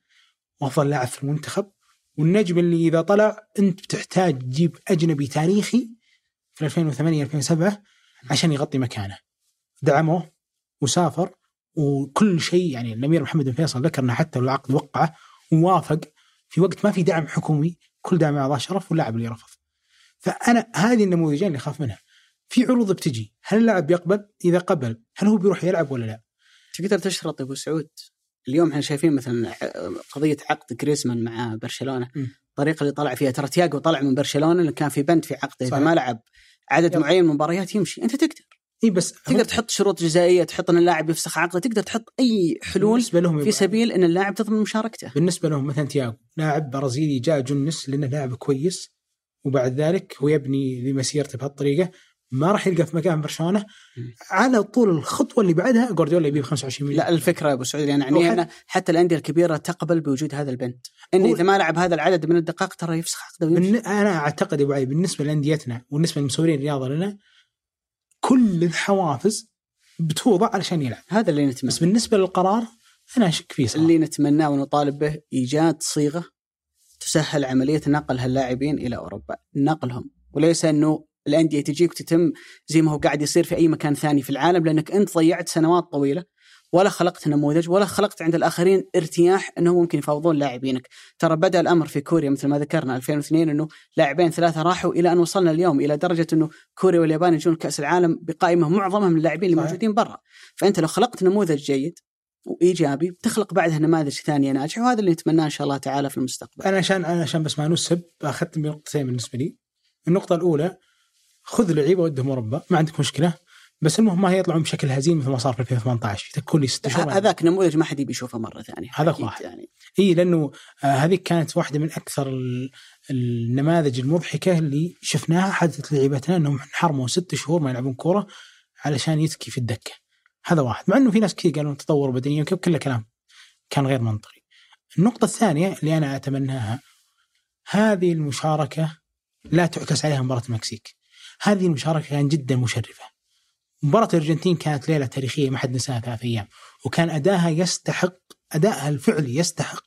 وأفضل لاعب في المنتخب، والنجم اللي إذا طلع أنت بتحتاج تجيب أجنبي تاريخي في ألفين وثمانية ألفين وسبعة عشان يغطي مكانه. دعمه وسافر وكل شيء، يعني الأمير محمد بن فيصل ذكرنا حتى العقد وقعه ووافق في وقت ما في دعم حكومي، كل دعم أعضاء شرف واللاعب اللي رفض. فأنا هذه النموذجين اللي خاف منها. في عروض بتجي، هل اللاعب يقبل؟ إذا قبل هل هو بيروح يلعب ولا لا؟ تقدر تشرط أبو سعود؟ اليوم احنا شايفين مثلا قضية عقد كريسمان مع برشلونة، الطريقة اللي طلع فيها ترتياجو طلع من برشلونة اللي كان في بند في عقده ما لعب عدد يب. معين من مباريات يمشي. أنت تقدر إيه بس تقدر تحط شروط جزائية، تحط أن اللاعب يفسخ عقده، تقدر تحط أي حلول في سبيل أن اللاعب تضمن مشاركته. بالنسبة لهم مثلا تياغو لاعب برازيلي جاء جنس لأنه لاعب كويس وبعد ذلك هو يبني لمسيرته بهالطريقة، ما راح يلقى في مكان برشلونة على طول. الخطوة اللي بعدها غوارديولا يبيع خمسة وعشرين مليون. لا الفكرة يا أبو سعود يعني أنا حد... حتى الأندية الكبيرة تقبل بوجود هذا البند إن هو... إذا ما لعب هذا العدد من الدقائق ترى يفسخ عقده. بن... أنا أعتقد أبو علي بالنسبة لأنديتنا وبالنسبة للمسؤولين الرياضة لنا كل الحوافز بتوضع علشان يلعب. هذا اللي نتمنى. بس بالنسبة للقرار أنا أشك فيه صراحة. اللي نتمناه ونطالب به إيجاد صيغة تسهل عملية نقل هاللاعبين إلى أوروبا، نقلهم وليس إنه الأندية تجيك وتتم زي ما هو قاعد يصير في أي مكان ثاني في العالم، لأنك أنت ضيعت سنوات طويلة ولا خلقت نموذج ولا خلقت عند الآخرين ارتياح أنه ممكن يفاوضون لاعبينك. ترى بدأ الأمر في كوريا مثل ما ذكرنا ألفين واثنين أنه لاعبين ثلاثة راحوا، إلى أن وصلنا اليوم إلى درجة أنه كوريا واليابان يجون كأس العالم بقائمة معظمها من اللاعبين اللي موجودين برا. فأنت لو خلقت نموذج جيد وإيجابي بتخلق بعدها نماذج ثانية ناجحة، وهذا اللي نتمناه إن شاء الله تعالى في المستقبل. أنا عشان أنا عشان بس ما نسب أخذت نقطتين بالنسبة لي. النقطة الأولى، خذ لعيبة وده مربى ما عندك مشكلة، بس المهم ما يطلعون بشكل هزين مثل ما صار في ألفين وثمانية عشر يتكون لي ست شهور. هذاك نموذج ما حد بيشوفه مرة ثانية. هذا واحد. يعني. إيه، لأنه هذه كانت واحدة من أكثر النماذج المضحكة اللي شفناها حدثت لعيبتنا أنهم حرموا ست شهور ما يلعبون كورة علشان يتكي في الدكة. هذا واحد، مع أنه في ناس كثير قالوا تطور بدنيا وكل كلام كان غير منطقي. النقطة الثانية اللي أنا أتمناها، هذه المشاركة لا تعكس عليها مباراة المكسيك. هذه المشاركة كانت جدا مشرفة. مباراة الأرجنتين كانت ليلة تاريخية ما حد نساها ثلاث أيام، وكان أداها يستحق، أداءها الفعلي يستحق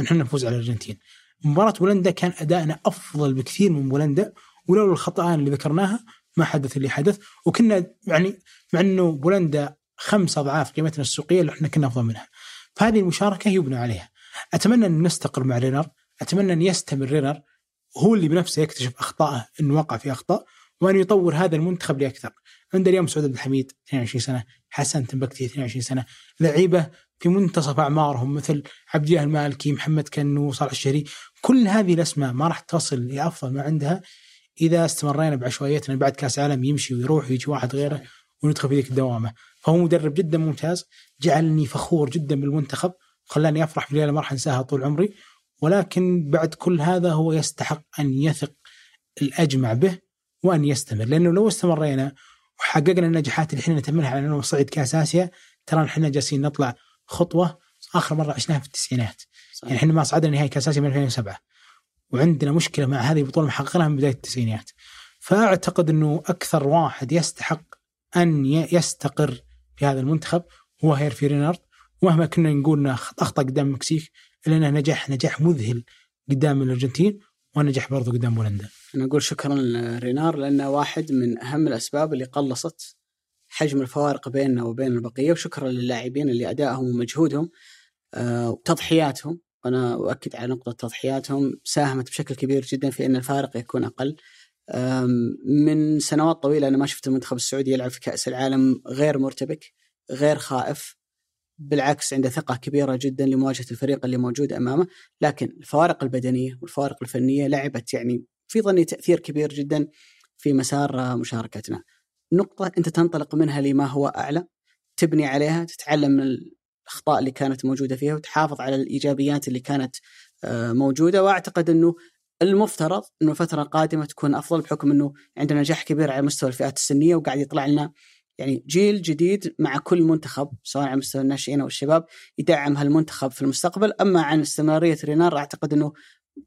أن احنا نفوز على الأرجنتين. مباراة بولندا كان أداءنا أفضل بكثير من بولندا، ولولا الخطأ اللي ذكرناها ما حدث اللي حدث، وكنا يعني مع إنه بولندا خمسة أضعاف قيمتنا السوقية اللي احنا كنا أفضل منها. فهذه المشاركة يبنى عليها. أتمنى أن نستقر مع رينار، أتمنى أن يستمر رينار، هو اللي بنفسه يكتشف أخطائه إنه وقع في أخطاء، وأن يطور هذا المنتخب لأكثر. عند اليوم سعود عبد الحميد اثنين وعشرين سنة، حسن تنبكتي اثنين وعشرين سنة، لعيبة في منتصف أعمارهم مثل عبد الله المالكي، محمد كنو، صالح الشهري. كل هذه الأسماء ما راح تصل لأفضل ما عندها إذا استمرينا بعشوائيتنا. بعد كأس عالم يمشي ويروح ويجي واحد غيره وندخل في ذيك الدوامة. فهو مدرب جدا ممتاز، جعلني فخور جدا بالمنتخب، خلاني أفرح في ليلة ما راح أنساها طول عمري. ولكن بعد كل هذا هو يستحق أن يثق الأجمع به وأن يستمر، لأنه لو استمرينا وحققنا النجاحات اللي احنا نتمنها على أنه صعيد كأس آسيا، ترى احنا جالسين نطلع خطوة آخر مرة عشناها في التسعينات. صحيح. يعني احنا ما صعدنا نهائي كأس آسيا من ألفين وسبعة، وعندنا مشكلة مع هذه البطولة محققناها من بداية التسعينات. فأعتقد أنه أكثر واحد يستحق أن يستقر في هذا المنتخب هو هيرفي رينارد، ومهما كنا نقولنا أخطأ قدام المكسيك، لأنه نجاح نجاح مذهل قدام الأرجنتين، ونجح برضو قدام بولندا. أنا أقول شكرا لرينار، لأنه واحد من أهم الأسباب اللي قلصت حجم الفوارق بيننا وبين البقية. وشكرا للاعبين اللي أدائهم ومجهودهم آه وتضحياتهم، أنا أؤكد على نقطة تضحياتهم، ساهمت بشكل كبير جدا في أن الفارق يكون أقل. من سنوات طويلة أنا ما شفت المنتخب السعودي يلعب في كأس العالم غير مرتبك، غير خائف، بالعكس عنده ثقة كبيرة جدا لمواجهة الفريق اللي موجود أمامه. لكن الفوارق البدنية والفوارق الفنية لعبت يعني في ظني تأثير كبير جدا في مسار مشاركتنا. نقطة أنت تنطلق منها لما هو أعلى، تبني عليها، تتعلم من الأخطاء اللي كانت موجودة فيها، وتحافظ على الإيجابيات اللي كانت موجودة. وأعتقد أنه المفترض أنه الفترة القادمة تكون أفضل، بحكم أنه عندنا نجاح كبير على مستوى الفئات السنية، وقاعد يطلع لنا يعني جيل جديد مع كل منتخب سواء على مستوى الناشئين أو الشباب يدعم هالمنتخب في المستقبل. أما عن استمرارية رينار، أعتقد أنه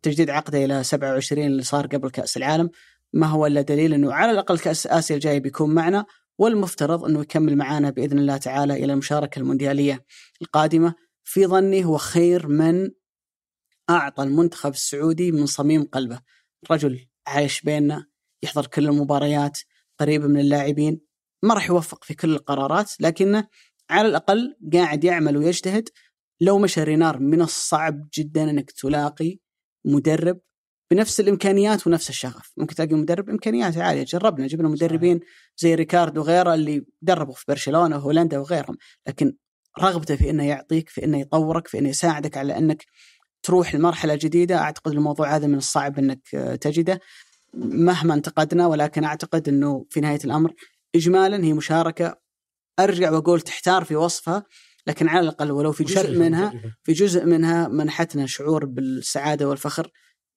تجديد عقده إلى سبعة وعشرين اللي صار قبل كأس العالم ما هو إلا دليل أنه على الأقل كأس آسيا الجاي بيكون معنا، والمفترض أنه يكمل معنا بإذن الله تعالى إلى المشاركة المونديالية القادمة. في ظني هو خير من أعطى المنتخب السعودي من صميم قلبه، رجل عايش بيننا، يحضر كل المباريات، قريب من اللاعبين، ما راح يوفق في كل القرارات، لكنه على الأقل قاعد يعمل ويجتهد. لو مشى رينار من الصعب جدا أنك تلاقي مدرب بنفس الإمكانيات ونفس الشغف. ممكن تلاقي مدرب إمكانيات عالية، جربنا جبنا مدربين زي ريكاردو وغيره اللي دربوا في برشلونة وهولندا وغيرهم، لكن رغبته في أنه يعطيك، في أنه يطورك، في أنه يساعدك على أنك تروح المرحلة جديدة، أعتقد الموضوع هذا من الصعب أنك تجده مهما انتقدنا. ولكن أعتقد أنه في نهاية الأمر إجمالا هي مشاركة، أرجع وأقول تحتار في وصفها، لكن على الأقل ولو في جزء منها في جزء منها منحتنا شعور بالسعادة والفخر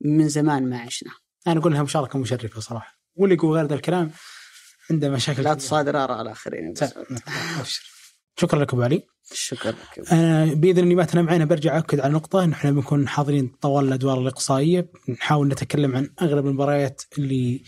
من زمان ما عشنا. أنا أقول لها مشاركة مشرفة صراحة، واللي يقول غير ذا الكلام عنده مشاكل. لا تصادر آراء الآخرين. شكرا لكم علي. شكرا لك. أنا بإذن الله ما تنمعنا برجع أكد على نقطة، نحن بنكون حاضرين طوال الأدوار الإقصائية، نحاول نتكلم عن أغلب المباريات اللي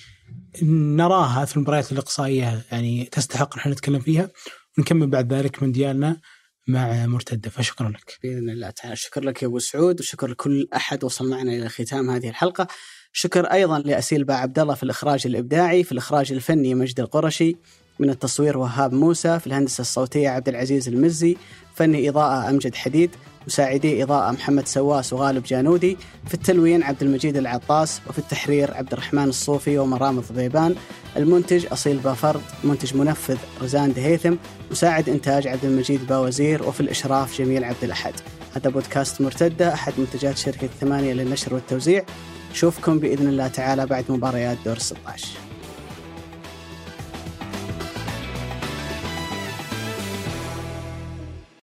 نراها في المباريات الإقصائية يعني تستحق نحن نتكلم فيها، ونكمل بعد ذلك مونديالنا مع مرتدة. فشكرا لك بإذن الله تعالى. شكر لك يا أبو سعود، وشكر لكل أحد وصل معنا إلى ختام هذه الحلقة. شكر أيضا لأسيل با عبدالله في الإخراج الإبداعي، في الإخراج الفني مجد القرشي، من التصوير وهاب موسى، في الهندسة الصوتية عبد العزيز المزي، فني إضاءة أمجد حديد، مساعدي إضاءة محمد سواس وغالب جانودي، في التلوين عبد المجيد العطاس، وفي التحرير عبد الرحمن الصوفي ومرام الضبيبان، المنتج أصيل بافرد، منتج منفذ رزان دهيثم، مساعد إنتاج عبد المجيد باوزير، وفي الإشراف جميل عبد الأحد. هذا بودكاست مرتدة، أحد منتجات شركة ثمانية للنشر والتوزيع. شوفكم بإذن الله تعالى بعد مباريات دور ستة عشر.